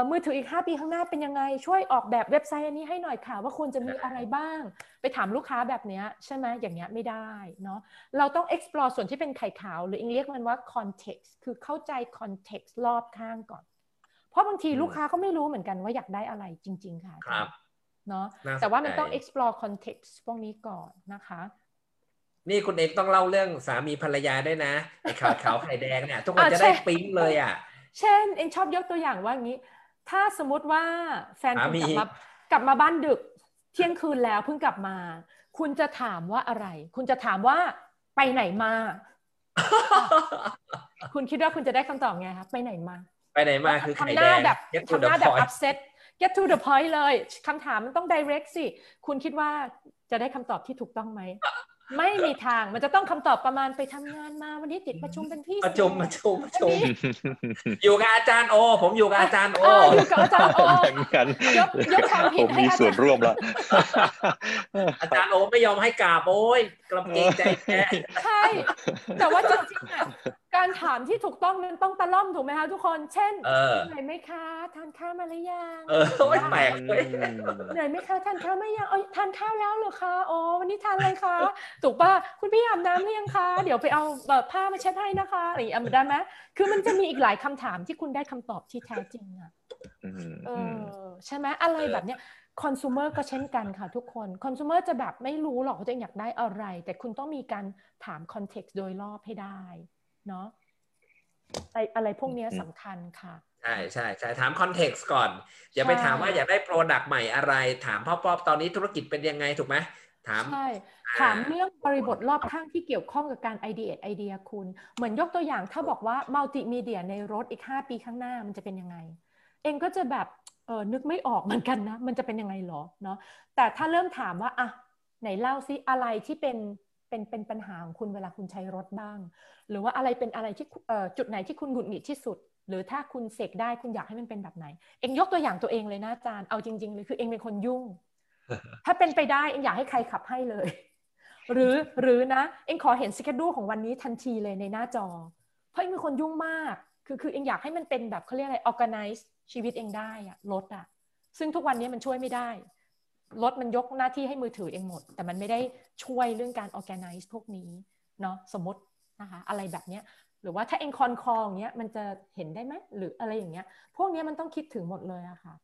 มือถืออีกห้าปีข้างหน้าเป็นยังไงช่วยออกแบบเว็บไซต์อันนี้ให้หน่อยค่ะว่าควรจะมีอะไรบ้างไปถามลูกค้าแบบนี้ใช่ไหมอย่างเงี้ยไม่ได้เนาะเราต้อง explore ส่วนที่เป็นไข่ขาวหรืออังเรียกมันว่า context คือเข้าใจ context รอบข้างก่อนเพราะบางทีลูกค้าก็ไม่รู้เหมือนกันว่าอยากได้อะไรจริงๆค่ะครับเนาะแต่ว่ามันต้อง explore context พวกนี้ก่อนนะคะนี่คุณเอกต้องเล่าเรื่องสามีภรรยาด้วยนะไอ้ขาวขาวไข่แดงเนี่ยทุกคนจะได้ปิ๊งเลยอ่ะเช่นเองชอบยกตัวอย่างว่างี้ถ้าสมมติว่าแฟนคุณกลับมากลับมาบ้านดึกเที่ยงคืนแล้วเพิ่งกลับมาคุณจะถามว่าอะไรคุณจะถามว่าไปไหนมา คุณคิดว่าคุณจะได้คำตอบไงคะไปไหนมาไปไหนมาคือไข่แดงทำหน้าแบบทำหน้าแบบ upset get to the point เลยคำถามมันต้อง direct สิคุณคิดว่าจะได้คำตอบที่ถูกต้องไหม ไม่มีทางมันจะต้องคำตอบประมาณไปทำงานมาวันนี้ติดประชุมเป็นที่ประชุมประชุมประชุมอยู่กับอาจารย์โอผมอยู่กับอาจารย์โออยู่กับอาจารย์โอเหมือนกันยกความผิดให้มีส่วนร่วมละอาจารย์โอไม่ยอมให้กราบโอ้ยกลับเกรงใจแกใช่แต่ว่าจริงๆอ่ะการถามที่ถูกต้องมันต้องตะล่อมถูกไหมคะทุกคนเช่นเหนื่อยไหมคะทานข้าวมาหรือยังเออแปลกเลยเหนื่อยไหมคะทานข้าวไม่ยังเออทานข้าวแล้วเหรอคะอ๋อวันนี้ทานอะไรคะถูกป่ะคุณพี่อาบน้ำหรือยังคะเดี๋ยวไปเอาแบบผ้ามาเช็ดให้นะคะอะไรอย่างเงี้ยได้ไหมคือมันจะมีอีกหลายคำถามที่คุณได้คำตอบที่แท้จริงอ่ะเออใช่ไหมอะไรแบบเนี้ยคอน sumer ก็เช่นกันค่ะทุกคนคอน sumer จะแบบไม่รู้หรอกว่าจะอยากได้อะไรแต่คุณต้องมีการถาม context โดยรอบให้ได้เนาะอะไรพวกนี้สำคัญค่ะใช่ใช่ใช่ถามคอนเท็กซ์ก่อนอย่าไปถามว่าอยากได้โปรดักต์ใหม่อะไรถามพ่อป๊อบตอนนี้ธุรกิจเป็นยังไงถูกไหมถามใช่ถามเรื่องบริบทรอบข้างที่เกี่ยวข้องกับการ ideate ไอเดียคุณเหมือนยกตัวอย่างถ้าบอกว่ามัลติมีเดียในรถอีกห้าปีข้างหน้ามันจะเป็นยังไงเองก็จะแบบเออนึกไม่ออกเหมือนกันนะมันจะเป็นยังไงหรอเนาะแต่ถ้าเริ่มถามว่าอ่ะไหนเล่าซิอะไรที่เป็นเป็นเป็นปัญหาของคุณเวลาคุณใช้รถบ้างหรือว่าอะไรเป็นอะไรที่จุดไหนที่คุณหงุดหงิดที่สุดหรือถ้าคุณเสกได้คุณอยากให้มันเป็นแบบไหนเองยกตัวอย่างตัวเองเลยนะอาจารย์เอาจริงๆเลยคือเองเป็นคนยุ่ง ถ้าเป็นไปได้เอ็งอยากให้ใครขับให้เลยหรือหรือนะเอ็งขอเห็นสเกดูของวันนี้ทันทีเลยในหน้าจอเพราะเอ็งเป็นคนยุ่งมากคือคือเอ็งอยากให้มันเป็นแบบเขาเรียกอะไร organize ชีวิตเอ็งได้อะลดอะซึ่งทุกวันนี้มันช่วยไม่ได้รถมันยกหน้าที่ให้มือถือเองหมดแต่มันไม่ได้ช่วยเรื่องการ organize พวกนี้เนาะสมมตินะคะอะไรแบบเนี้ยหรือว่าถ้าเองคอนคออย่างเงี้ยมันจะเห็นได้ไหมหรืออะไรอย่างเงี้ยพวกนี้มันต้องคิดถึงหมดเลยอะค่ะ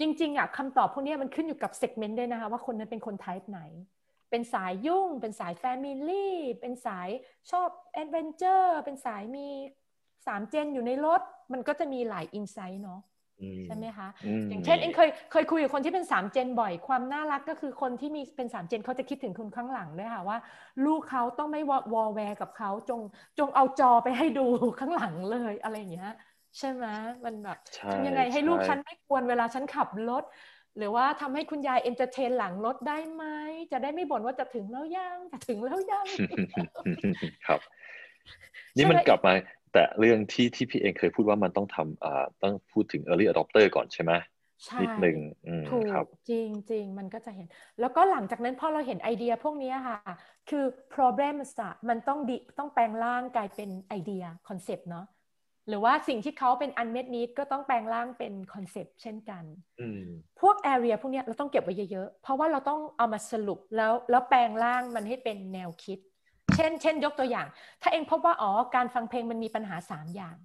จริงๆอะคำตอบพวกนี้มันขึ้นอยู่กับ segment ด้วยนะคะว่าคนนั้นเป็นคน type ไหนเป็นสายยุ่งเป็นสาย family เป็นสายชอบ adventure เป็นสายมีสามเจนอยู่ในรถมันก็จะมีหลาย insight เนาะใช่ไหมคะอย่างเช่นเองเคยเคยคุยกับคนที่เป็นสามเจนบ่อยความน่ารักก็คือคนที่มีเป็นสามเจนเขาจะคิดถึงคนข้างหลังด้วยค่ะว่าลูกเขาต้องไม่วอลแวร์กับเขาจงจงเอาจอไปให้ดูข้างหลังเลยอะไรอย่างเงี้ยใช่ไหมมันแบบทำยังไงให้ลูกฉันไม่ควรเวลาฉันขับรถหรือว่าทำให้คุณยายเอนเตอร์เทนหลังรถได้ไหมจะได้ไม่บ่นว่าจะถึงแล้วยังจะถึงแล้วยังครับนี่มันกลับมาแต่เรื่องที่ที่พี่เองเคยพูดว่ามันต้องทำอ่าต้องพูดถึง early adopter ก่อนใช่ไหมใช่นิดนึงถูกจริงจริงมันก็จะเห็นแล้วก็หลังจากนั้นพอเราเห็นไอเดียพวกนี้ค่ะคือ problem มันต้องดิต้องแปลงร่างกลายเป็นไอเดีย concept เนาะหรือว่าสิ่งที่เขาเป็น unmet need ก็ต้องแปลงร่างเป็น concept เช่นกันพวก area พวกนี้เราต้องเก็บไว้เยอะๆเพราะว่าเราต้องเอามาสรุปแล้วแล้วแปลงร่างมันให้เป็นแนวคิดเช่นเช่นยกตัวอย่างถ้าเองพบว่าอ๋อการฟังเพลงมันมีปัญหาสามอย่าง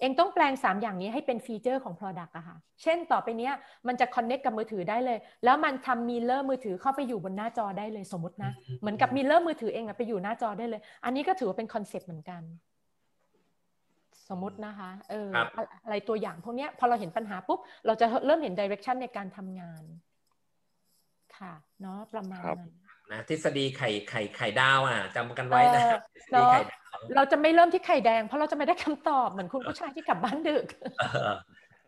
เองต้องแปลงสามอย่างนี้ให้เป็นฟีเจอร์ของ Product อะค่ะเช่นต่อไปเนี้ยมันจะ Connect กับมือถือได้เลยแล้วมันทำมิเรอร์มือถือเข้าไปอยู่บนหน้าจอได้เลยสมมตินะเหมือนกับมิเรอร์มือถือเองอะไปอยู่หน้าจอได้เลยอันนี้ก็ถือว่าเป็นคอนเซ็ปต์เหมือนกันสมมตินะคะเอออะไรตัวอย่างพวกเนี้ยพอเราเห็นปัญหาปุ๊บเราจะเริ่มเห็น Direction ในการทำงานค่ะเนาะประมาณนั้นนะทฤษฎีไข่ไข่ไข่ดาวอ่ะจำกันไว้นะเนาะเราจะไม่เริ่มที่ไข่แดงเพราะเราจะไม่ได้คำตอบเหมือนคุณผู้ชายที่กลับบ้านดึก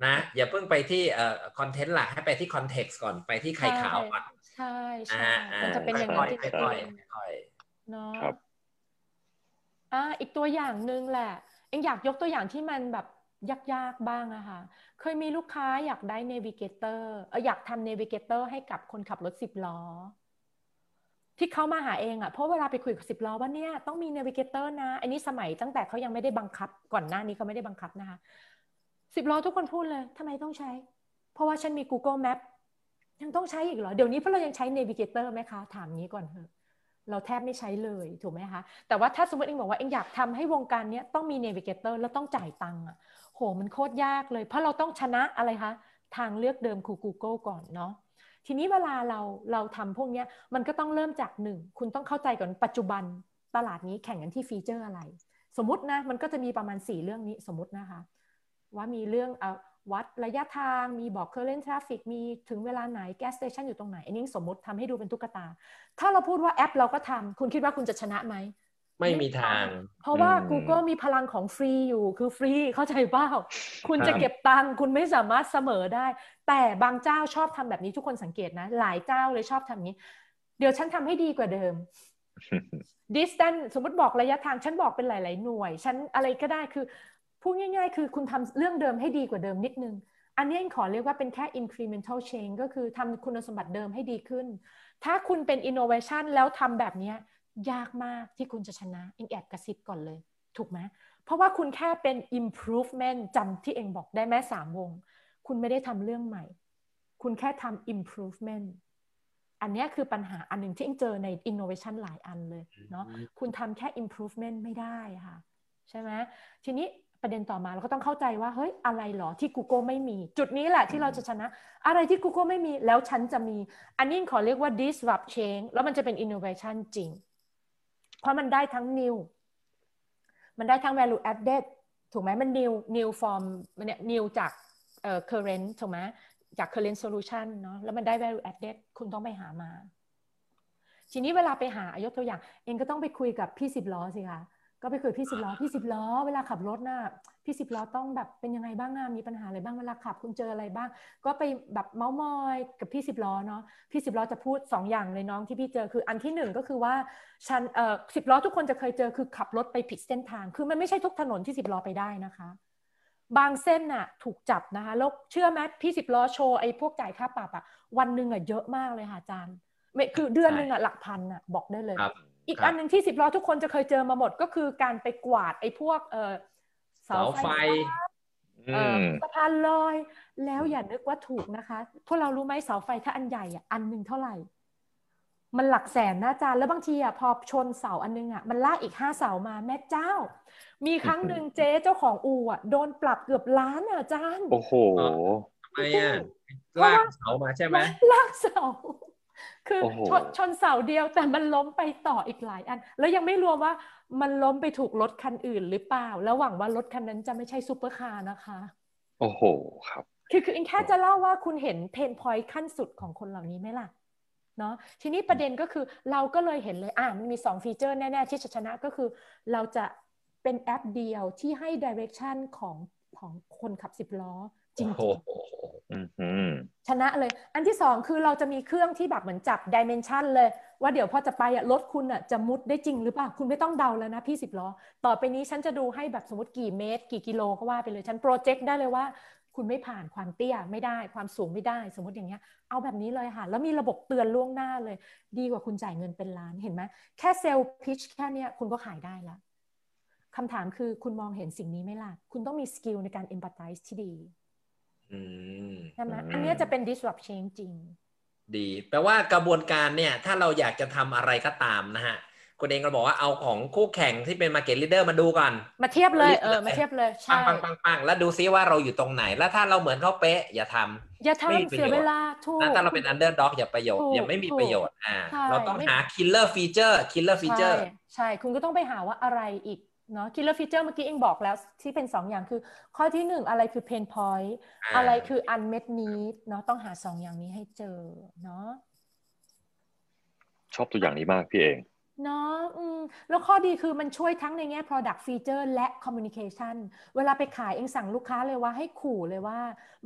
นะอย่าเพิ่งไปที่เอ่อคอนเทนต์หลักให้ไปที่คอนเท็กซ์ก่อนไปที่ไข่ขาวก่อนใช่ใช่มันจะเป็นอย่างนั้นที่ค่อยๆเนาะอ่าอีกตัวอย่างนึงแหละเอ็งอยากยกตัวอย่างที่มันแบบยากๆบ้างอะค่ะเคยมีลูกค้าอยากได้เนวิเกเตอร์อยากทำเนวิเกเตอร์ให้กับคนขับรถสิบล้อที่เขามาหาเองอ่ะเพราะเวลาไปคุยกับสิบล้อว่าเนี่ยต้องมีเนวิเกเตอร์นะอันนี้สมัยตั้งแต่เขายังไม่ได้บังคับก่อนหน้านี้เขาไม่ได้บังคับนะคะสิบล้อทุกคนพูดเลยทำไมต้องใช้เพราะว่าฉันมี Google Map ยังต้องใช้อีกเหรอเดี๋ยวนี้พวกเรายังใช้เนวิเกเตอร์ไหมคะถามงี้ก่อนเถอะเราแทบไม่ใช้เลยถูกไหมคะแต่ว่าถ้าสมมติเองบอกว่าเองอยากทำให้วงการนี้ต้องมีเนวิเกเตอร์แล้วต้องจ่ายตังค์อ่ะโหมันโคตรยากเลยเพราะเราต้องชนะอะไรคะทางเลือกเดิมคือ Google ก่อนเนาะทีนี้เวลาเราเราทำพวกนี้มันก็ต้องเริ่มจากหนึ่งคุณต้องเข้าใจก่อนปัจจุบันตลาดนี้แข่งกันที่ฟีเจอร์อะไรสมมตินะมันก็จะมีประมาณสี่เรื่องนี้สมมตินะคะว่ามีเรื่องเอาวัดระยะทางมีบอก current traffic มีถึงเวลาไหน gas station อยู่ตรงไหนอันนี้สมมติทำให้ดูเป็นตุ๊กตาถ้าเราพูดว่าแอปเราก็ทำคุณคิดว่าคุณจะชนะไหมไม่มีทางเพราะว่า Google มีพลังของฟรีอยู่คือฟรีเข้าใจเปล่าคุณจะเก็บตังค์คุณไม่สามารถเสมอได้แต่บางเจ้าชอบทำแบบนี้ทุกคนสังเกตนะหลายเจ้าเลยชอบทำนี้เดี๋ยวฉันทำให้ดีกว่าเดิม distance สมมติบอกระยะทางฉันบอกเป็นหลายๆหน่วยฉันอะไรก็ได้คือพูดง่ายๆคือคุณทำเรื่องเดิมให้ดีกว่าเดิมนิดนึงอันนี้ขอเรียกว่าเป็นแค่ incremental change ก็คือทำคุณสมบัติเดิมให้ดีขึ้นถ้าคุณเป็น innovation แล้วทำแบบนี้ยากมากที่คุณจะชนะเองแอบกระซิบก่อนเลยถูกไหมเพราะว่าคุณแค่เป็น improvement จำที่เองบอกได้แม้สามวงคุณไม่ได้ทำเรื่องใหม่คุณแค่ทำ improvement อันนี้คือปัญหาอันหนึ่งที่เองเจอใน innovation หลายอันเลยเนาะคุณทำแค่ improvement ไม่ได้ค่ะใช่ไหมทีนี้ประเด็นต่อมาเราก็ต้องเข้าใจว่าเฮ้ยอะไรหรอที่ Google ไม่มีจุดนี้แหละที่เราจะชนะอะไรที่ Google ไม่มีแล้วฉันจะมีอันนี้ขอเรียกว่า disrupt change แล้วมันจะเป็น innovation จริงเพราะมันได้ทั้ง new มันได้ทั้ง value added ถูกไหมมัน new new form มันเนี่ย new จากเอ่อ current ถูกไหมจาก current solution เนาะแล้วมันได้ value added คุณต้องไปหามาทีนี้เวลาไปหายกตัวอย่างเองก็ต้องไปคุยกับพี่สิบล้อสิคะก็ไปคุยพี่สิบล้อพี่สิบล้อเวลาขับรถน่ะพี่สิบล้อต้องแบบเป็นยังไงบ้างนะมีปัญหาอะไรบ้างเวลาขับคุณเจออะไรบ้างก็ไปแบบเม้ามอยกับพี่สิบล้อเนาะพี่สิบล้อจะพูดสองอย่างเลยน้องที่พี่เจอคืออันที่หนึ่งก็คือว่าฉันเอ่อสิบล้อทุกคนจะเคยเจอคือขับรถไปผิดเส้นทางคือมันไม่ใช่ทุกถนนที่สิบล้อไปได้นะคะ บางเส้นน่ะถูกจับนะคะแล้วเชื่อไหมพี่สิบล้อโชว์ไอ้พวกจ่ายค่าปรับอ่ะวันนึงอ่ะเยอะมากเลยค่ะอาจารย์คือเดือนนึงอ่ะหลักพันอ่ะบอกได้เลยอีกอันนึงที่สิบล้อทุกคนจะเคยเจอมาหมดก็คือการไปกวาดไอ้พวกเอ่อเสาไฟสะพานลอยแล้วอย่านึกว่าถูกนะคะพวกเรารู้ไหมเสาไฟถ้าอันใหญ่อ่ะอันนึงเท่าไหร่มันหลักแสนนะอาจารย์แล้วบางทีอ่ะพอชนเสาอันนึงอ่ะมันลากอีกห้าเสามาแม่เจ้ามีครั้งหนึ่งเจ๊เจ้าของอู่อ่ะโดนปรับเกือบล้านอ่ะอาจารย์โอ้โหทำไมอ่ะลากเสามาใช่ไหมลากเสาคือชนเสาเดียวแต่มันล้มไปต่ออีกหลายอันแล้วยังไม่รวมว่ามันล้มไปถูกรถคันอื่นหรือเปล่าแล้วหวังว่ารถคันนั้นจะไม่ใช่ซุปเปอร์คาร์นะคะโอ้โหครับคือคืออินแค่จะเล่าว่าคุณเห็นเพนพอยต์ขั้นสุดของคนเหล่านี้ไหมล่ะเนาะทีนี้ประเด็นก็คือเราก็เลยเห็นเลยอ่ะมันมีสองฟีเจอร์แน่ๆที่ชนะก็คือเราจะเป็นแอปเดียวที่ให้ direction ของของคนขับสิบล้อจริงๆชนะเลยอันที่สองคือเราจะมีเครื่องที่แบบเหมือนจับ dimension เลยว่าเดี๋ยวพอจะไปอ่ะรถคุณอ่ะจะมุดได้จริงหรือเปล่าคุณไม่ต้องเดาแล้วนะพี่สิบล้อต่อไปนี้ฉันจะดูให้แบบสมมติกี่เมตรกี่กิโลก็ว่าไปเลยฉันโปรเจกต์ได้เลยว่าคุณไม่ผ่านความเตี้ยไม่ได้ความสูงไม่ได้สมมติอย่างเงี้ยเอาแบบนี้เลยค่ะแล้วมีระบบเตือนล่วงหน้าเลยดีกว่าคุณจ่ายเงินเป็นล้านเห็นไหมแค่เซลล์พิชแค่เนี้ยคุณก็ขายได้แล้วคำถามคือคุณมองเห็นสิ่งนี้ไหมล่ะคุณต้องมีสกิลในการ empathize ที่ดีใช่ไหมอันนี้จะเป็น disrupt change จริงดีแปลว่ากระบวนการเนี่ยถ้าเราอยากจะทำอะไรก็ตามนะฮะคุณเองก็บอกว่าเอาของคู่แข่งที่เป็น market leader มาดูก่อนมาเทียบเลยเออมาเทียบเลยใช่ปังปังปังแล้วดูซิว่าเราอยู่ตรงไหนแล้วถ้าเราเหมือนเขาเป๊ะอย่าทำอย่าทำเสียเวลาถูกถ้าเราเป็น underdog อย่าประโยชน์อย่าไม่มีประโยชน์อ่าเราต้องหา killer feature killer feature ใช่คุณก็ต้องไปหาว่าอะไรอีกเนาะ killer feature เมื่อกี้เองบอกแล้วที่เป็นสองอย่างคือข้อที่หนึ่งอะไรคือ pain point อะไรคือ unmet need เนาะต้องหาสองอย่างนี้ให้เจอเนาะชอบตัวอย่างนี้มากพี่เองเนาะแล้วข้อดีคือมันช่วยทั้งในแง่ product feature และ communication เวลาไปขายเองสั่งลูกค้าเลยว่าให้ขู่เลยว่า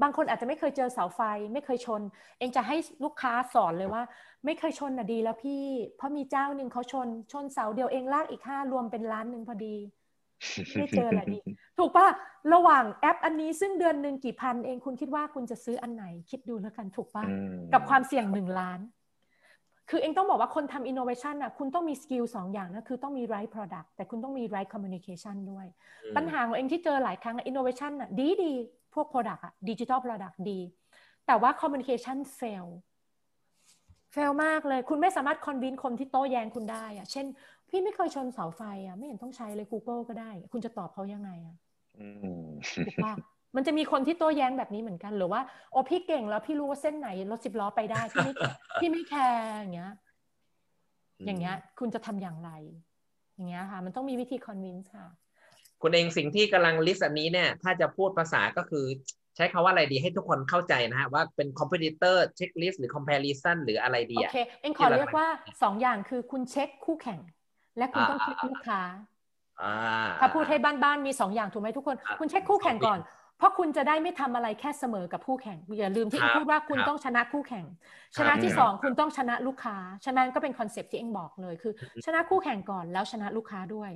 บางคนอาจจะไม่เคยเจอเสาไฟไม่เคยชนเองจะให้ลูกค้าสอนเลยว่าไม่เคยชนน่ะดีแล้วพี่เพราะมีเจ้าหนึ่งเขาชนชนเสาเดียวเองลากอีกห้ารวมเป็นล้านหนึ่งพอดีไม่เจอแหละดีถูกป่ะระหว่างแอปอันนี้ซึ่งเดือนหนึ่งกี่พันเองคุณคิดว่าคุณจะซื้ออันไหนคิดดูแล้วกันถูกป่ะกับความเสี่ยงหนึ่งล้านคือเองต้องบอกว่าคนทำ innovation น่ะคุณต้องมีสกิลสองอย่างนะคือต้องมี right product แต่คุณต้องมี right communication ด้วยปัญหาของเองที่เจอหลายครั้ง innovation น่ะดีดีพวก product อ่ะ digital product ดีแต่ว่า communication fail fail มากเลยคุณไม่สามารถ convince คนที่โต้แย้งคุณได้อ่ะเช่นพี่ไม่เคยชนเสาไฟอ่ะไม่เห็นต้องใช้เลย Google ก็ได้คุณจะตอบเขายังไงอ่ะถูกป่ะมันจะมีคนที่โต้แย้งแบบนี้เหมือนกันหรือว่าโอ้พี่เก่งแล้วพี่รู้ว่าเส้นไหนรถสิบล้อไปได้พี่ไม่พี่ไม่แคร์อย่างเงี้ยอย่างเงี้ยคุณจะทำอย่างไรอย่างเงี้ยค่ะมันต้องมีวิธี convince ค่ะคุณเองสิ่งที่กำลัง list อันนี้เนี่ยถ้าจะพูดภาษาก็คือใช้คำว่าอะไรดีให้ทุกคนเข้าใจนะฮะว่าเป็น competitor checklist หรือ comparison หรืออะไรดีโอเคเอ็งขอเรียกว่าสองอย่างคือคุณเช็คคู่แข่งและคุณต้องเช็คลูกค้าถ้าพูดให้บ้านๆมีสองอย่างถูกไหมทุกคนคุณเช็คคู่แข่งก่อนเพราะคุณจะได้ไม่ทำอะไรแค่เสมอกับคู่แข่งอย่าลืมที่เอ็งพูดว่าคุณต้องชนะคู่แข่งชนะที่สองคุณต้องชนะลูกค้าฉะนั้นก็เป็นคอนเซ็ปต์ที่เอ็งบอกเลยคือชนะคู่แข่งก่อนแล้วชนะลูกค้าด้วย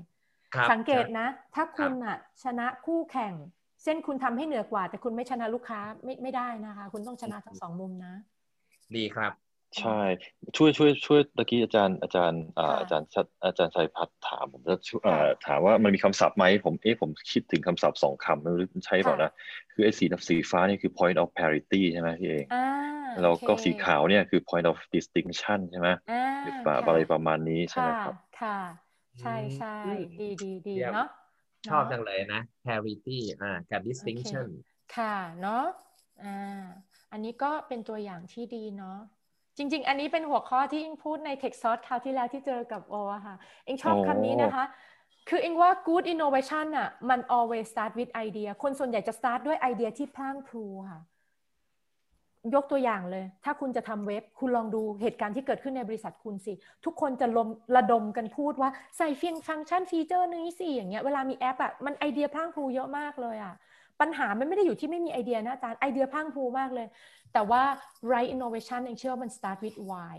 สังเกตนะถ้าคุณอะชนะคู่แข่งเส้นคุณทำให้เหนือกว่าแต่คุณไม่ชนะลูกค้าไม่ไม่ได้นะคะคุณต้องชนะทั้งสองมุมนะดีครับใช่ช่วยช่วยช่วยตะกี้อาจารย์อาจารย์อาจารย์อาจารย์ชัยพัฒน์ถามผมจะถามว่ามันมีคำศัพท์ไหมผมเอ๊ะผมคิดถึงคำศัพท์สองคำไม่รู้ใช่เปล่านะคือไอ้สีน้ำสีฟ้านี่คือ point of parity ใช่ไหมพี่เองแล้วก็สีขาวเนี่ยคือ point of distinction ใช่ไหมหรือเปล่าอะไรประมาณนี้ใช่ไหมครับค่ะใช่ใช่ดีดีดีเนาะชอบจังเลยนะ parity อ่ากับ distinction ค่ะเนาะอ่าอันนี้ก็เป็นตัวอย่างที่ดีเนาะจริงๆอันนี้เป็นหัวข้อที่อิงพูดใน Tech Source คราวที่แล้วที่เจอกับโอค่ะอิงชอบคำนี้นะคะคืออิงว่า good innovation อ่ะมัน always start with idea คนส่วนใหญ่จะ start ด้วยไอเดียที่พลั่งพลูค่ะยกตัวอย่างเลยถ้าคุณจะทำเว็บคุณลองดูเหตุการณ์ที่เกิดขึ้นในบริษัทคุณสิทุกคนจะลมระดมกันพูดว่าใส่เฟียงฟังก์ชันฟีเจอร์นี้สิอย่างเงี้ยเวลามีแอปอ่ะมันไอเดียพลั่งพลูเยอะมากเลยอ่ะปัญหามันไม่ได้อยู่ที่ไม่มีไอเดียนะอาจารย์ไอเดียพลั่งพลูมากเลยแต่ว่า right innovation เองเชื่อมัน start with why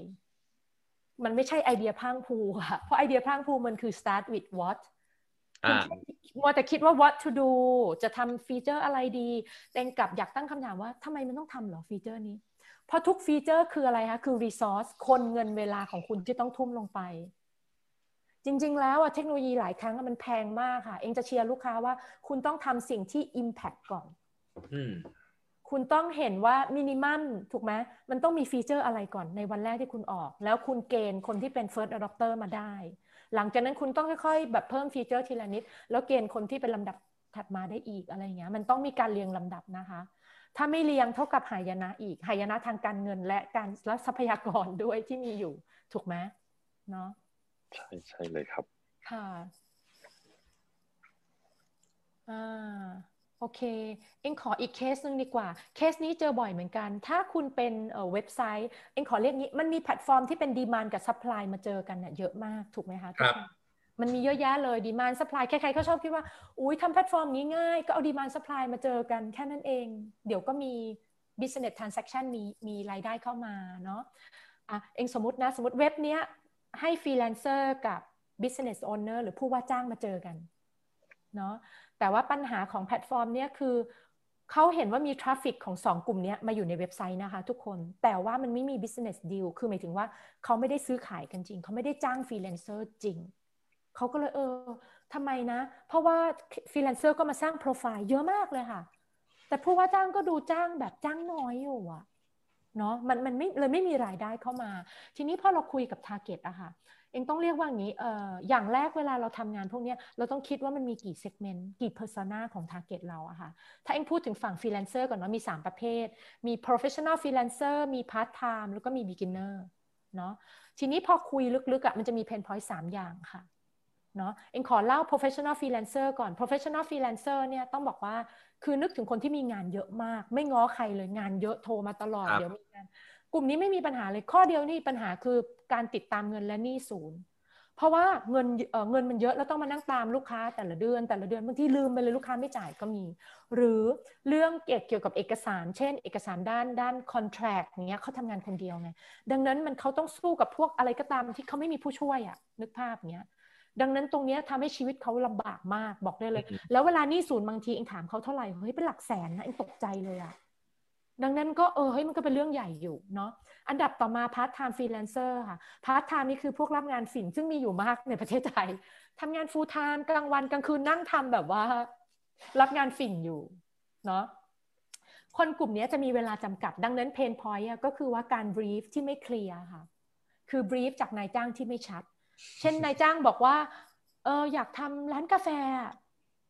มันไม่ใช่ไอเดียพลั่งพลูค่ะเพราะไอเดียพลั่งพลูมันคือ start with what มัวแต่คิดว่า what to do จะทำฟีเจอร์อะไรดีแต่กลับอยากตั้งคำถามว่าทำไมมันต้องทำหรอฟีเจอร์นี้เพราะทุกฟีเจอร์คืออะไรคะคือ resource คนเงินเวลาของคุณที่ต้องทุ่มลงไปจริงๆแล้วเทคโนโลยีหลายครั้งมันแพงมากค่ะเองจะเชียร์ลูกค้าว่าคุณต้องทำสิ่งที่ impact ก่อนคุณต้องเห็นว่ามินิมัมถูกไหมมันต้องมีฟีเจอร์อะไรก่อนในวันแรกที่คุณออกแล้วคุณเกณฑ์คนที่เป็น first adopter มาได้หลังจากนั้นคุณต้องค่อยๆแบบเพิ่มฟีเจอร์ทีละนิดแล้วเกณฑ์คนที่เป็นลำดับถัดมาได้อีกอะไรอย่างเงี้ยมันต้องมีการเรียงลำดับนะคะถ้าไม่เรียงเท่ากับหายนะอีกหายนะทางการเงินและการและทรัพยากรด้วยที่มีอยู่ถูกไหมเนาะใช่ใช่เลยครับค่ะอ่าโอเคเอ็งขออีกเคสนึงดีกว่าเคสนี้เจอบ่อยเหมือนกันถ้าคุณเป็นเว็บไซต์เอ็งขอเรียกนี้มันมีแพลตฟอร์มที่เป็นดีมานด์กับซัพพลายมาเจอกันเนี่ยเยอะมากถูกไหมคะครับมันมีเยอะแยะเลยดีมานด์ซัพพลายใครๆก็ชอบคิดว่าอุ้ยทำแพลตฟอร์มนี้ง่ายก็เอาดีมานด์ซัพพลายมาเจอกันแค่นั้นเองเดี๋ยวก็มี business transaction มีมีรายได้เข้ามาเนาะอ่ะเอ็งสมมตินะสมมติเว็บเนี้ยให้ฟรีแลนเซอร์กับ business owner หรือผู้ว่าจ้างมาเจอกันเนาะแต่ว่าปัญหาของแพลตฟอร์มเนี่ยคือเขาเห็นว่ามีทราฟฟิกของสองกลุ่มนี้มาอยู่ในเว็บไซต์นะคะทุกคนแต่ว่ามันไม่มี business deal คือหมายถึงว่าเขาไม่ได้ซื้อขายกันจริงเขาไม่ได้จ้างฟรีแลนเซอร์จริงเขาก็เลยเออทำไมนะเพราะว่าฟรีแลนเซอร์ก็มาสร้างโปรไฟล์เยอะมากเลยค่ะแต่ผู้ว่าจ้างก็ดูจ้างแบบจ้างน้อยอยู่อะเนาะมันมันไม่เลยไม่มีรายได้เข้ามาทีนี้พอเราคุยกับ target อะค่ะเองต้องเรียกว่าอย่างนี้เอ่ออย่างแรกเวลาเราทำงานพวกนี้เราต้องคิดว่ามันมีกี่ segment กี่ persona ของ target เราอะค่ะถ้าเองพูดถึงฝั่ง freelancer ก่อนเนาะมีสามประเภทมี professional freelancer มี part time แล้วก็มี beginner เนาะทีนี้พอคุยลึกๆอะมันจะมี pain point สามอย่างค่ะเนาะเองขอเล่า professional freelancer ก่อน professional freelancer เนี่ยต้องบอกว่าคือนึกถึงคนที่มีงานเยอะมากไม่ง้อใครเลยงานเยอะโทรมาตลอดเดี๋ยวมีงานกลุ่มนี้ไม่มีปัญหาเลยข้อเดียวนี่ปัญหาคือการติดตามเงินและหนี้ศูนย์เพราะว่าเงินเอ่อเงินมันเยอะแล้วต้องมานั่งตามลูกค้าแต่ละเดือนแต่ละเดือนบางทีลืมไปเลยลูกค้าไม่จ่ายก็มีหรือเรื่องเกี่ยวกับเอกสารเช่นเอกสารด้านด้านคอนแทรคอย่างเงี้ยเขาทำงานคนเดียวไงดังนั้นมันเขาต้องสู้กับพวกอะไรก็ตามที่เขาไม่มีผู้ช่วยอะนึกภาพเงี้ยดังนั้นตรงนี้ทำให้ชีวิตเขาลำบากมากบอกได้เลยแล้วเวลาหนี้ศูนย์บางทีเองถามเขาเท่าไหร่เฮ้ยเป็นหลักแสนนะเองตกใจเลยอะดังนั้นก็เออเฮ้ยมันก็เป็นเรื่องใหญ่อยู่เนาะอันดับต่อมาพาร์ทไทม์ฟรีแลนเซอร์ค่ะพาร์ทไทม์นี่คือพวกรับงานศิลป์ซึ่งมีอยู่มากในประเทศไทยทำงานฟูลไทม์กลางวันกลางคืนนั่งทำแบบว่ารับงานศิลป์อยู่เนาะคนกลุ่มนี้จะมีเวลาจำกัดดังนั้นเพนพอยต์ก็คือว่าการบรีฟที่ไม่เคลียร์ค่ะคือบรีฟจากนายจ้างที่ไม่ชัดเช่นนายจ้างบอกว่าเอออยากทำร้านกาแฟ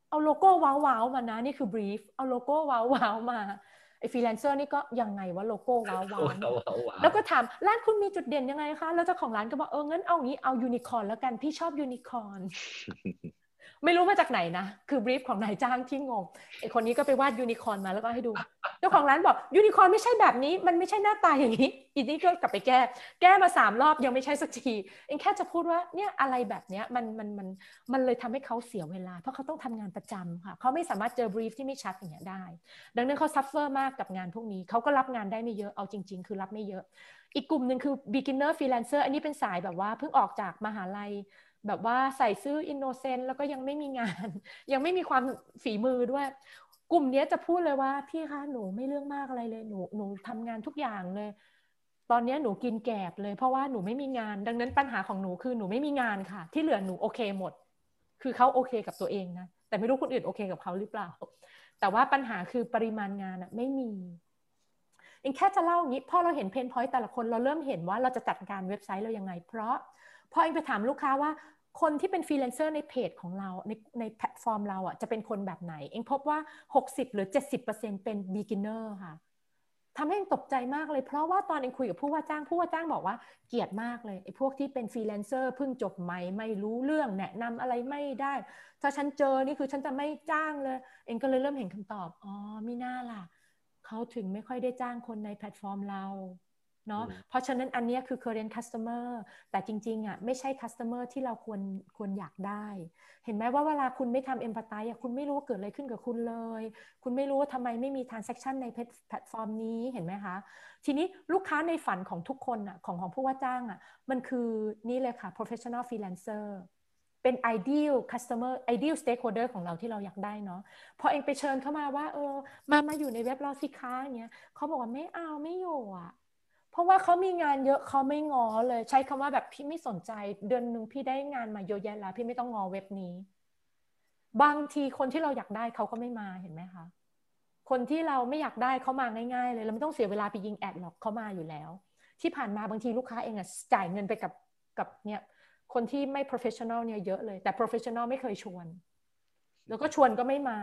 เอาโลโก้ว้าวๆมานะนี่คือบรีฟเอาโลโก้ว้าวๆมาไอ้ฟรีแลนเซอร์นี่ก็ยังไงวะโลโก้ว้าวๆแล้วก็ถามร้านคุณมีจุดเด่นยังไงคะแล้วเจ้าของร้านก็บอกเอองั้นเอางี้เอายูนิคอร์นแล้วกันพี่ชอบยูนิคอร์นไม่รู้มาจากไหนนะคือบรีฟของนายจ้างที่งงไอ้คนนี้ก็ไปวาดยูนิคอร์นมาแล้วก็ให้ดูเจ้าของร้านบอกยูนิคอร์นไม่ใช่แบบนี้มันไม่ใช่หน้าตาอย่างนี้อีนี่ก็กลับไปแก้แก้มาสามรอบยังไม่ใช่สักทีเองแค่จะพูดว่าเนี่ยอะไรแบบเนี้ยมันมันมันมันเลยทำให้เขาเสียเวลาเพราะเขาต้องทำงานประจำค่ะเขาไม่สามารถเจอบรีฟที่ไม่ชัดอย่างเงี้ยได้ดังนั้นเขาซัฟเฟอร์มากกับงานพวกนี้เขาก็รับงานได้ไม่เยอะเอาจริงๆคือรับไม่เยอะอีกกลุ่มนึงคือ beginner freelancer อันนี้เป็นสายแบบว่าเพิ่งออกจากมหาลัยแบบว่าใส่ซื้ออินโนเซนต์แล้วก็ยังไม่มีงานยังไม่มีความฝีมือด้วยกลุ่มนี้จะพูดเลยว่าพี่คะหนูไม่เรื่องมากอะไรเลยหนูหนูทำงานทุกอย่างเลยตอนนี้หนูกินแกบเลยเพราะว่าหนูไม่มีงานดังนั้นปัญหาของหนูคือหนูไม่มีงานค่ะที่เหลือหนูโอเคหมดคือเขาโอเคกับตัวเองนะแต่ไม่รู้คนอื่นโอเคกับเขาหรือเปล่าแต่ว่าปัญหาคือปริมาณงานอะไม่มีเองแค่จะเล่าอย่างนี้พอเราเห็นเพนพอยต์แต่ละคนเราเริ่มเห็นว่าเราจะจัดการเว็บไซต์เรายังไงเพราะพอเองไปถามลูกค้าว่าคนที่เป็นฟรีแลนเซอร์ในเพจของเราในในแพลตฟอร์มเราอ่ะจะเป็นคนแบบไหนเองพบว่าหกสิบหรือ เจ็ดสิบเปอร์เซ็นต์ เป็นบิกินเนอร์ค่ะทำให้เองตกใจมากเลยเพราะว่าตอนเองคุยกับผู้ว่าจ้างผู้ว่าจ้างบอกว่าเกลียดมากเลยไอ้พวกที่เป็นฟรีแลนเซอร์เพิ่งจบใหม่ไม่รู้เรื่องแนะนำอะไรไม่ได้ถ้าฉันเจอนี่คือฉันจะไม่จ้างเลยเองก็เลยเริ่มเห็นคำตอบอ๋อมิน่าล่ะเขาถึงไม่ค่อยได้จ้างคนในแพลตฟอร์มเราเนาะเพราะฉะนั้นอันนี้คือ current customer แต่จริงๆอ่ะไม่ใช่ customer ที่เราควรควรอยากได้เห็นไหมว่าเวลาคุณไม่ทำ empathy อ่ะคุณไม่รู้ว่าเกิดอะไรขึ้นกับคุณเลยคุณไม่รู้ว่าทำไมไม่มี transaction ในแพลตฟอร์มนี้เห็นไหมคะทีนี้ลูกค้าในฝันของทุกคนอ่ะของของผู้ว่าจ้างอ่ะมันคือนี่เลยค่ะ professional freelancer เป็น ideal customer ideal stakeholder ของเราที่เราอยากได้เนาะพอเองไปเชิญเข้ามาว่าเออมามาอยู่ในเว็บเราสิคะอย่างเงี้ยเขาบอกว่าไม่เอาไม่อยู่อ่ะเพราะว่าเขามีงานเยอะเขาไม่งอเลยใช้คำว่าแบบพี่ไม่สนใจเดือนนึงพี่ได้งานมาเยอะแยะแล้วพี่ไม่ต้องงอเว็บนี้บางทีคนที่เราอยากได้เขาก็ไม่มาเห็นไหมคะคนที่เราไม่อยากได้เขามาง่ายๆเลยเราไม่ต้องเสียเวลาไปยิงแอดหรอกเขามาอยู่แล้วที่ผ่านมาบางทีลูกค้าเองอะจ่ายเงินไปกับกับเนี่ยคนที่ไม่ professional เนี่ยเยอะเลยแต่ professional ไม่เคยชวนแล้วก็ชวนก็ไม่มา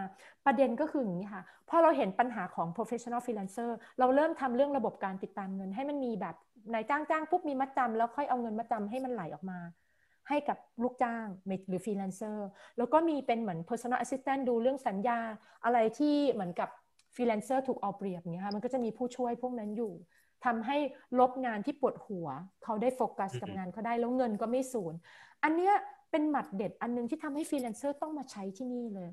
ประเด็นก็คืออย่างนี้ค่ะพอเราเห็นปัญหาของ professional freelancer เราเริ่มทำเรื่องระบบการติดตามเงินให้มันมีแบบนายจ้างจ้างปุ๊บมีมัดจำแล้วค่อยเอาเงินมัดจำให้มันไหลออกมาให้กับลูกจ้างหรือ freelancer แล้วก็มีเป็นเหมือน personal assistant ดูเรื่องสัญญาอะไรที่เหมือนกับ freelancer ถูกเอาเปรียบเงี้ยค่ะมันก็จะมีผู้ช่วยพวกนั้นอยู่ทำให้ลบงานที่ปวดหัวเขาได้โฟกัสกับงานเขาได้แล้วเงินก็ไม่สูญอันเนี้ยเป็นหมัดเด็ดอันนึงที่ทำให้ฟรีแลนเซอร์ต้องมาใช้ที่นี่เลย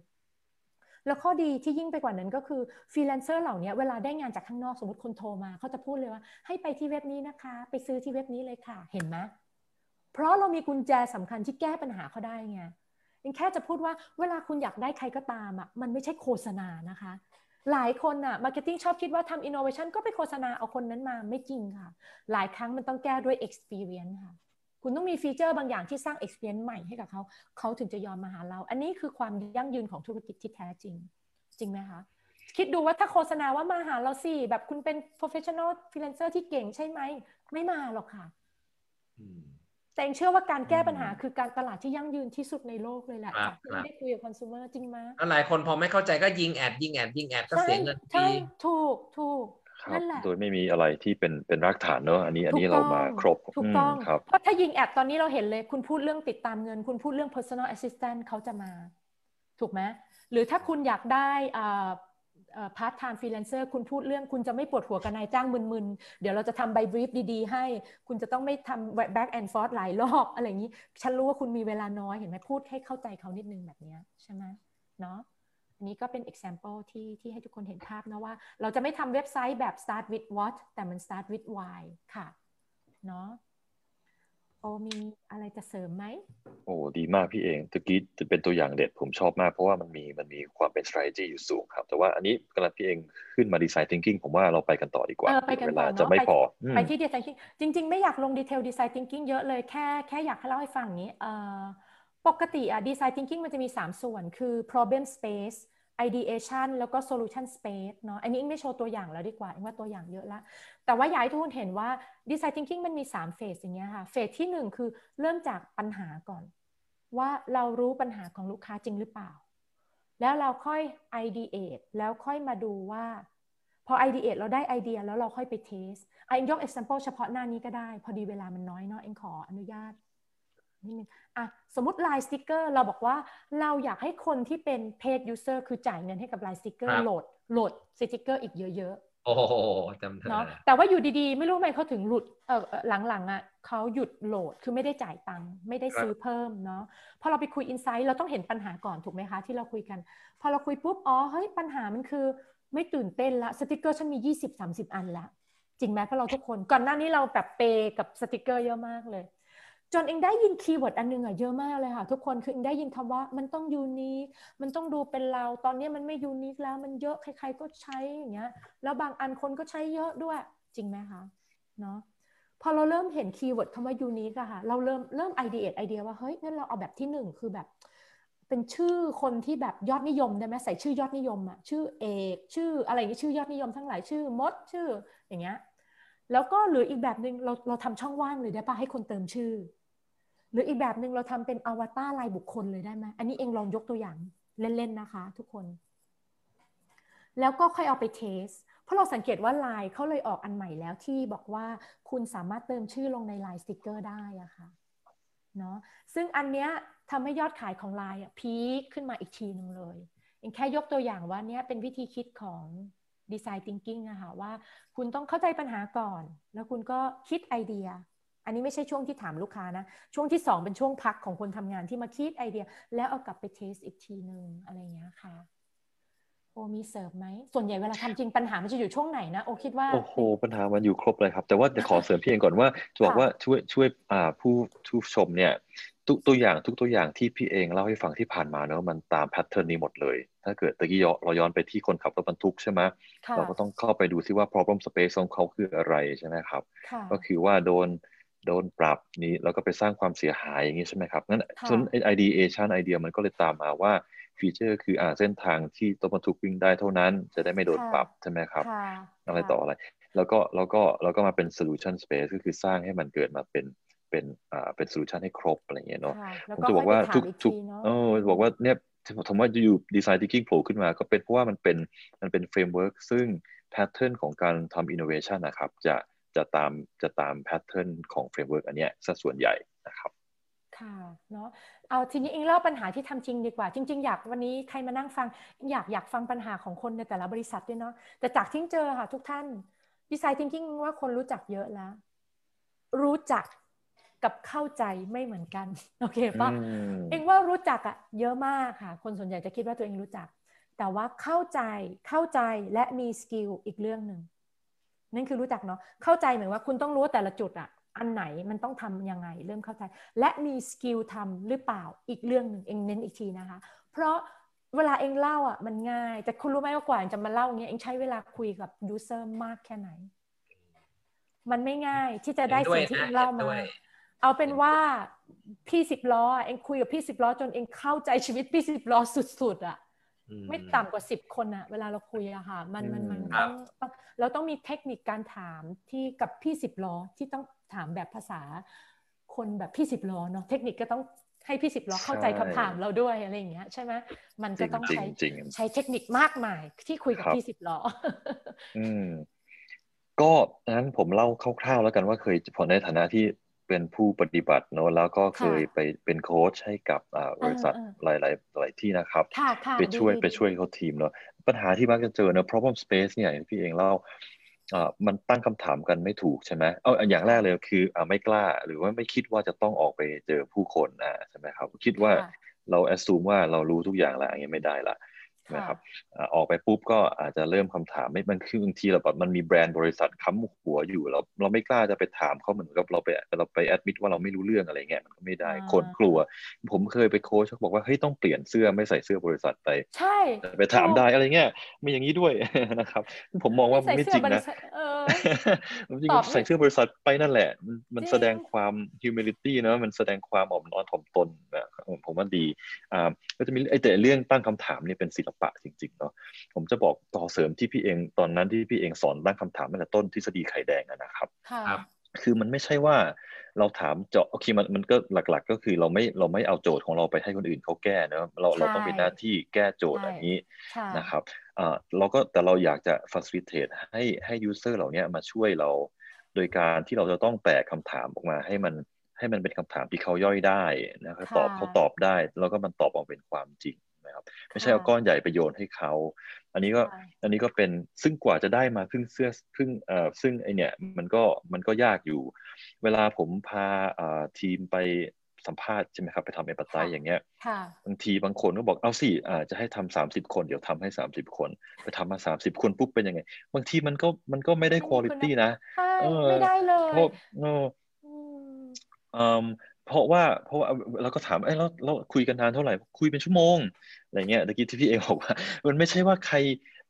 แล้วข้อดีที่ยิ่งไปกว่านั้นก็คือฟรีแลนเซอร์เหล่านี้เวลาได้งานจากข้างนอกสมมติคนโทรมาเขาจะพูดเลยว่าให้ไปที่เว็บนี้นะคะไปซื้อที่เว็บนี้เลยค่ะเห็นไหมเพราะเรามีกุญแจสำคัญที่แก้ปัญหาเขาได้ไงยังแค่จะพูดว่าเวลาคุณอยากได้ใครก็ตามอ่ะมันไม่ใช่โฆษณานะคะหลายคนน่ะ marketing ชอบคิดว่าทำ innovation ก็ไปโฆษณาเอาคนนั้นมาไม่จริงค่ะหลายครั้งมันต้องแก้ด้วย experience ค่ะคุณต้องมีฟีเจอร์บางอย่างที่สร้าง experience ใหม่ให้กับเขาเขาถึงจะยอมมาหาเราอันนี้คือความยั่งยืนของธุรกิจที่แท้จริงจริงไหมคะคิดดูว่าถ้าโฆษณาว่ามาหาเราสิแบบคุณเป็น professional freelancer ที่เก่งใช่ไหมไม่มาหรอกค่ะ hmm. แต่เองเชื่อว่าการแก้ปัญหาคือการตลาดที่ยั่งยืนที่สุดในโลกเลยแหละที่ได้คุยกับคอน sumer จริงไหมหลายคนพอไม่เข้าใจก็ยิงแอดยิงแอดยิงแอดก็เสียเงินฟรีถูกถูกนั่นแหละโดยไม่มีอะไรที่เป็นเป็นรากฐานเนอะอันนี้อันนี้เรามาครบถูกต้องเพราะถ้ายิงแอดตอนนี้เราเห็นเลยคุณพูดเรื่องติดตามเงินคุณพูดเรื่อง personal assistant เขาจะมาถูกไหมหรือถ้าคุณอยากได้อ่าพาร์ทไทม์ฟรีแลนเซอร์คุณพูดเรื่องคุณจะไม่ปวดหัวกับนายจ้างมึนๆเดี๋ยวเราจะทำใบบรีฟดีๆให้คุณจะต้องไม่ทำแบ็กแอนด์ฟอร์สหลายรอบอะไรอย่างนี้ฉันรู้ว่าคุณมีเวลาน้อยเห็นไหมพูดให้เข้าใจเขานิดนึงแบบนี้ใช่ไหมเนาะอันนี้ก็เป็น example ที่ที่ให้ทุกคนเห็นภาพนะว่าเราจะไม่ทำเว็บไซต์แบบ start with what แต่มัน start with why ค่ะเนาะโอมีอะไรจะเสริมไหมโอ้ดีมากพี่เองตะกี้จะเป็นตัวอย่างเด็ดผมชอบมากเพราะว่ามันมีมันมีความเป็น strategy อยู่สูงครับแต่ว่าอันนี้กำลังพี่เองขึ้นมา design thinking ผมว่าเราไปกันต่อดีกว่าเวลาจะไม่พอไปที่ design thinking จริงๆไม่อยากลง detail design thinking เยอะเลยแค่แค่อยากให้เล่าให้ฟังอย่างนี้ปกติอะ design thinking มันจะมีสามส่วนคือ problem space ideation แล้วก็ solution space เนาะอันนี้อิงไม่โชว์ตัวอย่างแล้วดีกว่าอิงว่าตัวอย่างเยอะแล้วแต่ว่าอยากให้ทุกคนเห็นว่า design thinking มันมีสามเฟสอย่างเงี้ยค่ะเฟสที่หนึ่งคือเริ่มจากปัญหาก่อนว่าเรารู้ปัญหาของลูกค้าจริงหรือเปล่าแล้วเราค่อย ideate แล้วค่อยมาดูว่าพอ ideate เราได้ไอเดียแล้วเราค่อยไป test อ่ะอิงยก example เฉพาะหน้านี้ก็ได้พอดีเวลามันน้อยเนาะอิงขออนุญาตนิดนึงอ่ะสมมุติ ไลน์ Sticker เราบอกว่าเราอยากให้คนที่เป็น Paid User คือจ่ายเงินให้กับ ไลน์ Sticker โหลดโหลด Sticker อีกเยอะๆโอ้โหจำได้เนาะแต่ว่าอยู่ดีๆไม่รู้ทำไมเขาถึงหลุดเอ่อหลังๆอ่ะเขาหยุดโหลดคือไม่ได้จ่ายตังค์ไม่ได้ซื้อเพิ่มเนาะพอเราไปคุย Insight เราต้องเห็นปัญหาก่อนถูกไหมคะที่เราคุยกันพอเราคุยปุ๊บอ๋อเฮ้ยปัญหามันคือไม่ตื่นเต้นละ Sticker ฉันมี ยี่สิบถึงสามสิบ อันละจริงไหมเพราะเราทุกคนก่อนหน้านี้เราแบบเปย์กับ Sticker เยอะมากเลยจนเองได้ยินคีย์เวิร์ดอันนึงอ่ะเยอะมากเลยค่ะทุกคนคือเองได้ยินคำว่ามันต้องยูนิคมันต้องดูเป็นเราตอนนี้มันไม่ยูนิคแล้วมันเยอะใครๆก็ใช้อย่างเงี้ยแล้วบางอันคนก็ใช้เยอะด้วยจริงไหมคะเนาะพอเราเริ่มเห็นคีย์เวิร์ดคำว่ายูนิคอะค่ะเราเริ่มเริ่มไอเดียไอเดียว่าเฮ้ยงั้นเราเอาแบบที่หนึ่งคือแบบเป็นชื่อคนที่แบบยอดนิยมได้ไหมใส่ชื่อยอดนิยมอะชื่อเอกชื่ออะไรอย่างเงี้ยชื่อยอดนิยมทั้งหลายชื่อมดชื่ออย่างเงี้ยแล้วก็หรืออีกแบบนึงเราเราทำช่องว่างเลยได้ป่ะให้คนเติมชื่อหรืออีกแบบนึงเราทำเป็นอวตารรายบุคคลเลยได้ไหมอันนี้เองลองยกตัวอย่างเล่นๆนะคะทุกคนแล้วก็ค่อยเอาไปเทสเพราะเราสังเกตว่าไลน์เขาเลยออกอันใหม่แล้วที่บอกว่าคุณสามารถเติมชื่อลงในไลน์สติ๊กเกอร์ได้อะค่ะเนาะซึ่งอันเนี้ยทำให้ยอดขายของไลน์พีคขึ้นมาอีกทีนึงเลยเองแค่ยกตัวอย่างว่าเนี้ยเป็นวิธีคิดของdesign thinking อะค่ะว่าคุณต้องเข้าใจปัญหาก่อนแล้วคุณก็คิดไอเดียอันนี้ไม่ใช่ช่วงที่ถามลูกค้านะช่วงที่สองเป็นช่วงพักของคนทำงานที่มาคิดไอเดียแล้วเอากลับไปเทสอีกทีนึงอะไรอย่างเงี้ยค่ะโอมีเสิร์ฟไหมส่วนใหญ่เวลาทำจริงปัญหามันจะอยู่ช่วงไหนนะโอคิดว่าโอ้โหปัญหามันอยู่ครบเลยครับแต่ว่าจะขอเสริมพี่เองก่อนว่าจะบอกว่าช่วยช่วยผู้ผู้ชมเนี่ย ทุกตัวอย่างทุกตัวอย่างที่พี่เองเล่าให้ฟังที่ผ่านมาเนอะมันตามแพทเทิร์นนี้หมดเลยถ้าเกิดตะกี้เราย้อนไปที่คนขับรถบรรทุกใช่ไหมเราก็ต้องเข้าไปดูซิว่า problem space ของเขาคืออะไรใช่ไหมครับก็คือว่าโดนโดนปรับนี้แล้วก็ไปสร้างความเสียหายอย่างนี้ใช่ไหมครับงั้นส่วน ideation ไอเดียมันก็เลยตามมาว่าฟีเจอร์คืออ่าเส้นทางที่รถบรรทุกวิ่งได้เท่านั้นจะได้ไม่โดนปรับใช่ไหมครับอะไรต่ออะไรแล้วก็แล้วก็แล้วก็มาเป็น solution space ก็คือสร้างให้มันเกิดมาเป็นเป็นอ่าเป็นโซลูชันให้ครบอะไรเงี้ยเนาะผมจะบอกว่าทุกๆเออบอกว่าเนี่ยผมว่าอยู่ Design Thinking โผล่ขึ้นมาก็เป็นเพราะว่ามันเป็นมันเป็นเฟรมเวิร์คซึ่งแพทเทิร์นของการทำ innovation นะครับจะจะตามจะตามแพทเทิร์นของเฟรมเวิร์คอันเนี้ยสัดส่วนใหญ่นะครับค่ะเนาะเอาทีนี้เองเล่าปัญหาที่ทำจริงดีกว่าจริงๆอยากวันนี้ใครมานั่งฟังอยากอยากฟังปัญหาของคนในแต่ละบริษัทด้วยเนาะแต่จากที่เจอค่ะทุกท่าน Design Thinking ว่าคนรู้จักเยอะแล้วรู้จักกับเข้าใจไม่เหมือนกันโอเคป่ะเองว่ารู้จักอะเยอะมากค่ะคนส่วนใหญ่จะคิดว่าตัวเองรู้จักแต่ว่าเข้าใจเข้าใจและมีสกิลอีกเรื่องหนึ่งนั่นคือรู้จักเนาะเข้าใจหมายว่าคุณต้องรู้แต่ละจุดอะอันไหนมันต้องทำยังไงเริ่มเข้าใจและมีสกิลทำหรือเปล่าอีกเรื่องหนึ่งเองเน้นอีกทีนะคะเพราะเวลาเองเล่าอะมันง่ายแต่คุณรู้ไหมว่ากว่าจะมาเล่าอย่างเงี้ยเองใช้เวลาคุยกับยูเซอร์มากแค่ไหนมันไม่ง่ายที่จะได้สิ่งที่เองเล่ามาเอาเป็นว่าพี่สิบล้อเองคุยกับพี่สิบล้อจนเองเข้าใจชีวิตพี่สิบล้อสุดๆอ่ะไม่ต่ำกว่าสิบคนอ่ะเวลาเราคุยอะค่ะมันมันมันต้องเราต้องมีเทคนิคการถามที่กับพี่สิบล้อที่ต้องถามแบบภาษาคนแบบพี่สิบล้อเนาะเทคนิคก็ต้องให้พี่สิบล้อเข้าใจคำถามเราด้วยอะไรอย่างเงี้ยใช่ไหมมันก็ต้องใช้ใช้เทคนิคมากมายที่คุยกับพี่สิบล้อก็นั้นผมเล่าคร่าวๆแล้วกันว่าเคยพอในฐานะที่เป็นผู้ปฏิบัติเนาะแล้วก็เคยไปเป็นโค้ชให้กับบริษัทหลายๆหลายที่นะครับไปช่วยไปช่วยเขาทีมเนาะปัญหาที่มักจะเจอเนาะ problem space เนี่ยพี่เองเล่าอ่ามันตั้งคำถามกันไม่ถูกใช่ไหมเอาอย่างแรกเลยคืออ่าไม่กล้าหรือว่าไม่คิดว่าจะต้องออกไปเจอผู้คนนะใช่ไหมครับคิดว่าเรา assume ว่าเรารู้ทุกอย่างแล้วอย่างเงี้ยไม่ได้ละนะครับออกไปปุ๊บก็อาจจะเริ่มคำถามไม่มันคือบางทีเราแบบมันมีแบรนด์บริษัทค้ำหัวอยู่เราเราไม่กล้าจะไปถามเขาเหมือนกับเราไปเราไปแอดมิดว่าเราไม่รู้เรื่องอะไรเงี้ยมันก็ไม่ได้คนกลัวผมเคยไปโค้ชเขาบอกว่าเฮ้ยต้องเปลี่ยนเสื้อไม่ใส่เสื้อบริษัทไปใช่ไปถามได้อะไรเงี้ยมีอย่างนี้ด้วยนะครับผมมองว่ามันไม่จริงนะจริงใส่เสื้อบริษัทไปนั่นแหละมันแสดงความ humility นะมันแสดงความอ่อนน้อมถ่อมตนนะผมว่าดีอ่าก็จะมีไอ้แต่เรื่องตั้งคำถามนี่เป็นศิลปะจริงๆเนาะผมจะบอกต่อเสริมที่พี่เองตอนนั้นที่พี่เองสอนตั้งคำถามตั้งแต่ต้นทฤษฎีไข่แดงอะนะครับคือมันไม่ใช่ว่าเราถามเจาะโอเคมันมันก็หลักๆก็คือเราไม่เราไม่เอาโจทย์ของเราไปให้คนอื่นเขาแก้เนาะเราเราต้องมีหน้าที่แก้โจทย์อันนี้นะครับอ่าเราก็แต่เราอยากจะ facilitate ให้ให้ยูเซอร์เหล่านี้มาช่วยเราโดยการที่เราจะต้องแตกคำถามออกมาให้มันให้มันเป็นคำถามที่เขาย่อยได้นะครับตอบเขาตอบได้แล้วก็มันตอบออกเป็นความจริงนะครับไม่ใช่เอาก้อนใหญ่ไปโยนให้เขาอันนี้ก็อันนี้ก็เป็นซึ่งกว่าจะได้มาครึ่งเสื้อครึ่งเอ่อซึ่งไอเนี่ยมันก็มันก็ยากอยู่เวลาผมพาอ่าทีมไปสัมภาษณ์ใช่ไหมครับไปทำเอพาร์ตไทยอย่างเงี้ยบางทีบางคนก็บอกเอาสิอ่าจะให้ทำสามสิบคนเดี๋ยวทำให้สามสิบคนไปทำมาสามสิบคนปุ๊บเป็นยังไงบางทีมันก็มันก็ไม่ได้คุณภาพนะไม่ได้เลยอืมเพราะว่าเพราะว่าเราก็ถามเอ้ยเราเราคุยกันนานเท่าไหร่คุยเป็นชั่วโมงอะไรเงี้ยตะกี้ที่พี่เอบอกว่ามันไม่ใช่ว่าใคร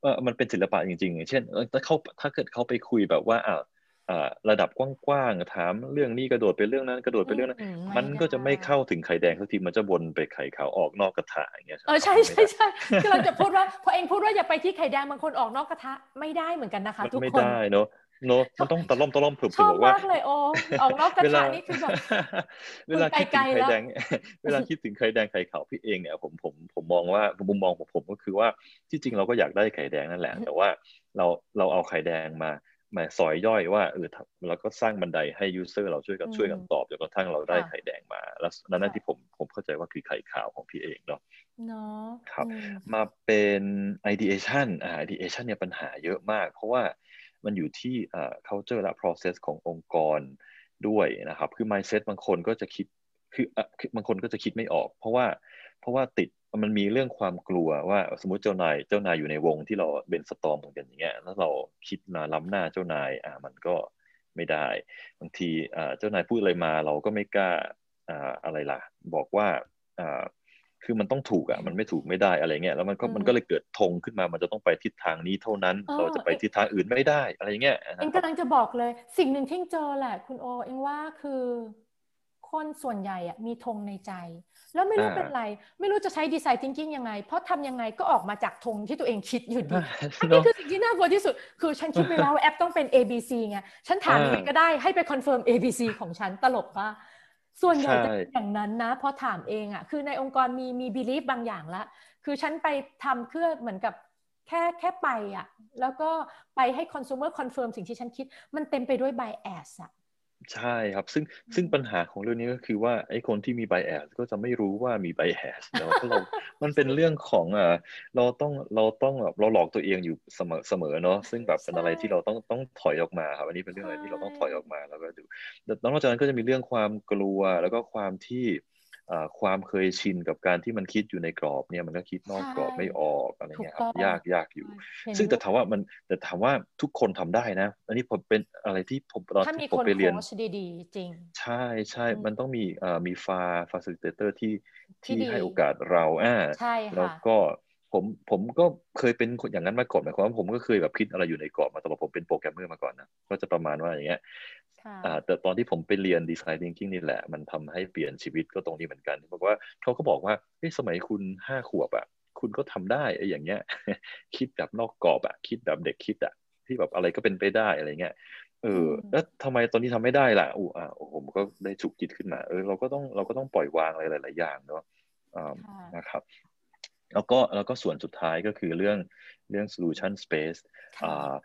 เออมันเป็นศิลปะจริงๆเช่นถ้าเขาถ้าเกิดเขาไปคุยแบบว่าอ่าอ่าระดับกว้างๆถามเรื่องนี้กระโดดไปเรื่องนั้นกระโดดไปเรื่องนั้นมันก็จะไม่เข้าถึงไข่แดงสักทีมันจะวนไปไข่ขาวออกนอกกระทะอย่างเงี้ยเออใช่ใช่ใช่คือเราจะพูดว่าพอเองพูดว่าอย่าไปที่ไข่แดงบางคนออกนอกกระทะไม่ได้เหมือนกันนะคะทุกคนไม่ได้เนาะโน้ตมันต้องตะล่อมตะล่อมเผื่อๆบอกว่าชอบมากเลยโอ้ออกนอกกระถางนี่คือแบบเวลาคิดถึงไข่แดงเวลาคิดถึงไข่แดงไข่ขาวพี่เองเนี่ยผมผมผมมองว่ามุมมองของผมก็คือว่าที่จริงเราก็อยากได้ไข่แดงนั่นแหละแต่ว่าเราเราเอาไข่แดงมามาซอยย่อยว่าเออเราก็สร้างบันไดให้ยูเซอร์เราช่วยกันช่วยกันตอบจนกระทั่งเราได้ไข่แดงมาแล้วนั่นที่ผมผมเข้าใจว่าคือไข่ขาวของพี่เองเนาะเนาะครับมาเป็น ideation อ่า ideation เนี่ยปัญหาเยอะมากเพราะว่ามันอยู่ที่ culture และ process ขององค์กรด้วยนะครับคือ mindset บางคนก็จะคิดคือบางคนก็จะคิดไม่ออกเพราะว่าเพราะว่าติดมันมีเรื่องความกลัวว่าสมมติเจ้านายเจ้านายอยู่ในวงที่เราเบนสตอร์มกันอย่างเงี้ยแล้วเราคิดมาล้ำหน้าเจ้านายอ่ะมันก็ไม่ได้บางทีเจ้านายพูดอะไรมาเราก็ไม่กล้า อ่าอะไรล่ะบอกว่าอ่าคือมันต้องถูกอ่ะมันไม่ถูกไม่ได้อะไรเงี้ยแล้วมันก็มันก็เลยเกิดธงขึ้นมามันจะต้องไปทิศทางนี้เท่านั้นเราจะไปทิศทางอื่นไม่ได้อะไรเงี้ยเอ็งกำลังจะบอกเลยสิ่งหนึ่งที่เจอแหละคุณโอเอ็งว่าคือคนส่วนใหญ่อ่ะมีธงในใจแล้วไม่รู้เป็นไรไม่รู้จะใช้ design thinking ยังไงเพราะทำยังไงก็ออกมาจากธงที่ตัวเองคิดอยู่ดีอันนี้คือสิ่งที่น่ากลัวที่สุดคือฉันคิดไปแล้วแอปต้องเป็น เอ บี ซี ไงฉันถามยังไงก็ได้ให้ไปคอนเฟิร์ม เอ บี ซี ของฉันตลกป่ะส่วนใหญ่จะเป็นอย่างนั้นนะพอถามเองอ่ะคือในองค์กรมีมี belief บางอย่างละคือฉันไปทำเพื่อเหมือนกับแค่แค่ไปอ่ะแล้วก็ไปให้ consumer confirm สิ่งที่ฉันคิดมันเต็มไปด้วย bias อ่ะใช่ครับซึ่งซึ่งปัญหาของเรื่องนี้ก็คือว่าไอ้คนที่มี bias ก็จะไม่รู้ว่ามี bias แล้วก็เรามันเป็นเรื่องของอ่ะเราต้องเราต้องแบบเราหลอกตัวเองอยู่เสมอเสมอเนาะซึ่งแบบเป็นอะไรที่เราต้องต้องถอยออกมาครับอันนี้เป็นเรื่องอะไรที่เราต้องถอยออกมาแล้วก็ดูนอกจากนั้นก็จะมีเรื่องความกลัวแล้วก็ความที่อ่าความเคยชินกับการที่มันคิดอยู่ในกรอบเนี่ยมันก็คิดนอกกรอบไม่ออกอะไรเงี้ยครับยากยากอยู่ซึ่งแต่ถามว่ามันแต่ถามว่าทุกคนทำได้นะอันนี้ผมเป็นอะไรที่ผมตอนที่ผมไปเรียนดีๆจริงใช่ใช่มันต้องมีอ่ามีฟาฟาซิลิเตเตอร์ที่ที่ให้โอกาสเราอ่าแล้วก็ผมผมก็เคยเป็นอย่างนั้นมาก่อนหมายความว่าผมก็เคยแบบคิดอะไรอยู่ในกรอบมาตลอดผมเป็นโปรแกรมเมอร์มาก่อนนะก็จะประมาณว่าอย่างเงี้ยแต่ตอนที่ผมไปเรียน Design Thinking นี่แหละมันทำให้เปลี่ยนชีวิตก็ตรงนี้เหมือนกันเพราะว่าเขาก็บอกว่าเฮ้ยสมัยคุณห้าขวบอ่ะคุณก็ทำได้ไอ้อย่างเงี้ยคิดแบบนอกกรอบอ่ะคิดแบบเด็กคิดอ่ะที่แบบอะไรก็เป็นไปได้อะไรเงี้ยเออแล้วทำไมตอนนี้ทำไม่ได้ล่ะอู้อ่ะผมก็ได้ฉุกคิดขึ้นมาเออเราก็ต้องเราก็ต้องปล่อยวางอะไรหลายๆอย่างเนาะนะครับแล้วก็แล้วก็ส่วนสุดท้ายก็คือเรื่องเรื่อง Solution Space อ่า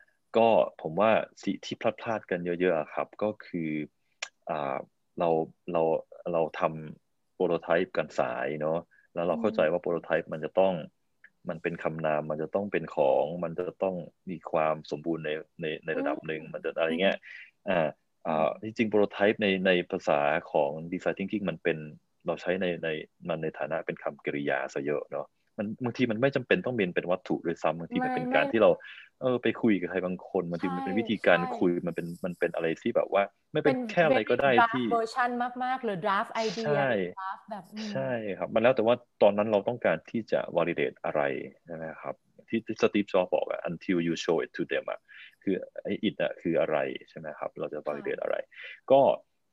ก็ผมว่าสิ่งที่พลาดพลาดกันเยอะๆครับก็คืออ่าเราเราเราทำโปรโตไทป์กันสายเนาะแล้วเราเข้าใจว่าโปรโตไทป์มันจะต้องมันเป็นคำนามมันจะต้องเป็นของมันจะต้องมีความสมบูรณ์ในในในระดับหนึ่งมันจะอะไรเงี้ยอ่าอ่าจริงๆโปรโตไทป์ในในภาษาของ Design Thinking มันเป็นเราใช้ในในมันในฐานะเป็นคำกริยาซะเยอะเนาะมันบางทีมันไม่จำเป็นต้องเป็นเป็นวัตถุด้วยซ้ำบางทีมันเป็นการที่เราเออไปคุยกับใครบางคนบางทีมันเป็นวิธีการคุยมันเป็นมันเป็นอะไรที่แบบว่าไม่เป็นแค่อะไรก็ได้ที่เวอร์ชันมากๆหรือ draft idea ใช่แบบใช่ครับมันแล้วแต่ว่าตอนนั้นเราต้องการที่จะ validate อะไรใช่ไหมครับที่สตีฟจ็อบส์บอกอะ until you show it to them อะคือไอ้ it อะคืออะไรใช่ไหมครับเราจะ validate อะไรก็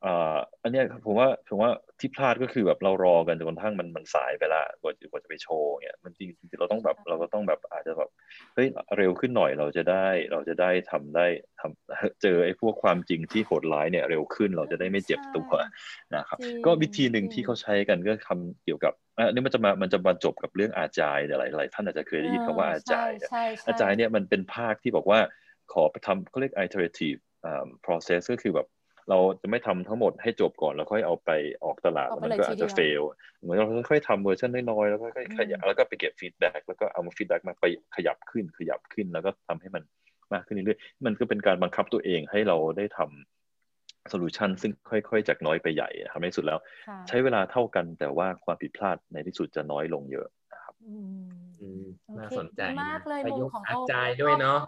อ่าอันเนี้ยผมว่าผมว่าที่พลาดก็คือแบบเรารอกันจนกระทั่งมันมันสายไปละกว่ากว่าจะไปโชว์เนี่ยมันจริงๆเราต้องแบบเราก็ต้องแบบอาจจะแบบเฮ้ยเร็วขึ้นหน่อยเราจะได้เราจะได้ทำได้ทำเจอไอ้พวกความจริงที่โหดร้ายเนี่ยเร็วขึ้นเราจะได้ไม่เจ็บตัวนะครับก็วิธีหนึ่งที่เขาใช้กันก็คำเกี่ยวกับอ่ะนี่มันจะมามันจะบรรจบกับเรื่องอาจายหลายหลายท่านอาจจะเคยได้ยินคำว่าอาจายอาจายเนี่ยมันเป็นภาคที่บอกว่าขอไปทำเขาเรียก iterative process ก็คือแบบเราจะไม่ทำทั้งหมดให้จบก่อนแล้วค่อยเอาไปออกตลาดมันก็อาจจะเฟลเหมือนเราค่อยๆทำเวอร์ชันน้อยๆแล้วค่อยๆขยับแล้วก็ไปเก็บฟีดแบ็กแล้วก็เอามาฟีดแบ็กมาไปขยับขึ้นขยับขึ้นแล้วก็ทำให้มันมากขึ้นเรื่อยๆมันก็เป็นการบังคับตัวเองให้เราได้ทำโซลูชันซึ่งค่อยๆจากน้อยไปใหญ่ทำในที่สุดแล้วใช้เวลาเท่ากันแต่ว่าความผิดพลาดในที่สุดจะน้อยลงเยอะนะครับน่าสนใจมากเลยมุมของอาจารย์ด้วยเนาะ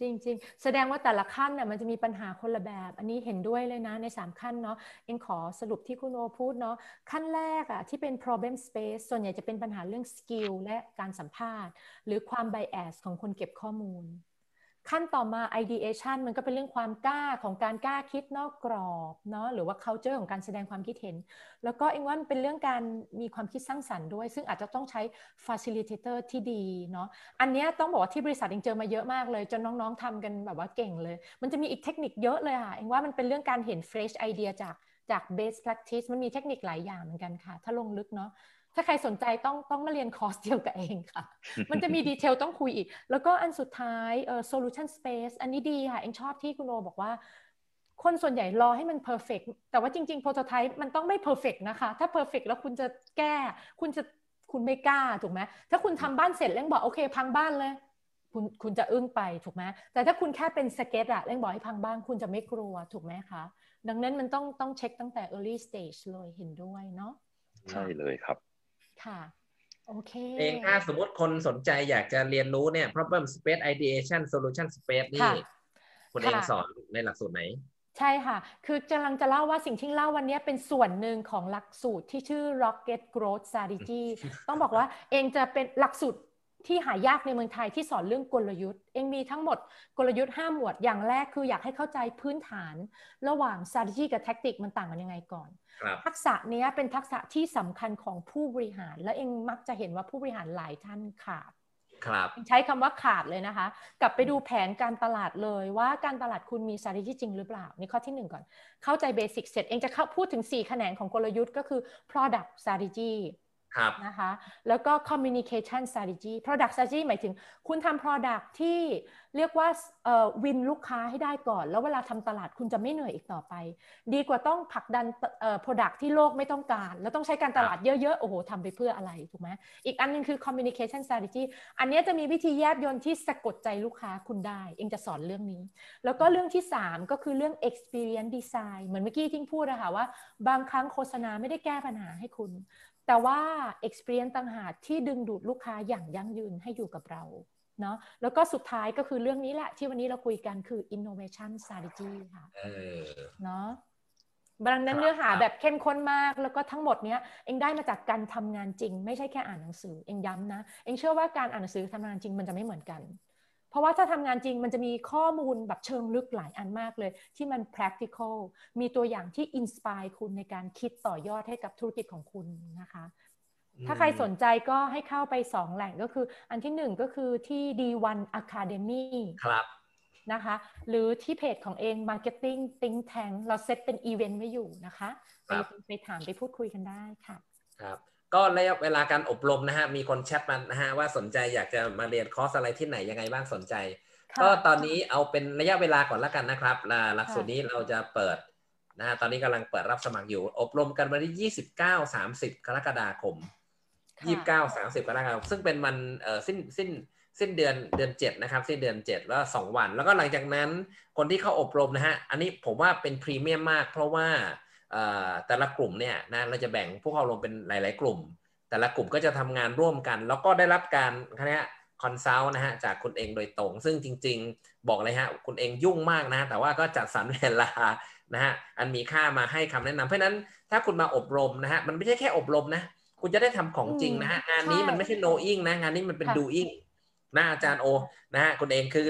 จริงๆแสดงว่าแต่ละขั้นน่ะมันจะมีปัญหาคนละแบบอันนี้เห็นด้วยเลยนะในสามขั้นเนาะเอ็งขอสรุปที่คุณโอพูดเนาะขั้นแรกอ่ะที่เป็น problem space ส่วนใหญ่จะเป็นปัญหาเรื่อง skill และการสัมภาษณ์หรือความ bias ของคนเก็บข้อมูลขั้นต่อมา ideation มันก็เป็นเรื่องความกล้าของการกล้าคิดนอกกรอบเนาะหรือว่า culture ของการแสดงความคิดเห็นแล้วก็เอ็งว่ามันเป็นเรื่องการมีความคิดสร้างสรรค์ด้วยซึ่งอาจจะต้องใช้ facilitator ที่ดีเนาะอันนี้ต้องบอกว่าที่บริษัทเอ็งเจอมาเยอะมากเลยจนน้องๆทำกันแบบว่าเก่งเลยมันจะมีอีกเทคนิคเยอะเลยค่ะเอ็งว่ามันเป็นเรื่องการเห็น fresh idea จากจาก best practice มันมีเทคนิคหลายอย่างเหมือนกันค่ะถ้าลงลึกเนาะถ้าใครสนใจต้องต้องมาเรียนคอร์สเดียวกับเองค่ะมันจะมีดีเทลต้องคุยอีกแล้วก็อันสุดท้ายเอ่อ solution space อันนี้ดีค่ะเองชอบที่คุณโอบอกว่าคนส่วนใหญ่รอให้มัน perfect แต่ว่าจริงๆ prototype มันต้องไม่ perfect นะคะถ้า perfect แล้วคุณจะแก้คุณจะคุณไม่กล้าถูกไหมถ้าคุณทำบ้านเสร็จแล้วบอกโอเคพังบ้านเลยคุณคุณจะอึ้งไปถูกไหมแต่ถ้าคุณแค่เป็นสเก็ตอะแล้วบอกให้พังบ้านคุณจะไม่กลัวถูกไหมคะดังนั้นมันต้องต้องเช็คตั้งแต่ early stage เลยเห็นด้วยเนาะใช่เลยครับค่ะโอเคเองถ้าสมมุติคนสนใจอยากจะเรียนรู้เนี่ย problem space ideation solution space นี่คุณเองสอนในหลักสูตรไหน ใช่ค่ะคือกำลังจะเล่าว่าสิ่งที่เล่าวันนี้เป็นส่วนหนึ่งของหลักสูตรที่ชื่อ Rocket Growth Strategy ต้องบอกว่าเองจะเป็นหลักสูตรที่หายากในเมืองไทยที่สอนเรื่องกลยุทธ์เองมีทั้งหมดกลยุทธ์ห้าหมวดอย่างแรกคืออยากให้เข้าใจพื้นฐานระหว่าง strategy กับ tactic มันต่างกันยังไงก่อนทักษะนี้เป็นทักษะที่สำคัญของผู้บริหารและเองมักจะเห็นว่าผู้บริหารหลายท่านขาดใช้คำว่าขาดเลยนะคะกลับไปดูแผนการตลาดเลยว่าการตลาดคุณมี strategy จริงหรือเปล่านี่ข้อที่หนึ่งก่อนเข้าใจเบสิกเสร็จเองจะเข้าพูดถึงสี่แขนงของกลยุทธ์ก็คือ product strategyนะคะแล้วก็ communication strategy product strategy หมายถึงคุณทำ product ที่เรียกว่าเอ่อ win ลูกค้าให้ได้ก่อนแล้วเวลาทำตลาดคุณจะไม่เหนื่อยอีกต่อไปดีกว่าต้องผลักดันเอ่อ product ที่โลกไม่ต้องการแล้วต้องใช้การตลาดเยอะๆโอ้โหทำไปเพื่ออะไรถูกไหมอีกอันนึงคือ communication strategy อันนี้จะมีวิธีแยบยลที่สะกดใจลูกค้าคุณได้เองจะสอนเรื่องนี้แล้วก็เรื่องที่สามก็คือเรื่อง experience design เหมือนเมื่อกี้ทิ้งพูดนะคะว่าบางครั้งโฆษณาไม่ได้แก้ปัญหาให้คุณแต่ว่า experience ต่างหากที่ดึงดูดลูกค้าอย่างยั่งยืนให้อยู่กับเราเนาะแล้วก็สุดท้ายก็คือเรื่องนี้แหละที่วันนี้เราคุยกันคือ innovation strategy ค่ะเออเนาะบางนั้นเนื้อหาแบบเข้มข้นมากแล้วก็ทั้งหมดเนี้ยเองได้มาจากการทำงานจริงไม่ใช่แค่อ่านหนังสือเองย้ำนะเองเชื่อว่าการอ่านหนังสือทำงานจริงมันจะไม่เหมือนกันเพราะว่าถ้าทำงานจริงมันจะมีข้อมูลแบบเชิงลึกหลายอันมากเลยที่มัน practical มีตัวอย่างที่ inspire คุณในการคิดต่อยอดให้กับธุรกิจของคุณนะคะถ้าใครสนใจก็ให้เข้าไปสองแหล่งก็คืออันที่หนึ่งก็คือที่ ดี วัน Academy ครับนะคะหรือที่เพจของเอง Marketing Think Tank เราเซตเป็นอีเวนต์ไว้อยู่นะคะไปไปถามไปพูดคุยกันได้ค่ะครับก็ระยะเวลาการอบรมนะฮะมีคนแชทมานะฮะว่าสนใจอยากจะมาเรียนคอร์สอะไรที่ไหนยังไงบ้างสนใจก็ตอนนี้เอาเป็นระยะเวลาก่อนละกันนะครับหลักสูตรนี้เราจะเปิดนะฮะตอนนี้กำลังเปิดรับสมัครอยู่อบรมกันวันที่ยี่สิบเก้า สามสิบ กรกฎาคมยี่สิบเก้า สามสิบ กรกฎาคมซึ่งเป็นวันเอ่อสิ้นสิ้นสิ้นเดือนเดือนเจ็ดนะครับสิ้นเดือนเจ็ดแล้วสองวันแล้วก็หลังจากนั้นคนที่เข้าอบรมนะฮะอันนี้ผมว่าเป็นพรีเมียมมากเพราะว่าแต่ละกลุ่มเนี่ยนะเราจะแบ่งผู้เข้าลงเป็นหลายๆกลุ่มแต่ละกลุ่มก็จะทำงานร่วมกันแล้วก็ได้รับการนะฮะคอนซัลท์นะฮะจากคุณเองโดยตรงซึ่งจริงๆบอกเลยฮะคุณเองยุ่งมากนะแต่ว่าก็จัดสรรเวลานะฮะอันมีค่ามาให้คำแนะนำเพราะนั้นถ้าคุณมาอบรมนะฮะมันไม่ใช่แค่อบรมนะคุณจะได้ทำของจริงนะฮะงานนี้มันไม่ใช่ knowing นะงานนี้มันเป็น doing นะอาจารย์โอนะฮะคุณเองคือ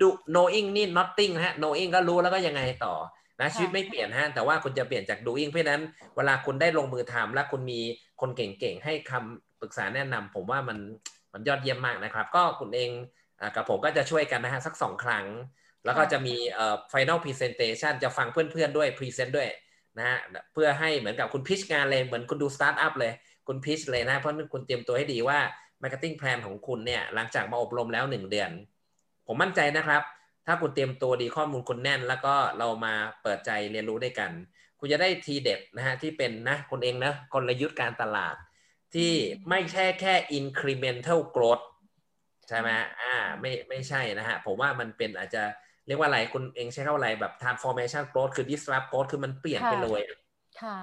do knowing นี่ nothing นะฮะ knowing ก็รู้แล้วก็ยังไงต่อนะชีวิตไม่เปลี่ยนฮะแต่ว่าคุณจะเปลี่ยนจาก doing เพราะนั้นเวลาคุณได้ลงมือทำและคุณมีคนเก่งๆให้คำปรึกษาแนะนำผมว่ามันมันยอดเยี่ยมมากนะครับก็คุณเองกับผมก็จะช่วยกันนะฮะสักสองครั้งแล้วก็จะมีเอ่อ final presentation จะฟังเพื่อนๆด้วย present ด้วยนะฮะเพื่อให้เหมือนกับคุณพิชงานเลยเหมือนคุณดู start up เลยคุณพิชเลยนะเพราะคุณเตรียมตัวให้ดีว่า marketing plan ของคุณเนี่ยหลังจากมาอบรมแล้วหนึ่งเดือนผมมั่นใจนะครับถ้าคุณเตรียมตัวดีข้อมูลคุณแน่นแล้วก็เรามาเปิดใจเรียนรู้ด้วยกันคุณจะได้ทีเด็ดนะฮะที่เป็นนะคนเองนะกลยุทธ์การตลาดที่ไม่ใช่แค่ incremental growth ใช่ไหมอ่าไม่ไม่ใช่นะฮะผมว่ามันเป็นอาจจะเรียกว่าอะไรคุณเองใช้คำว่าอะไรแบบ transformation growth คือ disrupt growth คือมันเปลี่ยนไปเลยค่ะ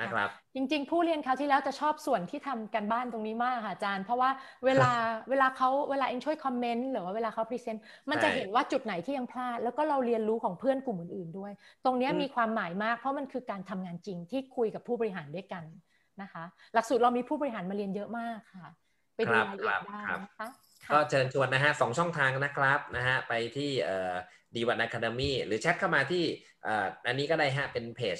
นะครับจริงๆผู้เรียนคราวที่แล้วจะชอบส่วนที่ทำกันบ้านตรงนี้มากค่ะอาจารย์เพราะว่าเวลา เวลาเขาเวลาเองช่วยคอมเมนต์หรือว่าเวลาเขาพรีเซนต์มันจะเห็นว่าจุดไหนที่ยังพลาดแล้วก็เราเรียนรู้ของเพื่อนกลุ่มอื่นๆด้วยตรงนี้มีความหมายมากเพราะมันคือการทำงานจริงที่คุยกับผู้บริหารด้วยกันนะคะหลักสูตรเรามีผู้บริหารมาเรียนเยอะมากค่ะไปดูรายละเอียดได้นะคะก็เชิญชวนนะฮะสองช่องทางนะครับนะฮะไปที่ดี วัน Academy หรือแชทเข้ามาที่อันนี้ก็ได้ฮะเป็นเพจ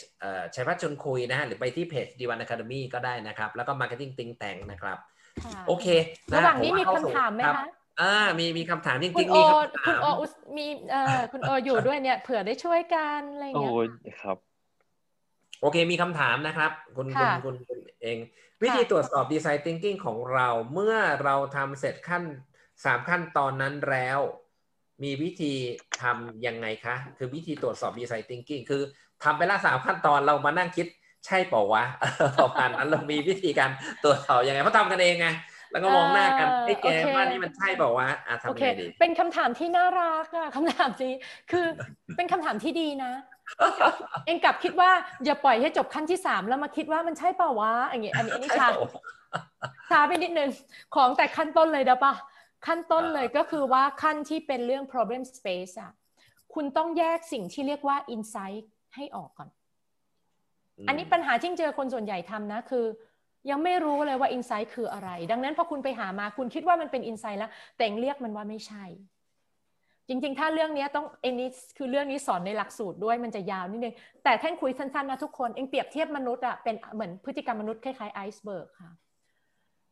ชัยพัฒน์ชวนคุยนะฮะหรือไปที่เพจ ดี วัน Academy ก็ได้นะครับแล้วก็ Marketing Think Tank นะครับโอเคระหว่างนี้มีคำถามไหมคะอ่ามีมีคำถามจริงๆมีครับคุณโอมีเอ่อคุณโออยู่ด้วยเนี่ยเผื่อได้ช่วยกันอะไรอย่างเงี้ยโอ้ครับโอเคมีคำถามนะครับคุณคุณคุณเองวิธีตรวจสอบ Design Thinking ของเราเมื่อเราทำเสร็จขั้นสามขั้นตอนนั้นแล้วมีวิธีทำยังไงคะคือวิธีตรวจสอบ Design Thinking คือทำไปละสามขั้นตอนเรามานั่งคิดใช่เปล่าวะประมาณนั้นเรามีวิธีการตรวจสอบยังไงเพราะทำกันเองไงแล้วก็มองหน้ากันไอ้แกว่านี่มันใช่เปล่าวะอ่ะทำยังไงดีเป็นคำถามที่น่ารักอ่ะคำถามนี้คือเป็นคำถามที่ดีนะเองกลับคิดว่าอย่าปล่อยให้จบขั้นที่สามแล้วมาคิดว่ามันใช่เปล่าวะอย่างเงี้ยอันนี้อันนี้ช้าช้าไปนิดนึงของแต่ขั้นต้นเลยนะป่ะขั้นต้นเลยก็คือว่าขั้นที่เป็นเรื่อง problem space อ่ะ คุณต้องแยกสิ่งที่เรียกว่า insight ให้ออกก่อนอันนี้ปัญหาที่เจอคนส่วนใหญ่ทำนะคือยังไม่รู้เลยว่า insight คืออะไรดังนั้นพอคุณไปหามาคุณคิดว่ามันเป็น insight แล้วแต่เรียกมันว่าไม่ใช่จริงๆถ้าเรื่องนี้ต้องเอ็นนี่คือเรื่องนี้สอนในหลักสูตรด้วยมันจะยาวนิดนึงแต่แท่งคุยสั้นๆนะทุกคนเอ็งเปรียบเทียบมนุษย์อะเป็นเหมือนพฤติกรรมมนุษย์คล้ายๆไอซ์เบิร์กค่ะ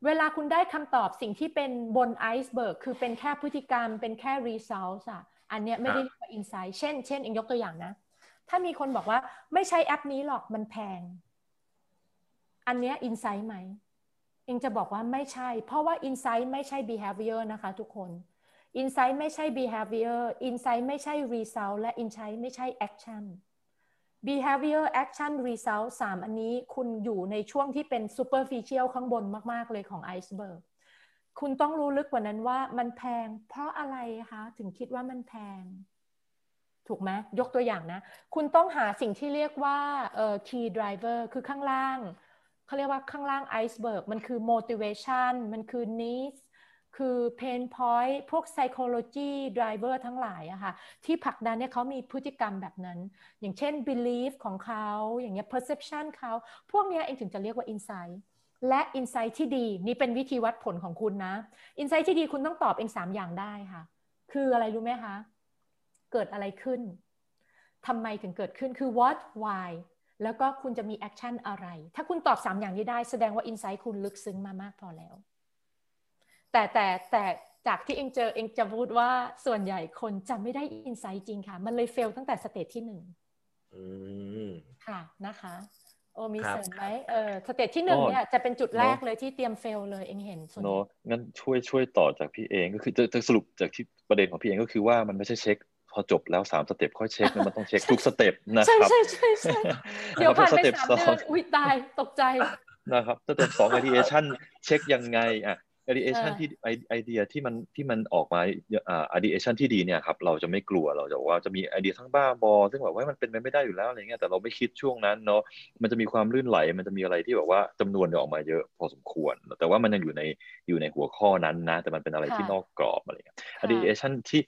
เวลาคุณได้คำตอบสิ่งที่เป็นบนไอซ์เบิร์กคือเป็นแค่พฤติกรรมเป็นแค่รีซอลส์อะอันเนี้ยไม่ได้เรียกว่าอินไซต์เช่นเช่นเอ็งยกตัวอย่างนะถ้ามีคนบอกว่าไม่ใช้แอปนี้หรอกมันแพงอันเนี้ยอินไซต์ไหมเอ็งจะบอกว่าไม่ใช่เพราะว่าอินไซต์ไม่ใช่ behavior นะคะทุกคนinsight ไม่ใช่ behavior insight ไม่ใช่ result และ insight ไม่ใช่ action behavior action result สามอันนี้คุณอยู่ในช่วงที่เป็น superficial ข้างบนมากๆเลยของ iceberg คุณต้องรู้ลึกกว่านั้นว่ามันแพงเพราะอะไรคะถึงคิดว่ามันแพงถูกไหมยกตัวอย่างนะคุณต้องหาสิ่งที่เรียกว่าเอ่อ key driver คือข้างล่างเขาเรียกว่าข้างล่าง iceberg มันคือ motivation มันคือ needsคือ pain point พวก psychology driver ทั้งหลายอะค่ะที่ผลักดันเนี่ยเขามีพฤติกรรมแบบนั้นอย่างเช่น belief ของเขาอย่างเงี้ย perception เขาพวกเนี้ยเองถึงจะเรียกว่า insight และ insight ที่ดีนี่เป็นวิธีวัดผลของคุณนะ insight ที่ดีคุณต้องตอบเองสามอย่างได้ค่ะคืออะไรรู้ไหมคะเกิดอะไรขึ้นทำไมถึงเกิดขึ้นคือ what why แล้วก็คุณจะมี action อะไรถ้าคุณตอบสามอย่างนี้ได้แสดงว่า insight คุณลึกซึ้งมามากพอแล้วแต่แต่แต่จากที่เองเจอเองจะพูดว่าส่วนใหญ่คนจะไม่ได้อินไซต์จริงค่ะมันเลยเฟลตั้งแต่สเตจที่หนึ่งค่ะนะคะโอมีเสริมไหมเออสเตจที่หนึ่งเนี่ยจะเป็นจุดแรกเลยที่เตรียมเฟลเลยเองเห็นส่วนเนาะงั้นช่วยช่วยต่อจากพี่เองก็คือจะจะสรุปจากที่ประเด็นของพี่เองก็คือว่ามันไม่ใช่เช็คพอจบแล้วสามสเต็ปค่อยเช็คมันต้องเช็คทุกสเต็ปนะครับใช่ใช่ใช่เดี๋ยวผ่านไปสามเดือนอุ้ยตายตกใจนะครับสเต็ปสอง ideation เช็คยังไงอ่ะideation ที่ไอเดียที่มันที่มันออกมาอ่า ideation ที่ดีเนี่ยครับเราจะไม่กลัวเราจะว่าจะมีไอเดียทั้งบ้าบอซึ่งแบบว่ามันเป็นไปไม่ได้อยู่แล้วอะไรเงี้ยแต่เราไม่คิดช่วงนั้นเนาะมันจะมีความลื่นไหลมันจะมีอะไรที่แบบว่าจำนวนออกมาเยอะพอสมควรแต่ว่ามันยังอยู่ในอยู่ในหัวข้อนั้นนะแต่มันเป็นอะไรที่นอกกรอบอะไรเงี้ย ideation ที่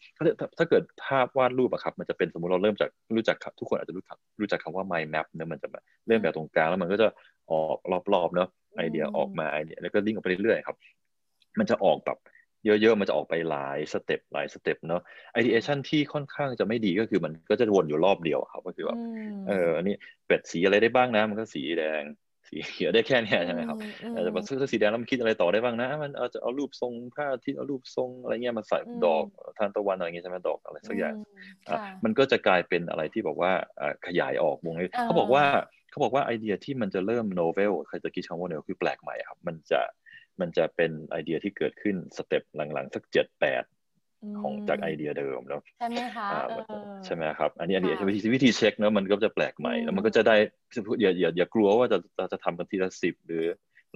ถ้าเกิดภาพวาดรูปอะครับมันจะเป็นสมมุติเราเริ่มจากรู้จักทุกคนอาจจะรู้จักรู้จักคำว่า mind map เนี่ยมันจะเริ่มจากตรงกลางแล้วมันก็จะออกรอบๆเนาะไอเดียออกมาไอเดียแล้วก็ลิงก์ออกไปเรื่อยๆครับมันจะออกแบบเยอะๆมันจะออกไปหลายสเต็ปหลายสเต็ปเนาะ ideation ที่ค่อนข้างจะไม่ดีก็คือมันก็จะวนอยู่รอบเดียวครับก็คือแบบเอออันนี้เป็ดสีอะไรได้บ้างนะมันก็สีแดงสีเขียวได้แค่นี้ใช่ไหมครับแต่มันถ้าสีแดงแล้วมันคิดอะไรต่อได้บ้างนะมันเอาจะเอารูปทรงพระอาทิตย์เอารูปทรงอะไรเงี้ยมาใส่ดอกทานตะวันอะไรเงี้ยใช่ไหมดอกอะไรสักอย่างมันก็จะกลายเป็นอะไรที่บอกว่าขยายออกวงเล็บเขาบอกว่าเขาบอกว่าไอเดียที่มันจะเริ่ม novel ใครจะคิดคำว่า novel คือแปลกใหม่ครับมันจะมันจะเป็นไอเดียที่เกิดขึ้นสเต็ปหลังๆสัก เจ็ดแปด ของจากไอเดียเดิมแล้วใช่ไหมคะใช่ไหมครับอันนี้อันนี้วิธีวิธีเช็คเนาะมันก็จะแปลกใหม่แล้วมันก็จะได้อย่าอย่าอย่ากลัวว่าจะจะทำกันทีละสิบหรือ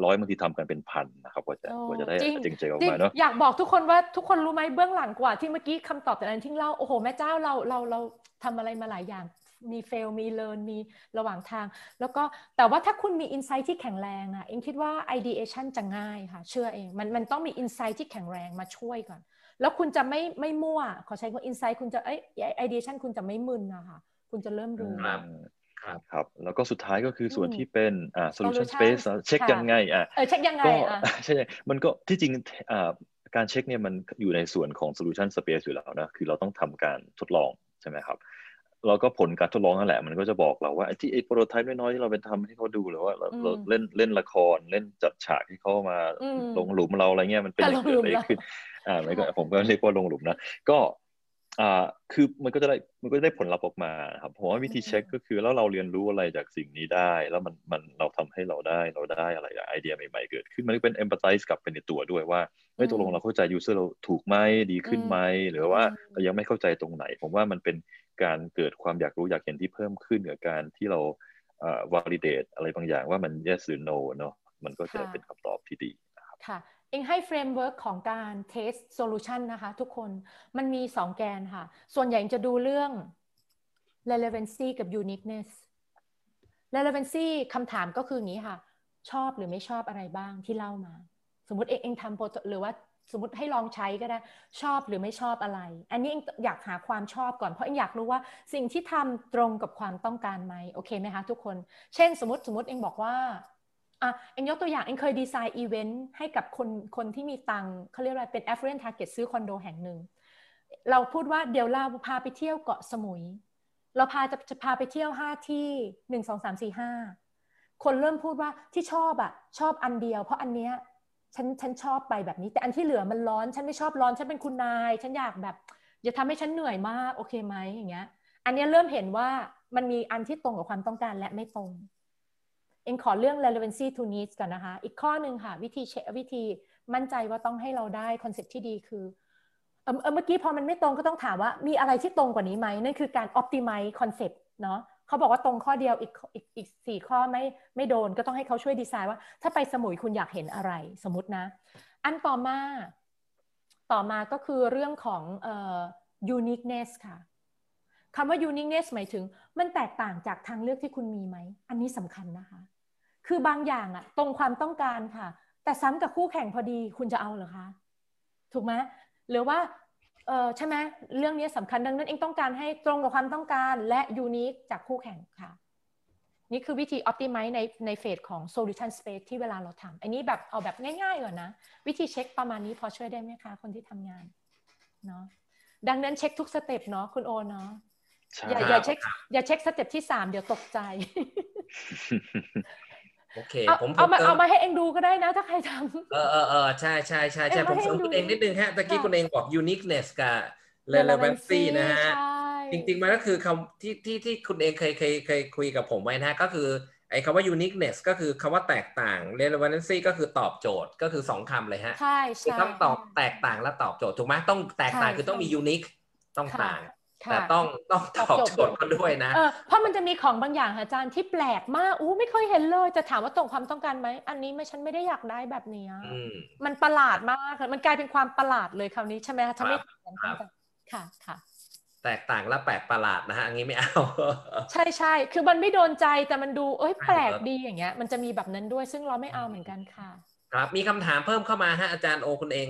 ร้อยบางทีทำกันเป็นพันนะครับกว่าจะกว่าจะได้จริงๆออกมาเนาะอยากบอกทุกคนว่าทุกคนรู้ไหมเบื้องหลังกว่าที่เมื่อกี้คำตอบแต่นั้นที่เล่าโอ้โหแม่เจ้าเราเราเราทำอะไรมาหลายอย่างมีเฟลมีเลิร์นมีระหว่างทางแล้วก็แต่ว่าถ้าคุณมีอินไซต์ที่แข็งแรงอ่ะเอ็งคิดว่า ideation จะง่ายค่ะเชื่อเองมันมันต้องมีอินไซต์ที่แข็งแรงมาช่วยก่อนแล้วคุณจะไม่ไม่มั่วขอใช้คำว่าอินไซต์คุณจะเอ้ย ideation คุณจะไม่มึนนะคะคุณจะเริ่มรู้ครับครับครับแล้วก็สุดท้ายก็คือส่วนที่เป็นอ่า solution space เช็คยังไงอ่ะเออเช็คยังไงอ่ะใช่มันก็ที่จริงอ่าการเช็คเนี่ยมันอยู่ในส่วนของ solution space อยู่แล้วนะคือเราต้องทำการทดลองใช่ไหมครับแล้วก็ผลการทดลองนั่นแหละมันก็จะบอกเราว่าไอ้ที่ไอ้โปรโตไทป์น้อยๆที่เราไปทำให้เขาดูหรือว่าเราเล่นเล่นละครเล่นจัดฉากให้เขามาลงหลุมเราอะไรเงี้ยมันเป็นเกิดอะไรขึ้นอ่าไม่ก็ผมก็เรียกว่าลงหลุมนะก็อ่าคือมันก็จะได้มันก็ได้ผลลัพธ์ออกมาครับผมว่าวิธีเช็คก็คือแล้วเราเรียนรู้อะไรจากสิ่งนี้ได้แล้วมันมันเราทำให้เราได้เราได้อะไรไอเดียใหม่ๆเกิดขึ้นมันก็เป็น empathize กับเป็นในตัวด้วยว่าไม่ตกลงเราเข้าใจ user เราถูกไหมดีขึ้นไหมหรือว่าเรายังไม่เข้าใจตรงไหนผมว่ามันเป็นการเกิดความอยากรู้อยากเห็นที่เพิ่มขึ้นกับการที่เราเอ่อ validate อะไรบางอย่างว่ามัน yes หรือ no เนาะมันก็จะเป็นคำตอบที่ดีนะครับค่ะเองให้เฟรมเวิร์กของการ test solution นะคะทุกคนมันมีสองแกนค่ะส่วนใหญ่จะดูเรื่อง relevancy กับ uniqueness relevancy คำถามก็คืออย่างนี้ค่ะชอบหรือไม่ชอบอะไรบ้างที่เล่ามาสมมุติเองเองทำหรือว่า สมมติให้ลองใช้ก็ได้ชอบหรือไม่ชอบอะไรอันนี้อยากหาความชอบก่อนเพราะอยากรู้ว่าสิ่งที่ทำตรงกับความต้องการไหมโอเคไหมคะทุกคนเช่นสมมติสมมติเองบอกว่าอ่ะเองยกตัวอย่างเองเคยดีไซน์อีเวนต์ให้กับคนคนที่มีตังค์เขาเรียกอะไรเป็น affluent target ซื้อคอนโดแห่งหนึ่งเราพูดว่าเดี๋ยวเราพาไปเที่ยวเกาะสมุยเราพาจะจะพาไปเที่ยวห้าที่หนึ่ง สอง สาม สี่ ห้าคนเริ่มพูดว่าที่ชอบอ่ะชอบอันเดียวเพราะอันเนี้ยฉันฉันชอบไปแบบนี้แต่อันที่เหลือมันร้อนฉันไม่ชอบร้อนฉันเป็นคุณนายฉันอยากแบบอย่าทำให้ฉันเหนื่อยมากโอเคไหมอย่างเงี้ยอันนี้เริ่มเห็นว่ามันมีอันที่ตรงกับความต้องการและไม่ตรงเองขอเรื่อง relevancy to needs ก่อนนะคะอีกข้อหนึ่งค่ะวิธีวิธีมั่นใจว่าต้องให้เราได้คอนเซ็ปต์ที่ดีคือเออเมื่อกี้พอมันไม่ตรงก็ต้องถามว่ามีอะไรที่ตรงกว่านี้ไหมนั่นคือการ optimize concept เนาะเขาบอกว่าตรงข้อเดียวอีกอีกอีกสี่ข้อไม่ไม่โดนก็ต้องให้เขาช่วยดีไซน์ว่าถ้าไปสมุยคุณอยากเห็นอะไรสมมตินะอันต่อมาต่อมาก็คือเรื่องของเอ่อ uniqueness ค่ะคำว่า uniqueness หมายถึงมันแตกต่างจากทางเลือกที่คุณมีไหมอันนี้สำคัญนะคะคือบางอย่างอะตรงความต้องการค่ะแต่ซ้ำกับคู่แข่งพอดีคุณจะเอาเหรอคะถูกไหมหรือว่าเออใช่ไหมเรื่องนี้สำคัญดังนั้นเองต้องการให้ตรงกับความต้องการและยูนิคจากคู่แข่งค่ะนี่คือวิธี optimize ในในเฟสของ solution space ที่เวลาเราทำอันนี้แบบเอาแบบง่ายๆก่อนนะวิธีเช็คประมาณนี้พอช่วยได้ไหมคะคนที่ทำงานเนาะดังนั้นเช็คทุกสเต็ปเนาะคุณโอเนาะอย่าอย่าเช็คอย่าเช็คสเต็ปที่สามเดี๋ยวตกใจ โอเคผมเอามาเอามาให้เองดูก็ได้นะถ้าใครทำเออเออเออใช่ใช่ใช่ใช่ผมเสริมคุณเองนิดนึงฮะตะกี้คุณเองบอก uniqueness กับ relevancy นะฮะจริงๆมันก็คือคำที่ที่ที่คุณเองเคยเคยเคยคุยกับผมไว้นะก็คือไอ้คำว่า uniqueness ก็คือคำว่าแตกต่าง relevancy ก็คือตอบโจทย์ก็คือสองคำเลยฮะใช่ใช่ต้องตอบแตกต่างและตอบโจทย์ถูกไหมต้องแตกต่างคือต้องมี unique ต้องต่างแต่ต้องต้องตอบโจทย์กันด้วยนะเพราะมันจะมีของบางอย่างอาจารย์ที่แปลกมากอู้ไม่เคยเห็นเลยจะถามว่าตรงความต้องการไหมอันนี้ไม่ฉันไม่ได้อยากได้แบบนี้มันประหลาดมากมันกลายเป็นความประหลาดเลยคราวนี้ใช่ไหมคะฉันไม่ค่ะค่ะแตกต่างและแปลกประหลาดนะฮะอันนี้ไม่เอาใช่ใช่คือมันไม่โดนใจแต่มันดูเอ้ยแปลกดีอย่างเงี้ยมันจะมีแบบนั้นด้วยซึ่งเราไม่เอาเหมือนกันค่ะครับมีคำถามเพิ่มเข้ามาฮะอาจารย์โอคุณเอง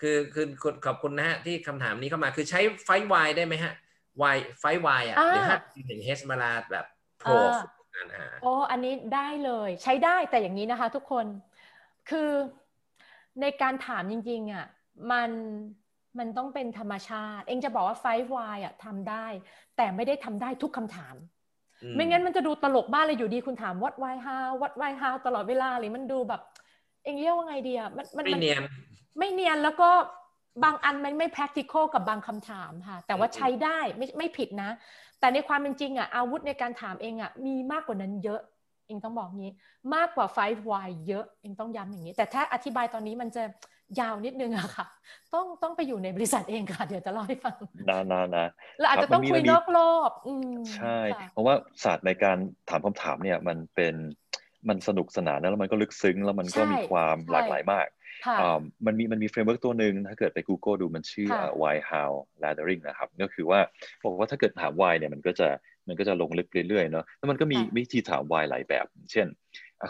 คือคือขอบคุณนะฮะที่คำถามนี้เข้ามาคือใช้ไฟไวได้ไหมฮะY ไฟ Y อ่ะหรือถ้าถึง H มาลาแบบโปรนั่นอ่ะโอ้อันนี้ได้เลยใช้ได้แต่อย่างนี้นะคะทุกคนคือในการถามจริงๆอ่ะมันมันต้องเป็นธรรมชาติเองจะบอกว่าไฟ Y อ่ะทำได้แต่ไม่ได้ทำได้ทุกคำถามไม่งั้นมันจะดูตลกบ้าเลยอยู่ดีคุณถาม what why how what why how ตลอดเวลาเลยมันดูแบบเองเรียกว่าไงดีอ่ะมันมันไม่เนียนไม่เนียนแล้วก็บางอันมันไม่ practical กับบางคำถามค่ะแต่ว่าใช้ได้ไม่ไม่ผิดนะแต่ในความเป็นจริงอ่ะอาวุธในการถามเองอ่ะมีมากกว่านั้นเยอะเองต้องบอกงี้มากกว่า ไฟว์ วาย เยอะเองต้องย้ำอย่างนี้แต่ถ้าอธิบายตอนนี้มันจะยาวนิดนึงอะค่ะต้องต้องไปอยู่ในบริษัทเองค่ะเดี๋ยวจะเล่าให้ฟังนะนะนะแล้วอาจจะต้องคุยนอกรอบใช่เพราะว่าศาสตร์ในการถามคำถามเนี่ยมันเป็นมันสนุกสนานแล้วมันก็ลึกซึ้งแล้วมันก็มีความหลากหลายมากมันมีมันมีเฟรมเวิร์กตัวหนึ่งถ้าเกิดไป Google ดูมันชื่อ Why How Laddering นะครับก็คือว่าบอกว่าถ้าเกิดถาม Why เนี่ยมันก็จะมันก็จะลงลึกเรื่อยๆเนาะแล้วมันก็มีวิธีถาม Why หลายแบบเช่น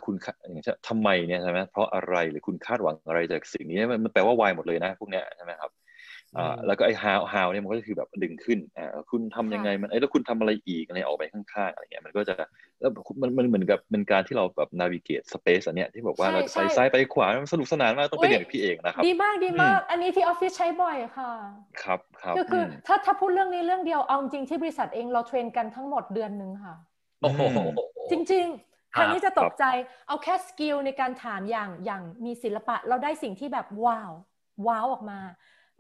คุณอย่างเช่นทำไมเนี่ยใช่ไหมเพราะอะไรหรือคุณคาดหวังอะไรจากสิ่งนี้มันแปลว่า Why หมดเลยนะพวกเนี้ยใช่ไหมครับแล้วก็ไอ้ How How เนี่ยมันก็คือแบบดึงขึ้นคุณทำยังไงมันไอ้แล้วคุณทำอะไรอีกอะไรออกไปข้างๆอะไรเงี้ยมันก็จะแล้วมันมันเหมือนกับเป็นการที่เราแบบ navigate space อันเนี้ยที่บอกว่าเราจะไปซ้ายไปขวามันสนุกสนานมากต้องเป็นอย่างพี่เองนะครับดีมากดีมากอันนี้ที่ออฟฟิศใช้บ่อยค่ะครับครับก็คือถ้าถ้าพูดเรื่องนี้เรื่องเดียวเอาจริงที่บริษัทเองเราเทรนกันทั้งหมดเดือนนึงค่ะโอ้โหจริงๆครั้งนี้จะตกใจเอาแค่สกิลในการถามอย่างอย่างมีศิลปะเราได้สิ่งที่แบบว้าวว้าวออกมา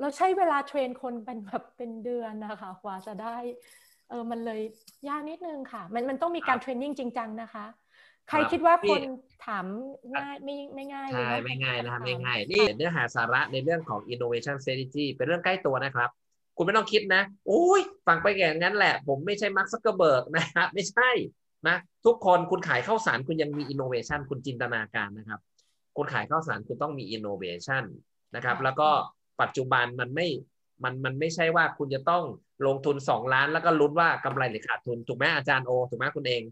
เราใช้เวลาเทรนคนเป็นแบบเป็นเดือนนะคะกว่าจะได้เออมันเลยยากนิดนึงค่ะมันมันต้องมีการเทรนนิ่งจริงจังนะคะใครคิดว่าคนถามง่ายไม่ไม่ง่ายเลยใช่ไม่ง่ายนะครับไม่ง่ายนี่เนื้อหาสาระในเรื่องของ innovation strategy เป็นเรื่องใกล้ตัวนะครับคุณไม่ต้องคิดนะโอ้ยฟังไปแก่งั้นแหละผมไม่ใช่มาร์ค ซักเคอร์เบิร์กนะครับไม่ใช่นะทุกคนคุณขายข้าวสารคุณยังมี innovation คุณจินตนาการนะครับคุณขายข้าวสารคุณต้องมี innovation นะครับแล้วก็ปัจจุบันมันไม่มันมันไม่ใช่ว่าคุณจะต้องลงทุนสองล้านแล้วก็ลุ้นว่ากำไรหรือขาดทุนถูกไหมอาจารย์โอถูกไหมคุณเอง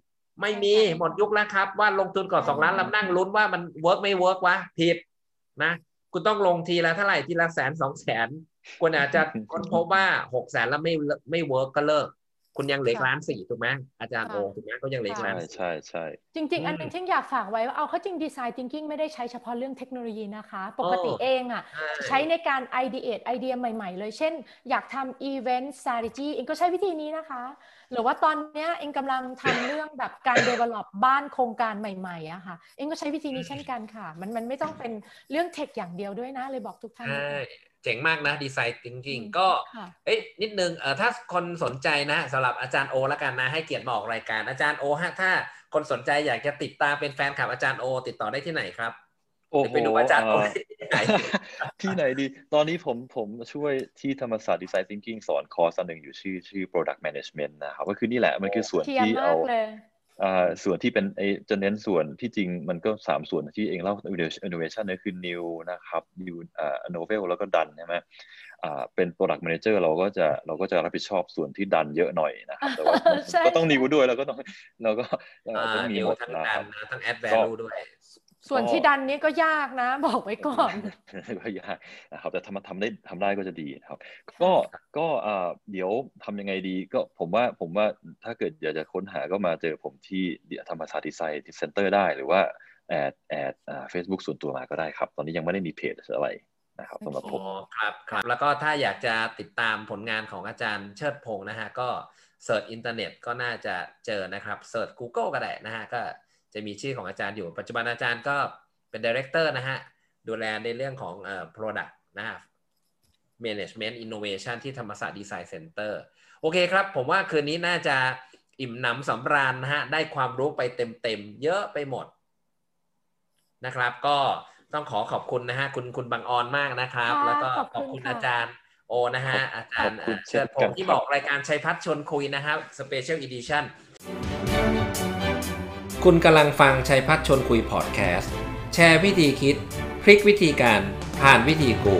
ไม่มีหมดยุคแล้วครับว่าลงทุนก่อนสองล้านแล้วนั่งลุ้นว่ามันเวิร์กไม่เวิร์กวะผิดนะ คุณต้องลงทีละเท่าไหร่ทีละแสนสองแสนคุณอาจจะค้นพบว่าหกแสนแล้วไม่ไม่เวิร์กก็เลิกคุณยังเหลือล้านสี่ถูกไหมอาจารย์โอถูกไหมก็ยังเหลือล้านใช่ใช่จริงๆอันนึงที่อยากฝากไว้ว่าเอาเขาจริงดีไซน์ thinking ไม่ได้ใช้เฉพาะเรื่องเทคโนโลยีนะคะปกติเองอ่ะใช้ในการ ideate ไอเดียใหม่ๆเลยเช่นอยากทำ event strategy เองก็ใช้วิธีนี้นะคะหรือว่าตอนนี้เองกำลังทำเรื่องแบบการ develop บ้านโครงการใหม่ๆอะค่ะเองก็ใช้วิธีนี้เช่นกันค่ะมันมันไม่ต้องเป็นเรื่องเทคอย่างเดียวด้วยนะเลยบอกทุกท่านเจ๋งมากนะดีไซน์ thinking ก็เอ๊ะนิดนึงเอ่อถ้าคนสนใจนะสำหรับอาจารย์โอละกันนะให้เกียรติมาออกรายการอาจารย์โอฮะถ้าคนสนใจอยากจะติดตามเป็นแฟนคลับอาจารย์โอติดต่อได้ที่ไหนครับโอ้โหไปดูอาจารย์โอที่ไหนที่ไหนดีตอนนี้ผมผมช่วยที่ธรรมศาสตร์ Design Thinking สอนคอร์สนึงอยู่ชื่อชื่อ Product Management นะครับก็คือนี่แหละมันคือส่วนที่เอาอ่าส่วนที่เป็นไอ้จะเน้นส่วนที่จริงมันก็สามส่วนที่เองเล่า Innovation เนี่ยคือ New นะครับ New อ่า Novel แล้วก็Doneใช่มั้ยอ่าเป็น Product Manager เราก็จะเราก็จะรับผิดชอบส่วนที่Doneเยอะหน่อยนะครับแต่ว่าก็ต้อง New ด้วยแล้วก็ต้องเราก็ต้องมีหมดทั้งDoneทั้ง Add Value ด้วยส่วนที่ดันนี้ก็ยากนะบอกไว้ก่อนก็ยากนะครับแต่ทำมาทำได้ทำได้ก็จะดีครับก็ก็เดี๋ยวทำยังไงดีก็ผมว่าผมว่าถ้าเกิดอยากจะค้นหาก็มาเจอผมที่ธรรมศาสตร์ดีไซน์เซ็นเตอร์ได้หรือว่าแอดแอดเฟซบุ๊กส่วนตัวมาก็ได้ครับตอนนี้ยังไม่ได้มีเพจอะไรนะครับสำหรับผมครับครับแล้วก็ถ้าอยากจะติดตามผลงานของอาจารย์เชิดพงษ์นะฮะก็เสิร์ชอินเทอร์เน็ตก็น่าจะเจอนะครับเสิร์ช Google ก็ได้นะฮะก็จะมีชื่อของอาจารย์อยู่ปัจจุบันอาจารย์ก็เป็น Director นะฮะดูแลในเรื่องของเอ่อ Product นะฮะ Management Innovation ที่ธรรมศาสตร์ Design Center โอเคครับผมว่าคืนนี้น่าจะอิ่มหนำสำราญนะฮะได้ความรู้ไปเต็มๆเยอะไปหมดนะครับก็ต้องขอขอบคุณนะฮะคุณคุณบังออนมากนะครับแล้วก็ขอบคุณอาจารย์โอนะฮะอาจารย์เชิดพงษ์ที่บอกรายการชัยพัฒน์ชวนคุยนะครับ Special Editionคุณกำลังฟังชัยพัฒน์ชวนคุยพอดแคสต์แชร์วิธีคิดพลิกวิธีการผ่านวิธีกู